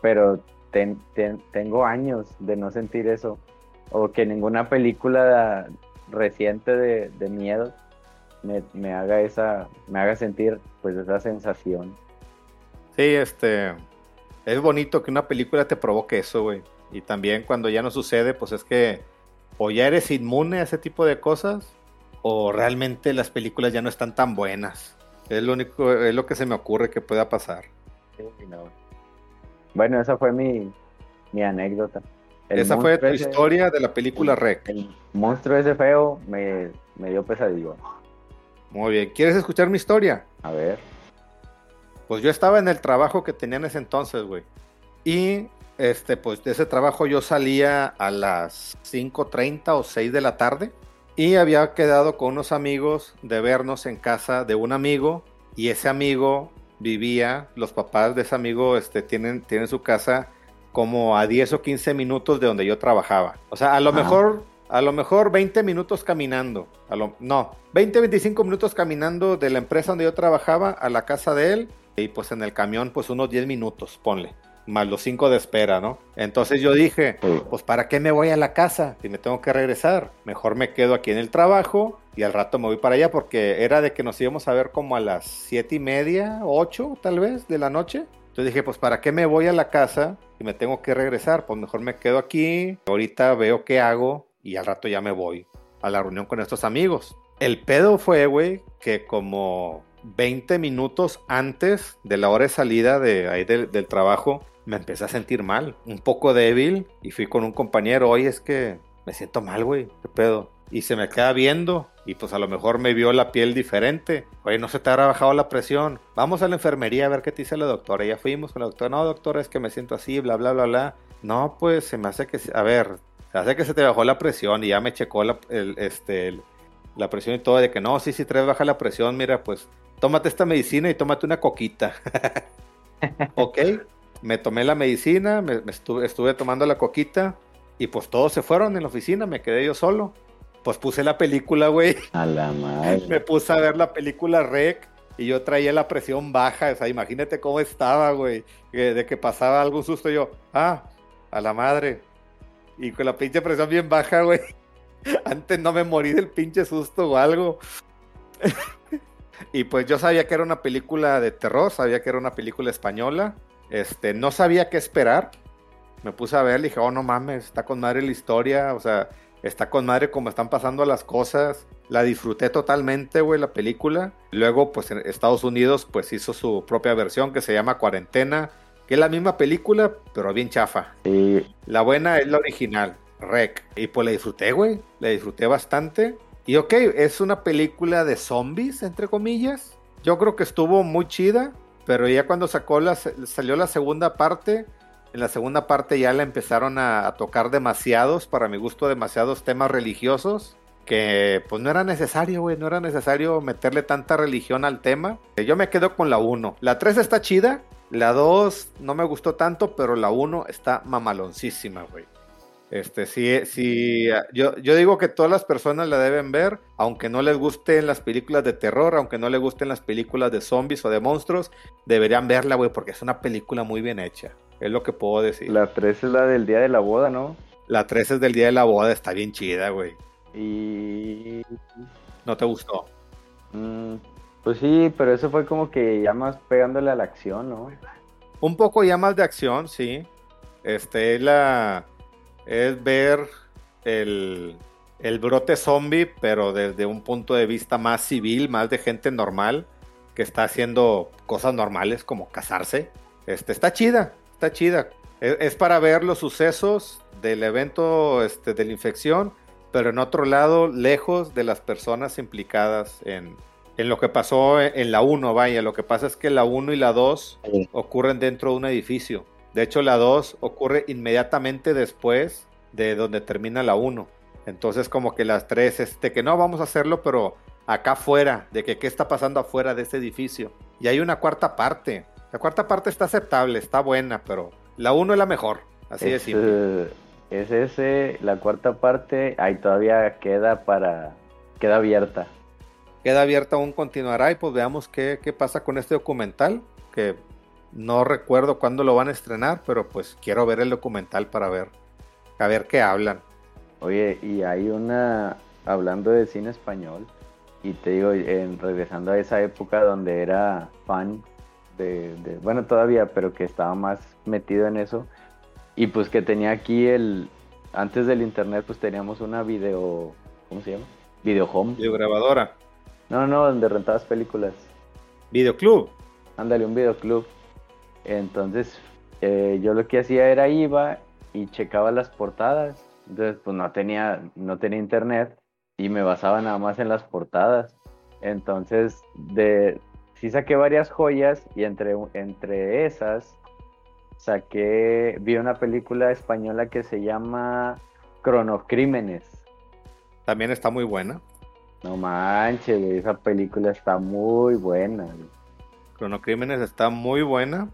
pero ten, ten, tengo años de no sentir eso, o que ninguna película reciente de, de miedo Me, me haga esa, me haga sentir pues esa sensación. Sí, este, es bonito que una película te provoque eso, güey. Y también cuando ya no sucede, pues es que o ya eres inmune a ese tipo de cosas, o realmente las películas ya no están tan buenas. Es lo único, es lo que se me ocurre que pueda pasar. Sí, no. Bueno, esa fue mi, mi anécdota. El esa fue tu ese, historia de la película R E C. El monstruo ese feo me, me dio pesadillo. Muy bien, ¿quieres escuchar mi historia? A ver. Pues yo estaba en el trabajo que tenía en ese entonces, güey. Y, este, pues, de ese trabajo yo salía a las cinco treinta o seis de la tarde. Y había quedado con unos amigos de vernos en casa de un amigo. Y ese amigo vivía, los papás de ese amigo este, tienen, tienen su casa como a diez o quince minutos de donde yo trabajaba. O sea, a lo ah. mejor... A lo mejor veinte minutos caminando, a lo, no, veinte, veinticinco minutos caminando de la empresa donde yo trabajaba a la casa de él, y pues en el camión pues unos diez minutos, ponle, más los cinco de espera, ¿no? Entonces yo dije, pues ¿para qué me voy a la casa si me tengo que regresar? Mejor me quedo aquí en el trabajo y al rato me voy para allá, porque era de que nos íbamos a ver como a las siete y media, ocho tal vez de la noche. Entonces dije, pues ¿para qué me voy a la casa si me tengo que regresar? Pues mejor me quedo aquí, ahorita veo qué hago. Y al rato ya me voy a la reunión con estos amigos. El pedo fue, güey, que como veinte minutos antes de la hora de salida de, ahí del, del trabajo, me empecé a sentir mal, un poco débil, y fui con un compañero, oye, es que me siento mal, güey, qué pedo, y se me queda viendo, y pues a lo mejor me vio la piel diferente, oye, no se te ha bajado la presión, vamos a la enfermería a ver qué te dice la doctora, y ya fuimos con la doctora, no, doctora, es que me siento así, bla, bla, bla, bla, no, pues se me hace que, a ver, se hace que se te bajó la presión, y ya me checó la, el, este, el, la presión y todo, de que no, sí, sí, traes baja la presión, mira, pues, tómate esta medicina y tómate una coquita. Ok, me tomé la medicina, me, me estuve, estuve tomando la coquita, y pues todos se fueron en la oficina, me quedé yo solo. Pues puse la película, güey. A la madre. Me puse a ver la película R E C y yo traía la presión baja. O sea, imagínate cómo estaba, güey. De que pasaba algún susto yo, ah, a la madre. Y con la pinche presión bien baja, güey. Antes no me morí del pinche susto o algo. Y pues yo sabía que era una película de terror, sabía que era una película española. Este, no sabía qué esperar. Me puse a ver, le dije, oh, no mames, está con madre la historia, o sea, está con madre como están pasando las cosas. La disfruté totalmente, güey, la película. Luego, pues, en Estados Unidos, pues, hizo su propia versión que se llama Cuarentena, que es la misma película, pero bien chafa. Sí. La buena es la original, R E C. Y pues la disfruté, güey, la disfruté bastante. Y ok, es una película de zombies, entre comillas. Yo creo que estuvo muy chida, pero ya cuando sacó la, salió la segunda parte... En la segunda parte ya la empezaron a, a tocar demasiados, para mi gusto, demasiados temas religiosos, que pues no era necesario, güey, no era necesario meterle tanta religión al tema. Yo me quedo con la uno. La tres está chida, la dos no me gustó tanto, pero la uno está mamaloncísima, güey. Este, sí, sí, yo, yo digo que todas las personas la deben ver, aunque no les gusten las películas de terror, aunque no les gusten las películas de zombies o de monstruos, deberían verla, güey, porque es una película muy bien hecha. Es lo que puedo decir. La tres es la del día de la boda, ¿no? La tres es del día de la boda, está bien chida, güey. Y... ¿No te gustó? Mm, pues sí, pero eso fue como que ya más pegándole a la acción, ¿no? Un poco ya más de acción, sí. Este, la... Es ver el... el brote zombie, pero desde un punto de vista más civil, más de gente normal, que está haciendo cosas normales, como casarse. Este, está chida. Está chida, es, es para ver los sucesos del evento este, de la infección, pero en otro lado, lejos de las personas implicadas en, en lo que pasó en, en la uno, vaya, lo que pasa es que la uno y la dos ocurren dentro de un edificio, de hecho la dos ocurre inmediatamente después de donde termina la uno, entonces como que las tres, este, que no vamos a hacerlo, pero acá afuera, de que qué está pasando afuera de este edificio, y hay una cuarta parte. La cuarta parte está aceptable, está buena, pero la uno es la mejor, así es, de simple. Es ese, la cuarta parte, ahí todavía queda para, queda abierta. Queda abierta, aún continuará, y pues veamos qué, qué pasa con este documental, que no recuerdo cuándo lo van a estrenar, pero pues quiero ver el documental para ver, a ver qué hablan. Oye, y hay una, hablando de cine español, y te digo, en, regresando a esa época donde era fan, De, de, bueno, todavía, pero que estaba más metido en eso, y pues que tenía aquí el, antes del internet, pues teníamos una video, ¿cómo se llama? Videohome. Videograbadora. No, no, donde rentabas películas. Videoclub. Ándale, un videoclub. Entonces, eh, yo lo que hacía era iba y checaba las portadas, entonces pues no tenía, no tenía internet, y me basaba nada más en las portadas, entonces de... Sí saqué varias joyas, y entre, entre esas saqué, vi una película española que se llama Cronocrímenes. También está muy buena. No manches, esa película está muy buena. Cronocrímenes está muy buena.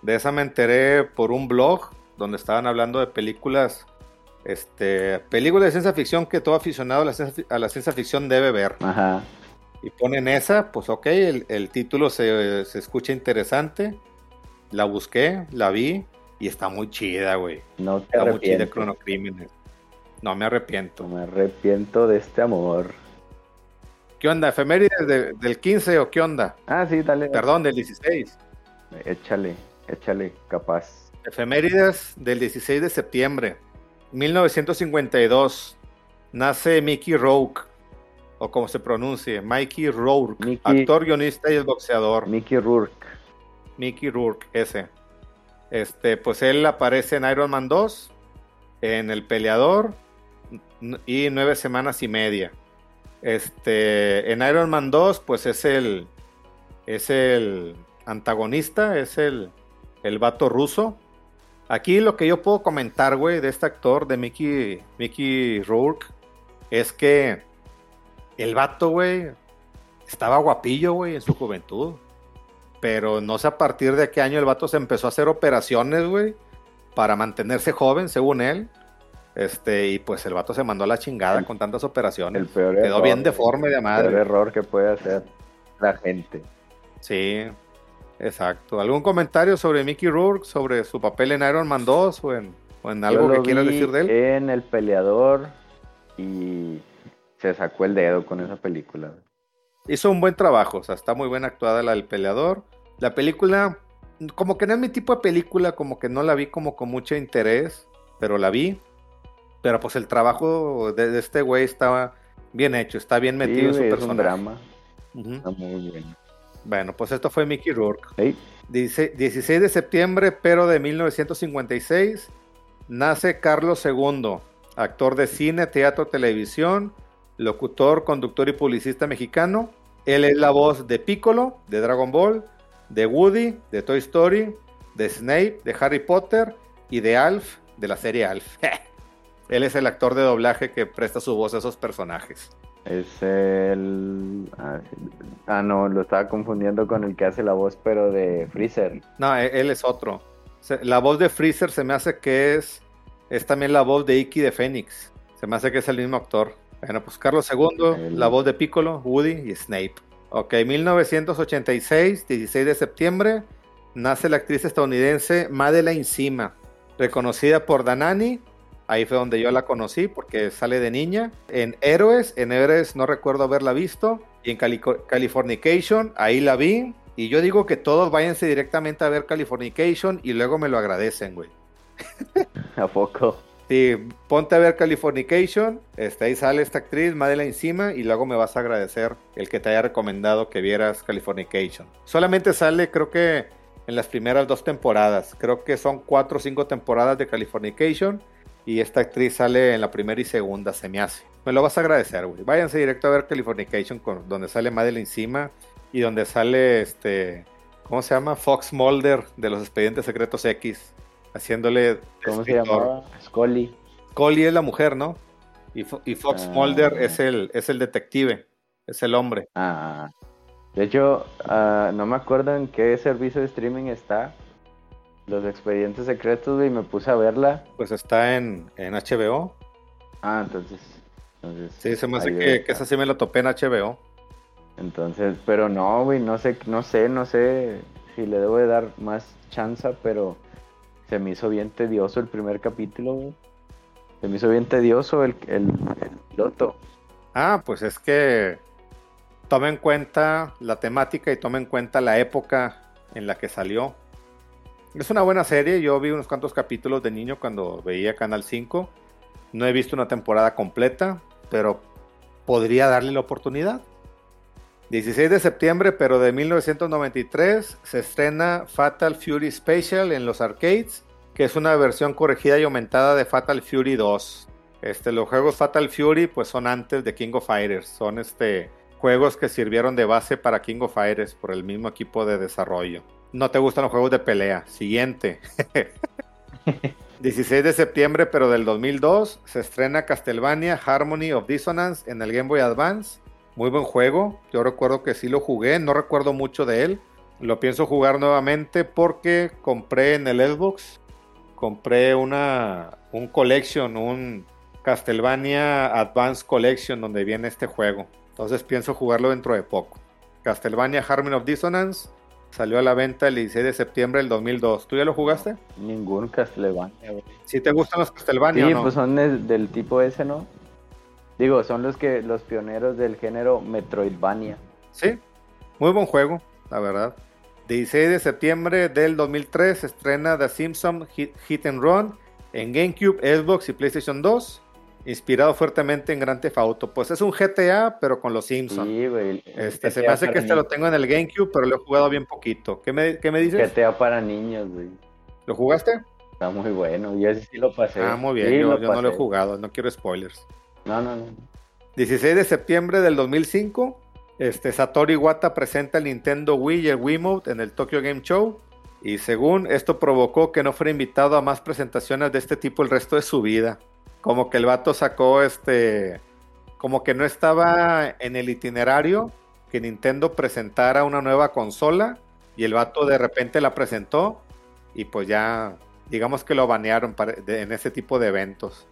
De esa me enteré por un blog donde estaban hablando de películas, este, películas de ciencia ficción que todo aficionado a la ciencia, a la ciencia ficción debe ver. Ajá. Y ponen esa, pues ok, el, el título se, se escucha interesante, la busqué, la vi, y está muy chida, güey. No te arrepientes. Está muy chida, Cronocrímenes. No me arrepiento. No me arrepiento de este amor. ¿Qué onda, efemérides de, del quince o qué onda? Ah, sí, dale. Perdón, del dieciséis. Échale, échale, capaz. Efemérides del dieciséis de septiembre, mil novecientos cincuenta y dos, nace Mickey Rourke. o como se pronuncie, Mickey Rourke, Mickey, actor, guionista y boxeador. Mickey Rourke. Mickey Rourke, ese. Este, pues él aparece en Iron Man dos, en El Peleador y Nueve Semanas y Media. Este, en Iron Man dos, pues es el, es el antagonista, es el, el vato ruso. Aquí lo que yo puedo comentar, güey, de este actor, de Mickey, Mickey Rourke, es que el vato, güey, estaba guapillo, güey, en su juventud. Pero no sé a partir de qué año el vato se empezó a hacer operaciones, güey, para mantenerse joven, según él. Este, y pues el vato se mandó a la chingada el, con tantas operaciones. El peor Quedó error, bien deforme de madre. El peor error que puede hacer la gente. Sí, exacto. ¿Algún comentario sobre Mickey Rourke, sobre su papel en Iron Man dos o en, o en algo que quieras decir de él? En El Peleador, y se sacó el dedo con esa película. Hizo un buen trabajo, o sea, está muy bien actuada la del Peleador. La película, como que no es mi tipo de película, como que no la vi como con mucho interés, pero la vi. Pero pues el trabajo de, de este güey estaba bien hecho, está bien metido sí, en su es personaje. Es un drama, uh-huh. Está muy bien. Bueno, pues esto fue Mickey Rourke. ¿Sí? Dice, dieciséis de septiembre, pero de mil novecientos cincuenta y seis, nace Carlos segundo, actor de cine, teatro, televisión, locutor, conductor y publicista mexicano. Él es la voz de Piccolo, de Dragon Ball, de Woody, de Toy Story, de Snape, de Harry Potter y de Alf, de la serie Alf. Él es el actor de doblaje que presta su voz a esos personajes. Es el... Ah, no, lo estaba confundiendo con el que hace la voz, pero de Freezer. No, él es otro. La voz de Freezer se me hace que es... Es también la voz de Iki de Fénix. Se me hace que es el mismo actor. Bueno, pues Carlos segundo, la voz de Piccolo, Woody y Snape. Ok, mil novecientos ochenta y seis, dieciséis de septiembre, nace la actriz estadounidense Madeleine Sima, reconocida por Danani. Ahí fue donde yo la conocí, porque sale de niña. En Héroes, en Héroes no recuerdo haberla visto. Y en Calico- Californication, ahí la vi. Y yo digo que todos váyanse directamente a ver Californication y luego me lo agradecen, güey. ¿A poco? Sí, ponte a ver Californication, este, ahí sale esta actriz, Madeleine Sima, y luego me vas a agradecer el que te haya recomendado que vieras Californication. Solamente sale, creo que en las primeras dos temporadas, creo que son cuatro o cinco temporadas de Californication, y esta actriz sale en la primera y segunda, se me hace. Me lo vas a agradecer, güey. Váyanse directo a ver Californication, con, donde sale Madeleine Sima, y donde sale, este, ¿cómo se llama? Fox Mulder, de los Expedientes Secretos X. Haciéndole... ¿Cómo escritor. Se llamaba? Scully. Scully es la mujer, ¿no? Y, Fo- y Fox ah, Mulder es el, es el detective, es el hombre. Ah, de hecho, uh, no me acuerdo en qué servicio de streaming está Los Expedientes Secretos, y me puse a verla. Pues está en, en H B O. Ah, entonces... entonces sí, se me hace que, que esa sí me la topé en H B O. Entonces, pero no, güey, no sé, no sé, no sé si le debo de dar más chance, pero... Se me hizo bien tedioso el primer capítulo, güey. Se me hizo bien tedioso el, el, el piloto. Ah, pues es que toma en cuenta la temática y toma en cuenta la época en la que salió. Es una buena serie, yo vi unos cuantos capítulos de niño cuando veía Canal cinco. No he visto una temporada completa, pero podría darle la oportunidad. dieciséis de septiembre, pero de mil novecientos noventa y tres, se estrena Fatal Fury Special en los arcades, que es una versión corregida y aumentada de Fatal Fury dos. Este, los juegos Fatal Fury pues son antes de King of Fighters, son este, juegos que sirvieron de base para King of Fighters por el mismo equipo de desarrollo. No te gustan los juegos de pelea. Siguiente. dieciséis de septiembre, pero del dos mil dos, se estrena Castlevania Harmony of Dissonance en el Game Boy Advance. Muy buen juego, yo recuerdo que sí lo jugué, no recuerdo mucho de él. Lo pienso jugar nuevamente porque compré en el Xbox, compré una un collection, un Castlevania Advance Collection donde viene este juego. Entonces pienso jugarlo dentro de poco. Castlevania Harmony of Dissonance salió a la venta el dieciséis de septiembre del dos mil dos. ¿Tú ya lo jugaste? Ningún Castlevania. ¿Sí te gustan los Castlevania? Sí, o no? Pues son de, del tipo ese, ¿no? Digo, son los que los pioneros del género Metroidvania. Sí, muy buen juego, la verdad. dieciséis de septiembre del dos mil tres se estrena The Simpsons Hit, Hit and Run en GameCube, Xbox y PlayStation dos. inspirado fuertemente en Grand Theft Auto. Pues es un G T A, pero con los Simpsons. Sí, güey. Este, se me hace que niños. Este lo tengo en el GameCube, pero lo he jugado bien poquito. ¿Qué me, qué me dices? G T A para niños, güey. ¿Lo jugaste? Está muy bueno. Yo sí lo pasé. Ah, muy bien. Sí, yo lo yo no lo he jugado. No quiero spoilers. No, no, no. dieciséis de septiembre del dos mil cinco, este, Satoru Iwata presenta el Nintendo Wii y el Wiimote en el Tokyo Game Show. Y según esto provocó que no fuera invitado a más presentaciones de este tipo el resto de su vida. Como que el vato sacó este... Como que no estaba en el itinerario que Nintendo presentara una nueva consola. Y el vato de repente la presentó. Y pues ya, digamos que lo banearon para, de, en ese tipo de eventos.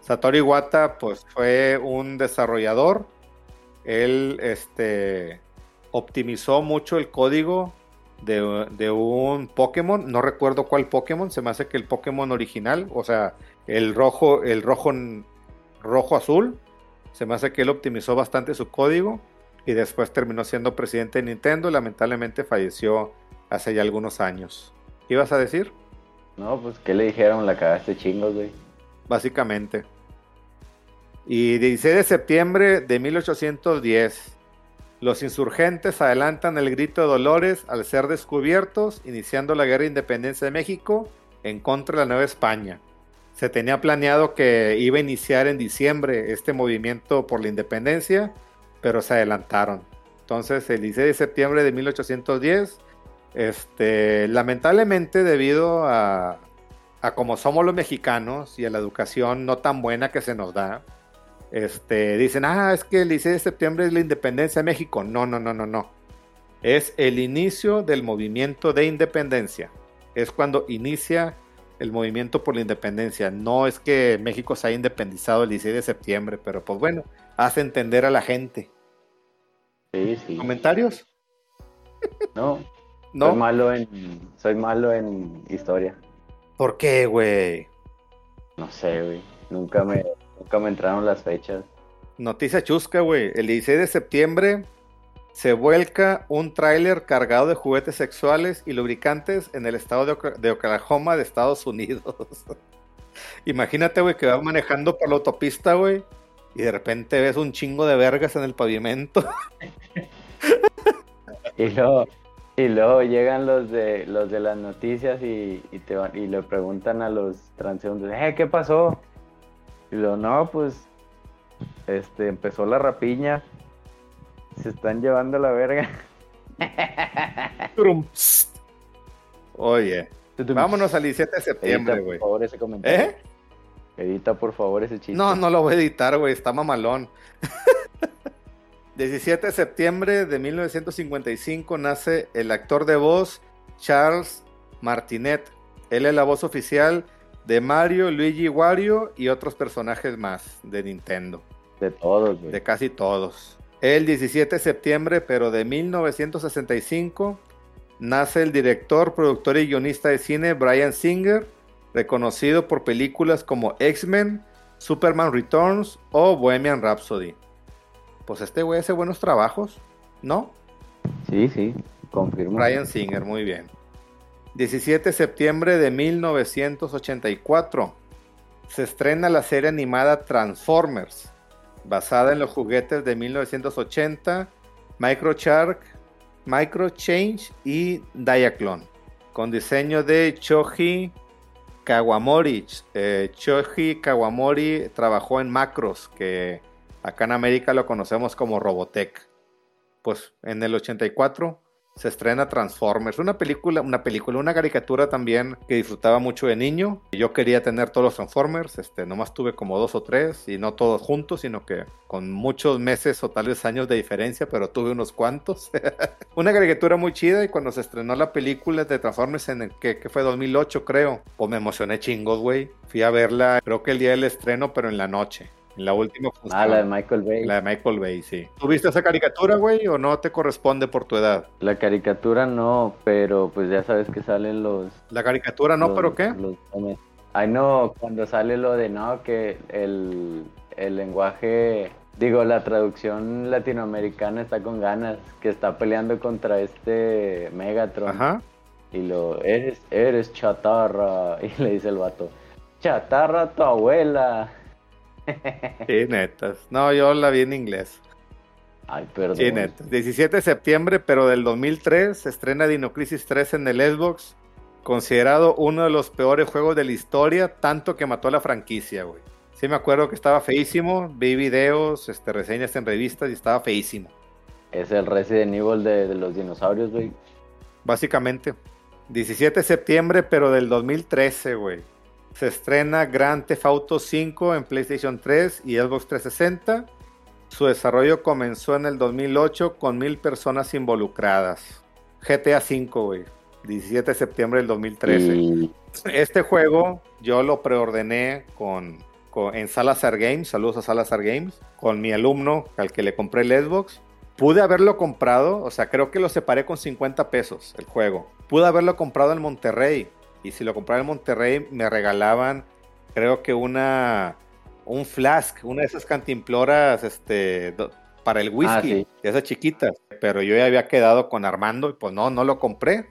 Satoru Iwata pues fue un desarrollador. Él este, optimizó mucho el código de, de un Pokémon. No recuerdo cuál Pokémon. Se me hace que el Pokémon original, o sea... El rojo, el rojo, rojo azul, se me hace que él optimizó bastante su código y después terminó siendo presidente de Nintendo. Lamentablemente falleció hace ya algunos años. ¿Ibas a decir? No, pues ¿qué le dijeron? La cagaste chingos, güey. Básicamente. Y dieciséis de septiembre de mil ochocientos diez, los insurgentes adelantan el grito de Dolores al ser descubiertos, iniciando la guerra de independencia de México en contra de la Nueva España. Se tenía planeado que iba a iniciar en diciembre este movimiento por la independencia, pero se adelantaron. Entonces, el dieciséis de septiembre de mil ochocientos diez, este, lamentablemente debido a, a como somos los mexicanos y a la educación no tan buena que se nos da, este, dicen, ah, es que el dieciséis de septiembre es la independencia de México. No, no, no, no, no. Es el inicio del movimiento de independencia. Es cuando inicia el movimiento por la independencia. No es que México se haya independizado el dieciséis de septiembre, pero pues bueno, hace entender a la gente. Sí, sí. ¿Comentarios? No, no. Soy malo en, soy malo en historia. ¿Por qué, güey? No sé, güey. Nunca me, nunca me entraron las fechas. Noticia chusca, güey. El dieciséis de septiembre se vuelca un tráiler cargado de juguetes sexuales y lubricantes en el estado de, Oca- de Oklahoma de Estados Unidos. Imagínate, güey, que vas manejando por la autopista, güey, y de repente ves un chingo de vergas en el pavimento. Y luego, y luego llegan los de los de las noticias y, y, te, y le preguntan a los transeúntes, eh, ¿qué pasó? Y luego, no, pues, este, empezó la rapiña. Se están llevando la verga. Oye, vámonos al diecisiete de septiembre, güey. Edita, wey. Por favor, ese comentario. ¿Eh? Edita, por favor, ese chiste. No, no lo voy a editar, güey. Está mamalón. diecisiete de septiembre de mil novecientos cincuenta y cinco nace el actor de voz Charles Martinet. Él es la voz oficial de Mario, Luigi, Wario y otros personajes más de Nintendo. De todos, güey. De casi todos. El diecisiete de septiembre, pero de mil novecientos sesenta y cinco, nace el director, productor y guionista de cine Bryan Singer, reconocido por películas como X-Men, Superman Returns o Bohemian Rhapsody. Pues este güey hace buenos trabajos, ¿no? Sí, sí, confirmo. Bryan Singer, muy bien. diecisiete de septiembre de mil novecientos ochenta y cuatro, se estrena la serie animada Transformers, basada en los juguetes de mil novecientos ochenta, Microshark, Microchange y Diaclone, con diseño de Shoji Kawamori. Eh, Shoji Kawamori trabajó en Macros, que acá en América lo conocemos como Robotech. Pues en el ochenta y cuatro se estrena Transformers, una película, una película, una caricatura también que disfrutaba mucho de niño. Yo quería tener todos los Transformers, este, nomás tuve como dos o tres, y no todos juntos, sino que con muchos meses o tal vez años de diferencia, pero tuve unos cuantos. Una caricatura muy chida, y cuando se estrenó la película de Transformers en el que, que fue dos mil ocho, creo, pues me emocioné chingos, güey. Fui a verla, creo que el día del estreno, pero en la noche. La última función. Ah, la de Michael Bay. La de Michael Bay, sí. ¿Tuviste esa caricatura, güey, o no te corresponde por tu edad? La caricatura no, pero pues ya sabes que salen los... ¿La caricatura no, los, pero qué? Los... Ay, no, cuando sale lo de, no, que el, el lenguaje... Digo, la traducción latinoamericana está con ganas, que está peleando contra este Megatron. Ajá. Y lo, eres, eres chatarra, y le dice el vato, chatarra tu abuela... Sí, netas. No, yo la vi en inglés. Ay, perdón. Sí, netas. diecisiete de septiembre, pero del dos mil tres, se estrena Dino Crisis tres en el Xbox, considerado uno de los peores juegos de la historia, tanto que mató a la franquicia, güey. Sí me acuerdo que estaba feísimo, vi videos, este, reseñas en revistas y estaba feísimo. Es el Resident Evil de, de los dinosaurios, güey. Básicamente. diecisiete de septiembre, pero del dos mil trece, güey. Se estrena Grand Theft Auto cinco en PlayStation tres y Xbox trescientos sesenta. Su desarrollo comenzó en el dos mil ocho con mil personas involucradas. G T A V, güey. diecisiete de septiembre del dos mil trece. Y... Este juego yo lo preordené con... en Salazar Games, saludos a Salazar Games, con mi alumno al que le compré el Xbox. Pude haberlo comprado, o sea, creo que lo separé con cincuenta pesos el juego. Pude haberlo comprado en Monterrey, y si lo compraba en Monterrey me regalaban, creo que una un flask, una de esas cantimploras este, para el whisky, ah, sí, de esas chiquitas. Pero yo ya había quedado con Armando y pues no, no lo compré.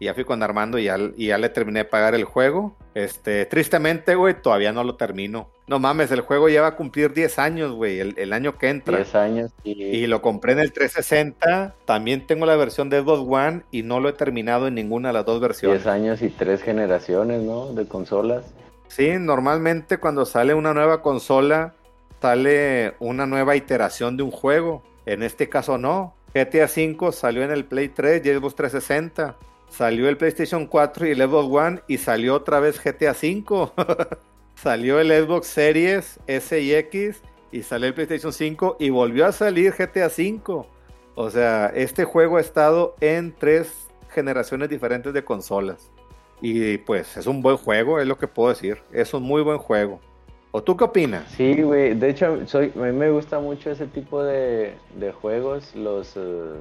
Y ya fui con Armando y ya, y ya le terminé de pagar el juego. Este, tristemente, güey, todavía no lo termino. No mames, el juego ya va a cumplir diez años, güey, el, el año que entra. diez años, sí. Y lo compré en el trescientos sesenta. También tengo la versión de Xbox One y no lo he terminado en ninguna de las dos versiones. diez años y tres generaciones, ¿no? De consolas. Sí, normalmente cuando sale una nueva consola, sale una nueva iteración de un juego. En este caso no. G T A V salió en el Play tres y Xbox trescientos sesenta. Salió el PlayStation cuatro y el Xbox One y salió otra vez G T A V. Salió el Xbox Series S y X y salió el PlayStation cinco y volvió a salir G T A V. O sea, este juego ha estado en tres generaciones diferentes de consolas. Y pues es un buen juego, es lo que puedo decir. Es un muy buen juego. ¿O tú qué opinas? Sí, güey. De hecho, soy, a mí me gusta mucho ese tipo de, de juegos, los, uh,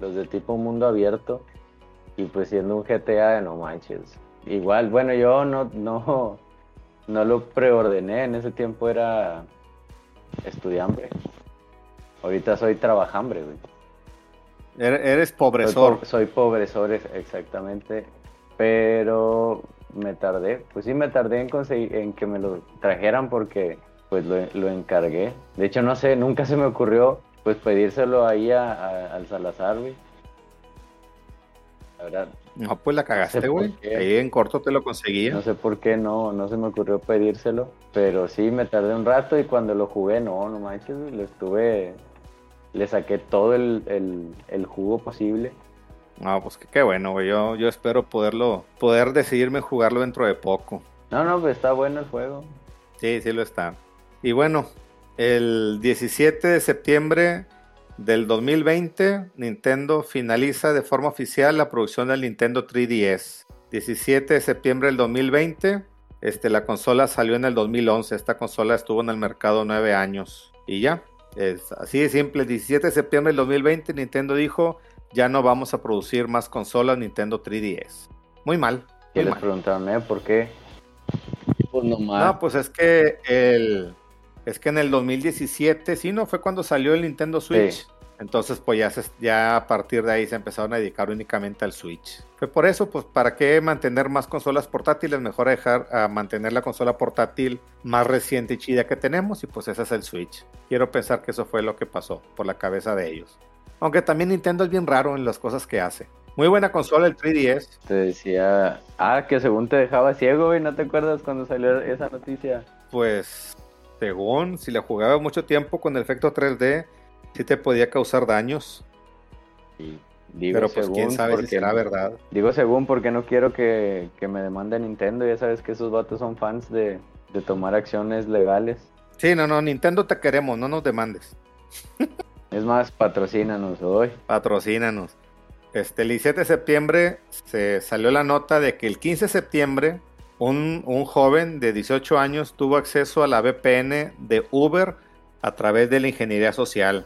los de tipo mundo abierto. Y pues siendo un G T A de no manches. Igual, bueno, yo no, no, no lo preordené. En ese tiempo era estudiante. Ahorita soy trabajambre, güey. Eres pobrezor. Soy, po- soy pobrezor, exactamente. Pero me tardé. Pues sí me tardé en conseguir, en que me lo trajeran porque pues lo, lo encargué. De hecho, no sé, nunca se me ocurrió pues pedírselo ahí a, a, al Salazar, güey. La verdad, no, pues la cagaste, güey. No sé ahí en corto te lo conseguía. No sé por qué no, no se me ocurrió pedírselo. Pero sí, me tardé un rato y cuando lo jugué, no, no manches, lo estuve... Le saqué todo el, el, el jugo posible. No, pues qué bueno, güey. Yo, yo espero poderlo, poder decidirme jugarlo dentro de poco. No, no, pues está bueno el juego. Sí, sí lo está. Y bueno, el diecisiete de septiembre... del dos mil veinte, Nintendo finaliza de forma oficial la producción del Nintendo tres D S. diecisiete de septiembre del dos mil veinte, este, la consola salió en el dos mil once. Esta consola estuvo en el mercado nueve años. Y ya, es así de simple. diecisiete de septiembre del dos mil veinte, Nintendo dijo, ya no vamos a producir más consolas Nintendo tres D S. Muy mal. ¿Qué les preguntaron, eh? ¿Por qué? Pues no mal. No, pues es que el... Es que en el dos mil diecisiete, sí, ¿no? Fue cuando salió el Nintendo Switch. Sí. Entonces, pues ya, se, ya a partir de ahí se empezaron a dedicar únicamente al Switch. Fue por eso, pues, ¿para qué mantener más consolas portátiles? Mejor dejar a mantener la consola portátil más reciente y chida que tenemos. Y pues ese es el Switch. Quiero pensar que eso fue lo que pasó por la cabeza de ellos. Aunque también Nintendo es bien raro en las cosas que hace. Muy buena consola el tres D S. Te decía... Ah, que según te dejaba ciego, güey. ¿No te acuerdas cuando salió esa noticia? Pues... Según, si la jugaba mucho tiempo con el efecto tres D, sí te podía causar daños. Sí, digo, pero pues quién sabe si será verdad. Digo según porque no quiero que, que me demande Nintendo. Ya sabes que esos vatos son fans de, de tomar acciones legales. Sí, no, no, Nintendo te queremos, no nos demandes. Es más, patrocínanos hoy. Patrocínanos. Este, el diecisiete de septiembre se salió la nota de que el quince de septiembre... Un, un joven de dieciocho años tuvo acceso a la V P N de Uber a través de la ingeniería social.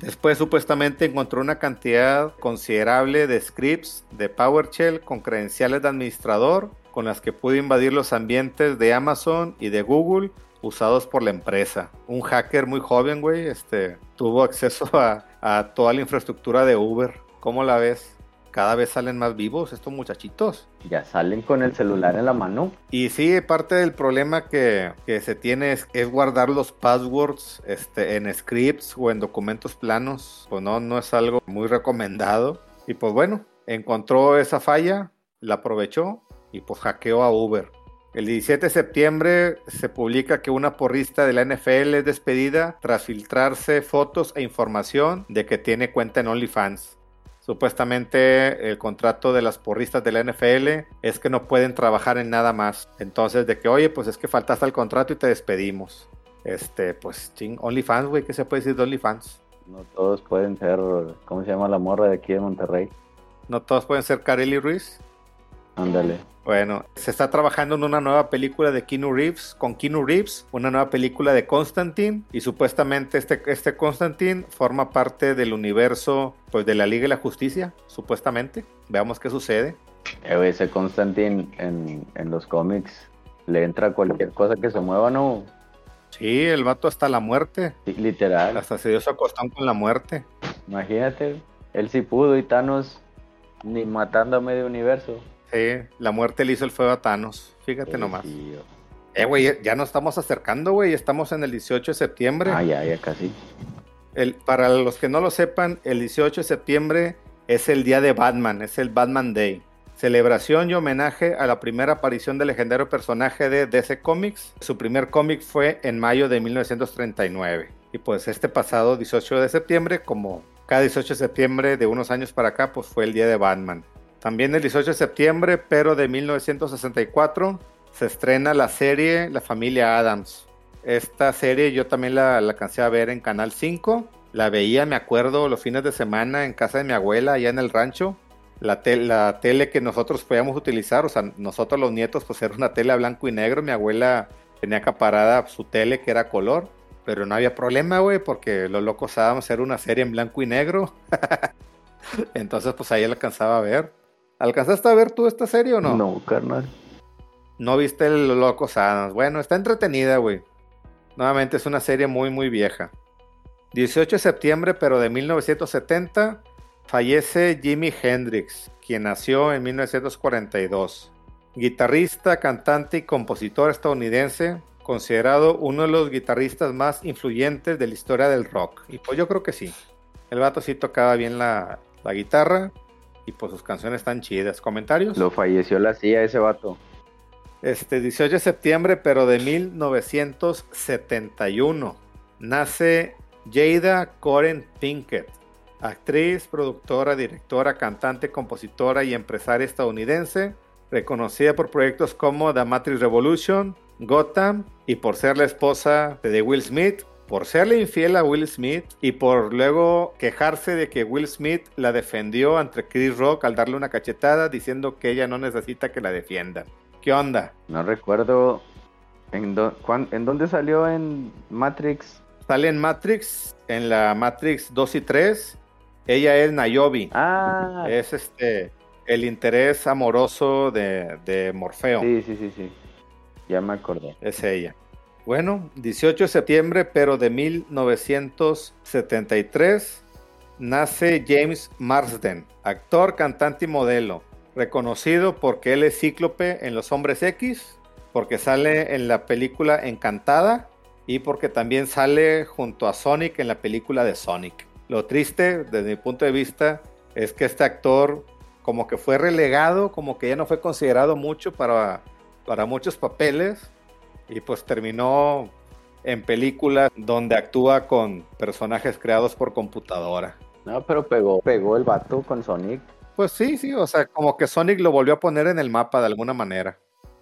Después supuestamente encontró una cantidad considerable de scripts de PowerShell con credenciales de administrador con las que pudo invadir los ambientes de Amazon y de Google usados por la empresa. Un hacker muy joven, güey, este, tuvo acceso a, a toda la infraestructura de Uber. ¿Cómo la ves? cada vez salen más vivos estos muchachitos. Ya salen con el celular en la mano. Y sí, parte del problema que, que se tiene es, es guardar los passwords este, en scripts o en documentos planos. Pues no, no es algo muy recomendado. Y pues bueno, encontró esa falla, la aprovechó y pues hackeó a Uber. El diecisiete de septiembre se publica que una porrista de la N F L es despedida tras filtrarse fotos e información de que tiene cuenta en OnlyFans. Supuestamente el contrato de las porristas de la N F L es que no pueden trabajar en nada más. Entonces de que, oye, pues es que faltaste al contrato y te despedimos. Este, pues ching, OnlyFans, güey, ¿qué se puede decir de OnlyFans? No todos pueden ser, ¿cómo se llama la morra de aquí de Monterrey? No todos pueden ser Kareli Ruiz. Ándale. Bueno, se está trabajando en una nueva película de Keanu Reeves, con Keanu Reeves, una nueva película de Constantine, y supuestamente este, este Constantine forma parte del universo, pues, de la Liga de la Justicia, supuestamente. Veamos qué sucede. Ese Constantine en, en los cómics le entra cualquier cosa que se mueva, ¿no? Sí, el vato hasta la muerte. Sí, literal. Hasta se dio su acostón con la muerte. Imagínate, él sí pudo y Thanos ni matando a medio universo. Sí, la muerte le hizo el feo a Thanos. Fíjate Qué nomás. Tío. Eh, güey, ya nos estamos acercando, güey. Estamos en el dieciocho de septiembre. Ah, ya, ya casi. El, para los que no lo sepan, el dieciocho de septiembre es el día de Batman. Es el Batman Day. Celebración y homenaje a la primera aparición del legendario personaje de D C Comics. Su primer cómic fue en mayo de mil novecientos treinta y nueve. Y pues este pasado dieciocho de septiembre, como cada dieciocho de septiembre de unos años para acá, pues fue el día de Batman. También el dieciocho de septiembre, pero de mil novecientos sesenta y cuatro, se estrena la serie La Familia Addams. Esta serie yo también la, la alcancé a ver en Canal cinco. La veía, me acuerdo, los fines de semana en casa de mi abuela, allá en el rancho. La, te- la tele que nosotros podíamos utilizar, o sea, nosotros los nietos, pues era una tele a blanco y negro. Mi abuela tenía acaparada su tele que era color, pero no había problema, güey, porque Los Locos Addams era una serie en blanco y negro. Entonces, pues ahí la alcanzaba a ver. ¿Alcanzaste a ver tú esta serie o no? No, carnal. No viste Los Locos Addams. Bueno, está entretenida, güey. Nuevamente es una serie muy, muy vieja. dieciocho de septiembre, pero de mil novecientos setenta, fallece Jimi Hendrix, quien nació en mil novecientos cuarenta y dos. Guitarrista, cantante y compositor estadounidense, considerado uno de los guitarristas más influyentes de la historia del rock. Y pues yo creo que sí. El vato sí tocaba bien la, la guitarra. Y pues sus canciones están chidas. ¿Comentarios? Lo falleció la silla ese vato. Este dieciocho de septiembre, pero de mil novecientos setenta y uno. Nace Jada Coren Pinkett, actriz, productora, directora, cantante, compositora y empresaria estadounidense, reconocida por proyectos como The Matrix Revolution, Gotham, y por ser la esposa de Will Smith, por serle infiel a Will Smith y por luego quejarse de que Will Smith la defendió ante Chris Rock al darle una cachetada diciendo que ella no necesita que la defiendan. ¿Qué onda? No recuerdo en, do- cuán, ¿en dónde salió en Matrix? Sale en Matrix, en la Matrix dos y tres. Ella es Niobe. Ah. Es este el interés amoroso de, de Morfeo. Sí, sí, sí, sí. Ya me acordé. Es ella. Bueno, dieciocho de septiembre, pero de mil novecientos setenta y tres, nace James Marsden, actor, cantante y modelo, reconocido porque él es Cíclope en Los Hombres X, porque sale en la película Encantada y porque también sale junto a Sonic en la película de Sonic. Lo triste, desde mi punto de vista, es que este actor como que fue relegado, como que ya no fue considerado mucho para, para muchos papeles. Y pues terminó en películas donde actúa con personajes creados por computadora. No, pero pegó, pegó el vato con Sonic. Pues sí, sí, o sea, como que Sonic lo volvió a poner en el mapa de alguna manera.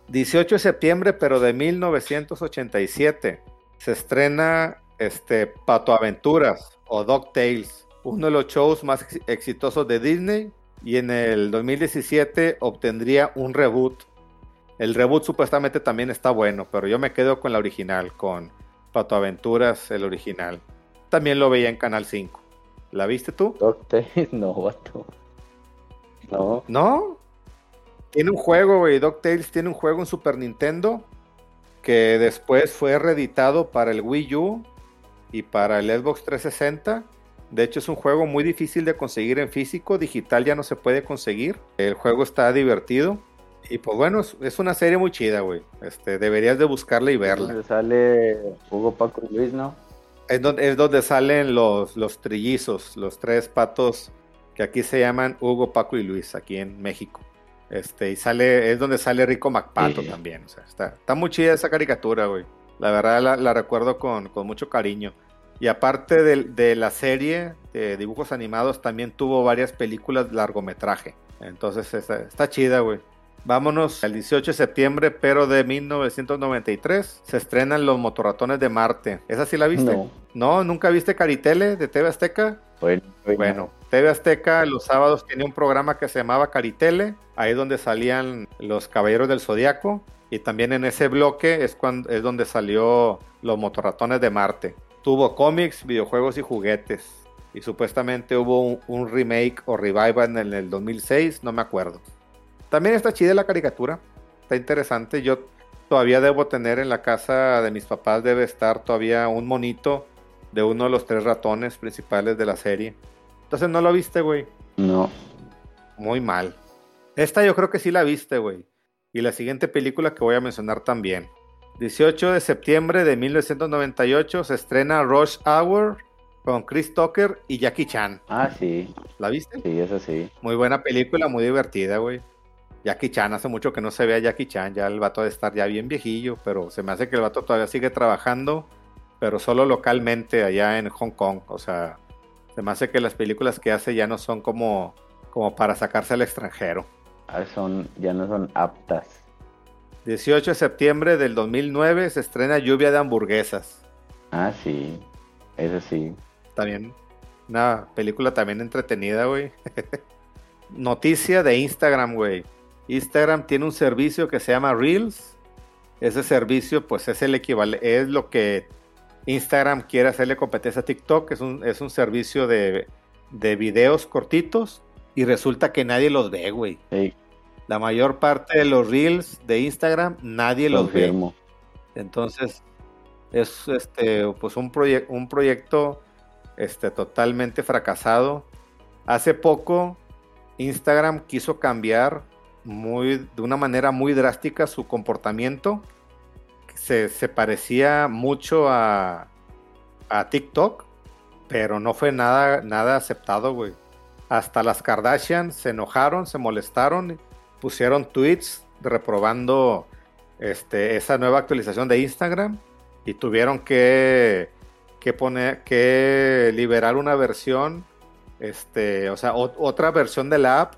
dieciocho de septiembre, pero de mil novecientos ochenta y siete, se estrena este, Pato Aventuras o DuckTales, uno de los shows más ex- exitosos de Disney, y en el dos mil diecisiete obtendría un reboot. El reboot supuestamente también está bueno, pero yo me quedo con la original, con Pato Aventuras, el original. También lo veía en Canal cinco. ¿La viste tú? DuckTales, no, vato. No. ¿No? Tiene un juego, güey. DuckTales tiene un juego en Super Nintendo que después fue reeditado para el Wii U y para el Xbox trescientos sesenta. De hecho, es un juego muy difícil de conseguir en físico, digital ya no se puede conseguir. El juego está divertido. Y pues bueno, es una serie muy chida, güey. Este, deberías de buscarla y verla. Donde sale Hugo, Paco y Luis, ¿no? Es donde, es donde salen los, los trillizos, los tres patos que aquí se llaman Hugo, Paco y Luis, aquí en México. Este, y sale, es donde sale Rico MacPato, sí, también. O sea, está, está muy chida esa caricatura, güey. La verdad la, la recuerdo con, con mucho cariño. Y aparte de, de la serie de dibujos animados, también tuvo varias películas de largometraje. Entonces está, está chida, güey. Vámonos al dieciocho de septiembre, pero de mil novecientos noventa y tres, se estrenan Los Motorratones de Marte. ¿Esa sí la viste? No. ¿No? ¿Nunca viste Caritele de T V Azteca? Bueno, bueno. bueno, T V Azteca los sábados tenía un programa que se llamaba Caritele, ahí donde salían los Caballeros del Zodiaco, y también en ese bloque es, cuando, es donde salió Los Motorratones de Marte. Tuvo cómics, videojuegos y juguetes. Y supuestamente hubo un, un remake o revival en el, en el dos mil seis, no me acuerdo. También está chida la caricatura, está interesante. Yo todavía debo tener en la casa de mis papás, debe estar todavía un monito de uno de los tres ratones principales de la serie. Entonces, ¿no lo viste, güey? No. Muy mal. Esta yo creo que sí la viste, güey. Y la siguiente película que voy a mencionar también. dieciocho de septiembre de mil novecientos noventa y ocho se estrena Rush Hour con Chris Tucker y Jackie Chan. Ah, sí. ¿La viste? Sí, esa sí. Muy buena película, muy divertida, güey. Jackie Chan, hace mucho que no se ve a Jackie Chan, ya el vato ha de estar ya bien viejillo, pero se me hace que el vato todavía sigue trabajando, pero solo localmente allá en Hong Kong. O sea, se me hace que las películas que hace ya no son como, como para sacarse al extranjero. Ah, son, ya no son aptas. dieciocho de septiembre del dos mil nueve se estrena Lluvia de Hamburguesas. Ah, sí, eso sí. También, una película también entretenida, güey. Noticia de Instagram, güey. Instagram tiene un servicio que se llama Reels. Ese servicio, pues, es el equivalente, es lo que Instagram quiere hacerle competencia a TikTok. Es un, es un servicio de, de videos cortitos y resulta que nadie los ve, güey. Sí. La mayor parte de los Reels de Instagram nadie Confirmo. los ve. Entonces, es este, pues, un, proye- un proyecto este, totalmente fracasado. Hace poco, Instagram quiso cambiar Muy, de una manera muy drástica su comportamiento. Se, se parecía mucho a, a TikTok, pero no fue nada, nada aceptado, güey. Hasta las Kardashian se enojaron, se molestaron, pusieron tweets reprobando este, esa nueva actualización de Instagram y tuvieron que, que, poner, que liberar una versión, este, o sea, o, otra versión de la app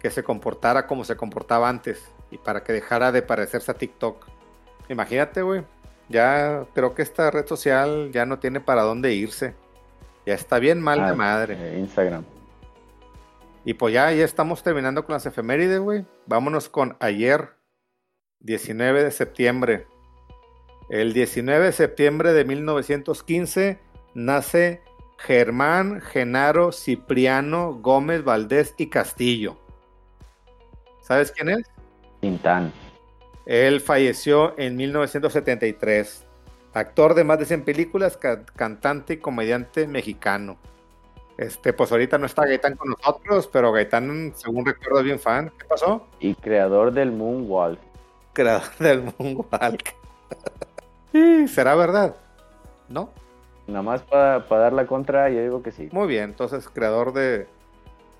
que se comportara como se comportaba antes y para que dejara de parecerse a TikTok. Imagínate, güey. Ya creo que esta red social ya no tiene para dónde irse. Ya está bien mal ah, de madre. Eh, Instagram. Y pues ya, ya estamos terminando con las efemérides, güey. Vámonos con ayer, diecinueve de septiembre. El diecinueve de septiembre de mil novecientos quince nace Germán Genaro Cipriano Gómez Valdés y Castillo. ¿Sabes quién es? Tintán. Él falleció en mil novecientos setenta y tres. Actor de más de cien películas, ca- cantante y comediante mexicano. Este, pues ahorita no está Gaitán con nosotros, pero Gaitán, según recuerdo, es bien fan. ¿Qué pasó? Y creador del Moonwalk. Creador del Moonwalk. Sí, ¿será verdad? ¿No? Nada más para pa dar la contra, yo digo que sí. Muy bien, entonces creador de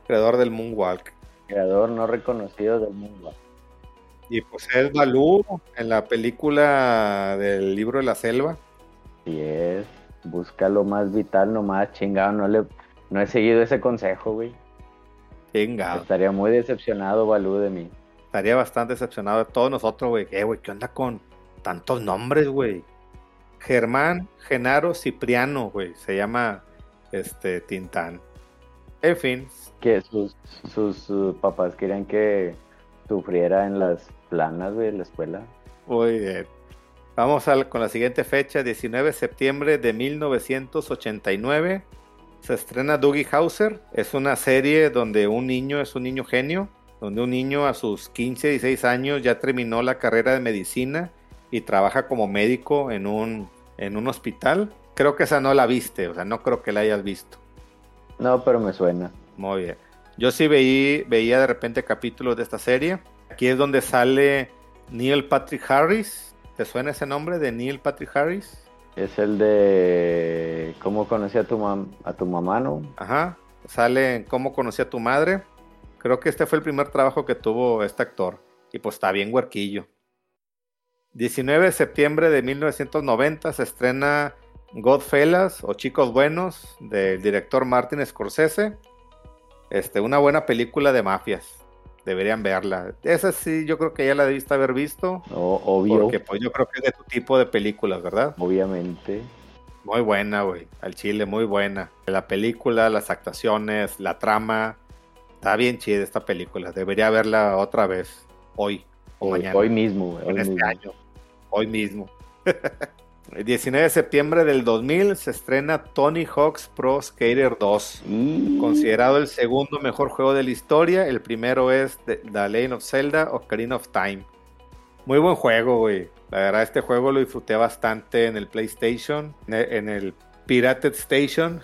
creador del Moonwalk. Creador no reconocido del mundo. Y pues es Balú en la película del Libro de la Selva. Sí es, busca lo más vital, lo más chingado, no le, no he seguido ese consejo, güey. Chingado. Estaría muy decepcionado Balú de mí. Estaría bastante decepcionado de todos nosotros, güey. Eh, güey, ¿qué onda con tantos nombres, güey? Germán Genaro Cipriano, güey, se llama este Tintán. En fin. Que sus, sus, sus papás querían que sufriera en las planas, güey, de la escuela. Muy bien. Vamos a, con la siguiente fecha, diecinueve de septiembre de mil novecientos ochenta y nueve. Se estrena Dougie Hauser. Es una serie donde un niño es un niño genio, donde un niño a sus quince, dieciséis años ya terminó la carrera de medicina y trabaja como médico en un, en un hospital. Creo que esa no la viste, o sea, no creo que la hayas visto. No, pero me suena. Muy bien. Yo sí veí, veía de repente capítulos de esta serie. Aquí es donde sale Neil Patrick Harris. ¿Te suena ese nombre de Neil Patrick Harris? Es el de ¿Cómo conocí a tu, mam- a tu mamá, no? Ajá. Sale en ¿Cómo conocí a tu madre? Creo que este fue el primer trabajo que tuvo este actor. Y pues está bien huerquillo. diecinueve de septiembre de mil novecientos noventa se estrena Godfellas o Chicos Buenos del director Martin Scorsese. Este, una buena película de mafias. Deberían verla. Esa sí, yo creo que ya la debiste haber visto. No, obvio. Porque pues yo creo que es de tu tipo de películas, ¿verdad? Obviamente. Muy buena, güey. Al chile, muy buena. La película, las actuaciones, la trama. Está bien chida esta película. Debería verla otra vez. Hoy o hoy, mañana. Hoy mismo, güey. En este mismo. año. Hoy mismo. El diecinueve de septiembre del dos mil se estrena Tony Hawk's Pro Skater dos, mm. considerado el segundo mejor juego de la historia. El primero es The Legend of Zelda Ocarina of Time. Muy buen juego, güey. La verdad, este juego lo disfruté bastante en el PlayStation, en el Pirated Station.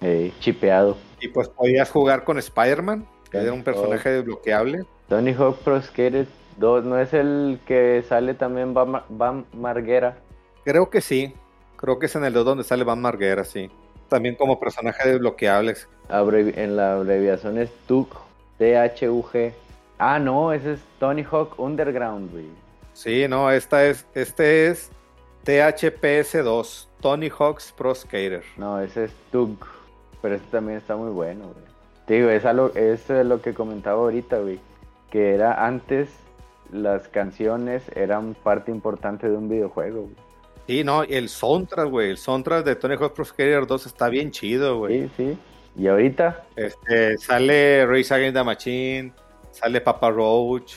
Hey, chipeado. Y pues podías jugar con Spider-Man, que era un personaje desbloqueable. Tony Hawk Pro Skater dos, ¿no es el que sale también Bam, Bam Margera? Creo que sí, creo que es en el dos donde sale Van Marguera, sí. También como personaje desbloqueable. Abrevi- en la abreviación es T U G, T H U G. Ah, no, ese es Tony Hawk Underground, güey. Sí, no, esta es, este es T H P S dos, Tony Hawk's Pro Skater. No, ese es T U G, pero este también está muy bueno, güey. Te digo, es, algo, es lo que comentaba ahorita, güey, que era antes las canciones eran parte importante de un videojuego, güey. Sí, no, el soundtrack, güey, el soundtrack de Tony Hawk's Pro Skater dos está bien chido, güey. Sí, sí. ¿Y ahorita? Este, sale Rage Against the Machine, sale Papa Roach,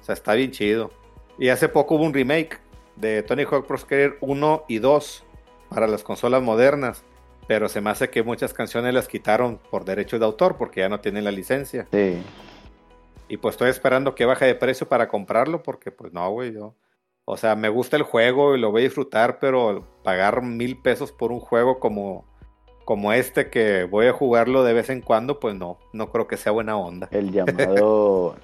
o sea, está bien chido. Y hace poco hubo un remake de Tony Hawk's Pro Skater uno y dos para las consolas modernas, pero se me hace que muchas canciones las quitaron por derechos de autor porque ya no tienen la licencia. Sí. Y pues estoy esperando que baje de precio para comprarlo porque pues no, güey, yo... O sea, me gusta el juego y lo voy a disfrutar, pero pagar mil pesos por un juego como, como este que voy a jugarlo de vez en cuando, pues no, no creo que sea buena onda. El llamado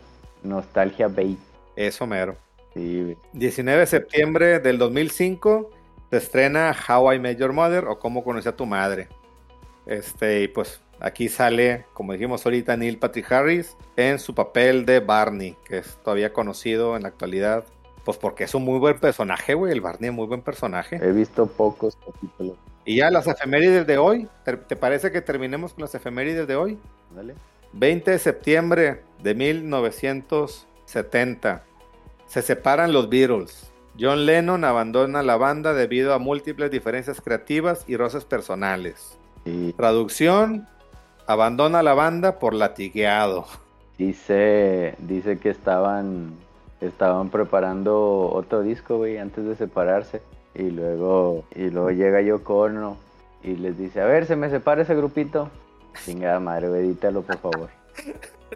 Nostalgia Bait. Eso mero. Sí. diecinueve de septiembre del dos mil cinco se estrena How I Met Your Mother o Cómo conocí a tu madre. Este, y pues aquí sale, como dijimos ahorita, Neil Patrick Harris en su papel de Barney, que es todavía conocido en la actualidad. Pues porque es un muy buen personaje, güey. El Barney es muy buen personaje. He visto pocos capítulos. Y ya las efemérides de hoy. ¿Te, te parece que terminemos con las efemérides de hoy? Dale. veinte de septiembre de mil novecientos setenta. Se separan los Beatles. John Lennon abandona la banda debido a múltiples diferencias creativas y roces personales. Sí. Traducción: abandona la banda por latigueado. Dice, dice que estaban... Estaban preparando otro disco, güey, antes de separarse. Y luego y luego llega Yoko Ono y les dice, a ver, se me separa ese grupito. Chingada madre, güey, edítalo, por favor.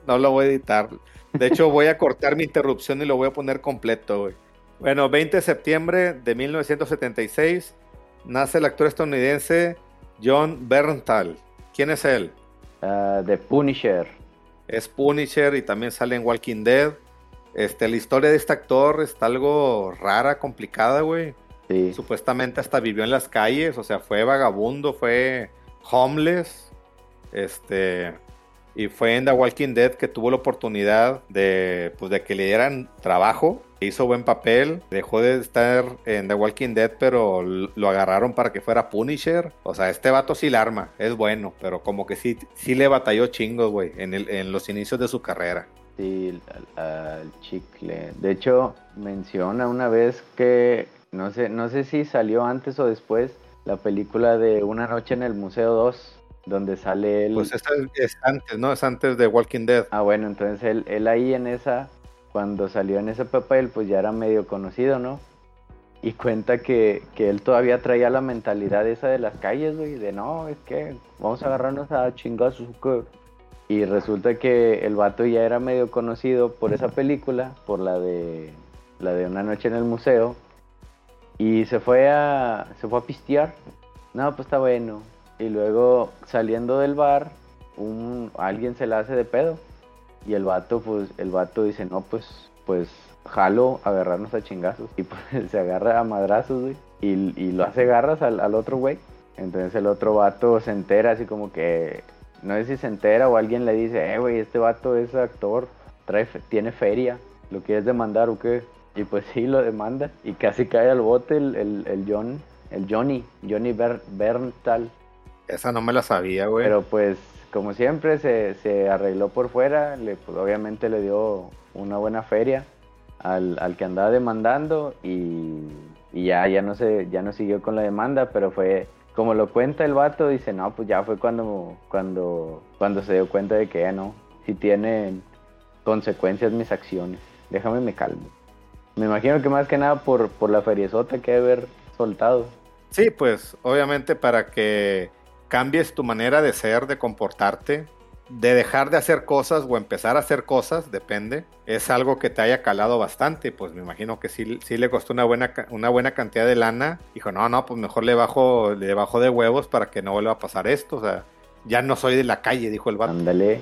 No lo voy a editar. De hecho, voy a cortar mi interrupción y lo voy a poner completo, güey. Bueno, veinte de septiembre de mil novecientos setenta y seis nace el actor estadounidense John Bernthal. ¿Quién es él? Uh, The Punisher. Es Punisher y también sale en Walking Dead. Este, la historia de este actor está algo rara, complicada, güey. Sí. Supuestamente hasta vivió en las calles, o sea, fue vagabundo, fue homeless, este, y fue en The Walking Dead que tuvo la oportunidad de, pues, de que le dieran trabajo. Hizo buen papel, dejó de estar en The Walking Dead, pero lo agarraron para que fuera Punisher. O sea, este vato sí la arma, es bueno, pero como que sí, sí le batalló chingos, güey, en, en los inicios de su carrera. Sí, al, al chicle. De hecho, menciona una vez que, no sé, no sé si salió antes o después, la película de Una noche en el Museo dos, donde sale él... Pues esa es antes, ¿no? Es antes de Walking Dead. Ah, bueno, entonces él, él ahí en esa, cuando salió en ese papel, pues ya era medio conocido, ¿no? Y cuenta que, que él todavía traía la mentalidad esa de las calles, güey, de no, es que vamos a agarrarnos a chingazos, que... Y resulta que el vato ya era medio conocido por esa película, por la de la de Una noche en el museo. Y se fue a se fue a pistear. No, pues está bueno. Y luego saliendo del bar, un, alguien se la hace de pedo y el vato, pues, el vato dice, no, pues, pues, jalo agarrarnos a chingazos. Y pues se agarra a madrazos, güey, y, y lo hace garras al, al otro güey. Entonces el otro vato se entera, así como que, no sé si se entera o alguien le dice, eh, güey, este vato es actor, trae, tiene feria, ¿lo quieres demandar o qué? Y pues sí, lo demanda, y casi cae al bote el, el, el John, el Johnny, Johnny Ber- Berntal. Esa no me la sabía, güey. Pero pues, como siempre, se, se arregló por fuera, le, pues, obviamente le dio una buena feria al, al que andaba demandando, y, y ya, ya no se, ya no siguió con la demanda, pero fue... Como lo cuenta el vato, dice, no, pues ya fue cuando cuando cuando se dio cuenta de que ya no, si tienen consecuencias mis acciones, déjame me calmo. Me imagino que más que nada por, por la feriezota que debe haber soltado. Sí, pues, obviamente para que cambies tu manera de ser, de comportarte, de dejar de hacer cosas o empezar a hacer cosas, depende, es algo que te haya calado bastante, pues me imagino que sí, sí le costó una buena, una buena cantidad de lana, dijo, no, no, pues mejor le bajo, le bajo de huevos para que no vuelva a pasar esto, o sea, ya no soy de la calle, dijo el vato. Ándale,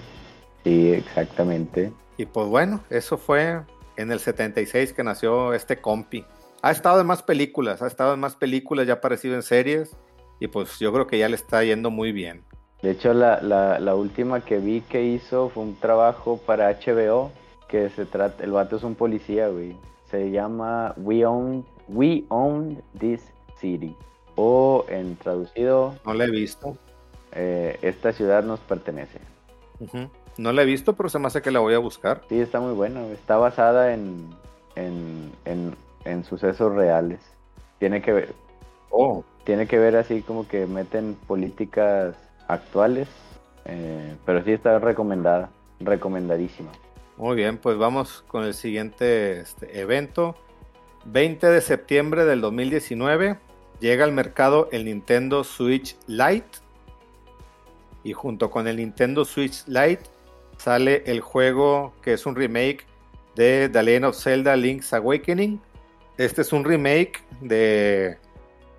sí, exactamente. Y pues bueno, eso fue en el setenta y seis que nació este compi. Ha estado en más películas, ha estado en más películas, ya ha aparecido en series, y pues yo creo que ya le está yendo muy bien. De hecho, la, la, la última que vi que hizo fue un trabajo para H B O, que se trata, el vato es un policía, güey. Se llama We Own, We Own This City, o en traducido... No la he visto. Eh, esta ciudad nos pertenece. Uh-huh. No la he visto, pero se me hace que la voy a buscar. Sí, está muy buena, está basada en, en, en, en sucesos reales. Tiene que ver... Oh. Tiene que ver así como que meten políticas... actuales, eh, pero sí está recomendada, recomendadísima. Muy bien, pues vamos con el siguiente este, evento. veinte de septiembre del dos mil diecinueve llega al mercado el Nintendo Switch Lite, y junto con el Nintendo Switch Lite sale el juego que es un remake de The Legend of Zelda Link's Awakening. Este es un remake de...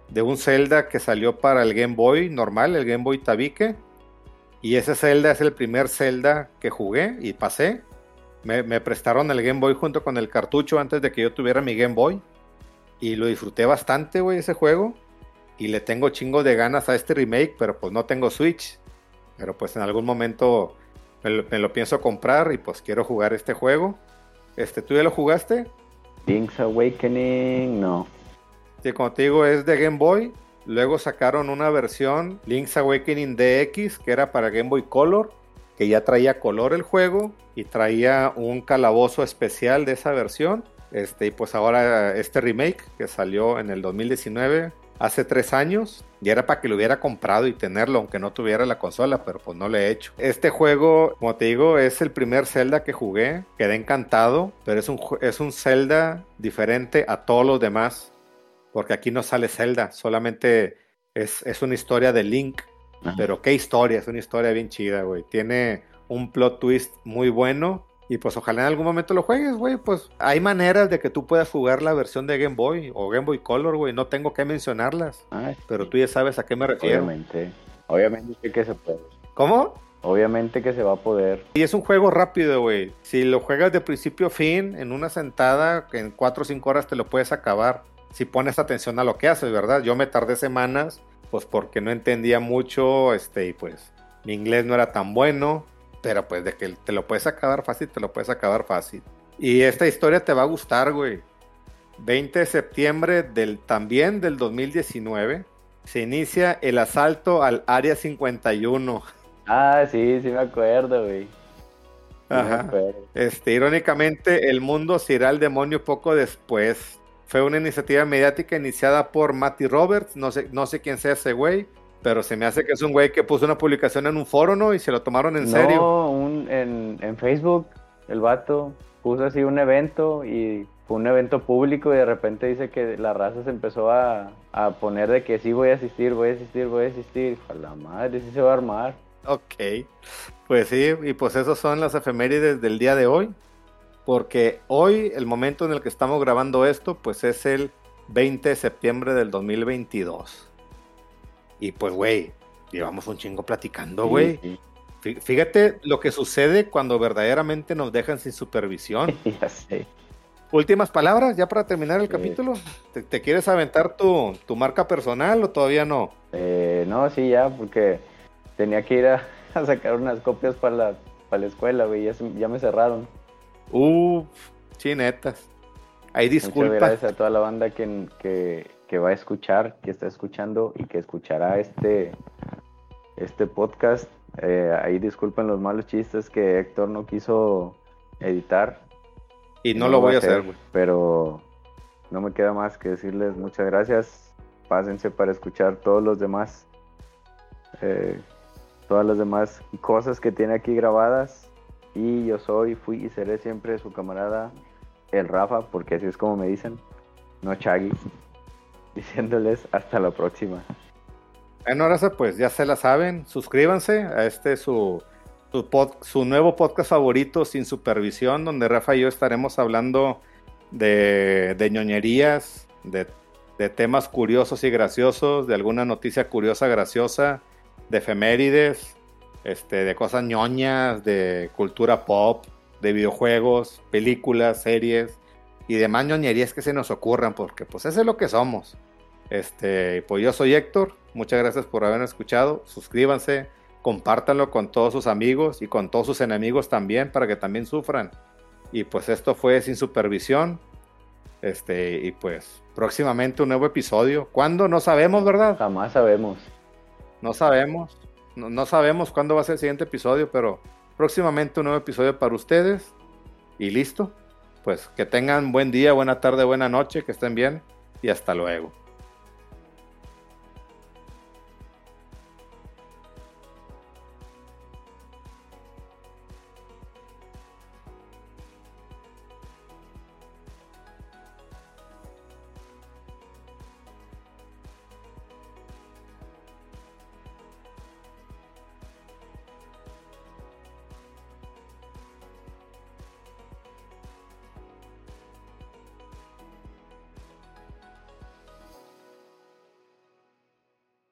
de un Zelda que salió para el Game Boy normal, el Game Boy Tabique, y ese Zelda es el primer Zelda que jugué y pasé. Me, me prestaron el Game Boy junto con el cartucho antes de que yo tuviera mi Game Boy, y lo disfruté bastante, güey, ese juego, y le tengo chingo de ganas a este remake, pero pues no tengo Switch, pero pues en algún momento me lo, me lo pienso comprar y pues quiero jugar este juego. Este, ¿tú ya lo jugaste? Link's Awakening, no. Sí, como te digo, es de Game Boy. Luego sacaron una versión Link's Awakening D X, que era para Game Boy Color, que ya traía color el juego y traía un calabozo especial de esa versión. Este, y pues ahora este remake que salió en el dos mil diecinueve, hace tres años, y era para que lo hubiera comprado y tenerlo, aunque no tuviera la consola, pero pues no lo he hecho. Este juego, como te digo, es el primer Zelda que jugué, quedé encantado, pero es un, es un Zelda diferente a todos los demás. Porque aquí no sale Zelda, solamente es, es una historia de Link. Ajá. Pero qué historia, es una historia bien chida, güey. Tiene un plot twist muy bueno. Y pues ojalá en algún momento lo juegues, güey. Pues hay maneras de que tú puedas jugar la versión de Game Boy o Game Boy Color, güey. No tengo que mencionarlas. Ah, sí. Pero tú ya sabes a qué me refiero. Obviamente. Obviamente que se puede. ¿Cómo? Obviamente que se va a poder. Y es un juego rápido, güey. Si lo juegas de principio a fin, en una sentada, en cuatro o cinco horas te lo puedes acabar. Si pones atención a lo que haces, ¿verdad? Yo me tardé semanas, pues porque no entendía mucho, este, y pues mi inglés no era tan bueno, pero pues de que te lo puedes acabar fácil, te lo puedes acabar fácil. Y esta historia te va a gustar, güey. veinte de septiembre del, también del dos mil diecinueve, se inicia el asalto al Área cincuenta y uno. Ah, sí, sí me acuerdo, güey. Ajá. Este, irónicamente, el mundo se irá al demonio poco después. Fue una iniciativa mediática iniciada por Matty Roberts, no sé, no sé quién sea ese güey, pero se me hace que es un güey que puso una publicación en un foro, ¿no? Y se lo tomaron en no, serio. No, en, en Facebook, el vato puso así un evento y fue un evento público y de repente dice que la raza se empezó a, a poner de que sí voy a asistir, voy a asistir, voy a asistir. A la madre, sí se va a armar. Ok, pues sí, y pues esas son las efemérides del día de hoy. Porque hoy, el momento en el que estamos grabando esto, pues es el veinte de septiembre del dos mil veintidós. Y pues, güey, llevamos un chingo platicando, güey. Sí, sí. Fíjate lo que sucede cuando verdaderamente nos dejan sin supervisión. Ya sé. Últimas palabras, ya para terminar el sí. capítulo. ¿Te, te quieres aventar tu, tu marca personal o todavía no? Eh, no, sí, ya, porque tenía que ir a, a sacar unas copias para la, para la escuela, güey. Ya, ya me cerraron. Uf, chinetas. Ahí disculpas. Muchas gracias a toda la banda que, que, que va a escuchar, que está escuchando y que escuchará este, este podcast. Eh, ahí disculpen los malos chistes que Héctor no quiso editar. Y no, no lo voy, voy a hacer, güey. Pero no me queda más que decirles muchas gracias. Pásense para escuchar todos los demás, eh, todas las demás cosas que tiene aquí grabadas. Y yo soy, fui y seré siempre su camarada, el Rafa, porque así es como me dicen, no Chagui. Diciéndoles hasta la próxima. Bueno, raza, pues ya se la saben. Suscríbanse a este su... Su, pod, su nuevo podcast favorito, Sin Supervisión, donde Rafa y yo estaremos hablando de, de ñoñerías, de, de temas curiosos y graciosos, de alguna noticia curiosa, graciosa, de efemérides, este, de cosas ñoñas, de cultura pop, de videojuegos, películas, series y demás ñoñerías que se nos ocurran, porque pues eso es lo que somos. Este, pues yo soy Héctor, muchas gracias por habernos escuchado, suscríbanse, compártanlo con todos sus amigos y con todos sus enemigos también, para que también sufran. Y pues esto fue Sin Supervisión. Este, y pues próximamente un nuevo episodio. ¿Cuándo? No sabemos, ¿verdad? Jamás sabemos. No sabemos. No, no sabemos cuándo va a ser el siguiente episodio, pero próximamente un nuevo episodio para ustedes. Y listo. Pues que tengan buen día, buena tarde, buena noche, que estén bien y hasta luego.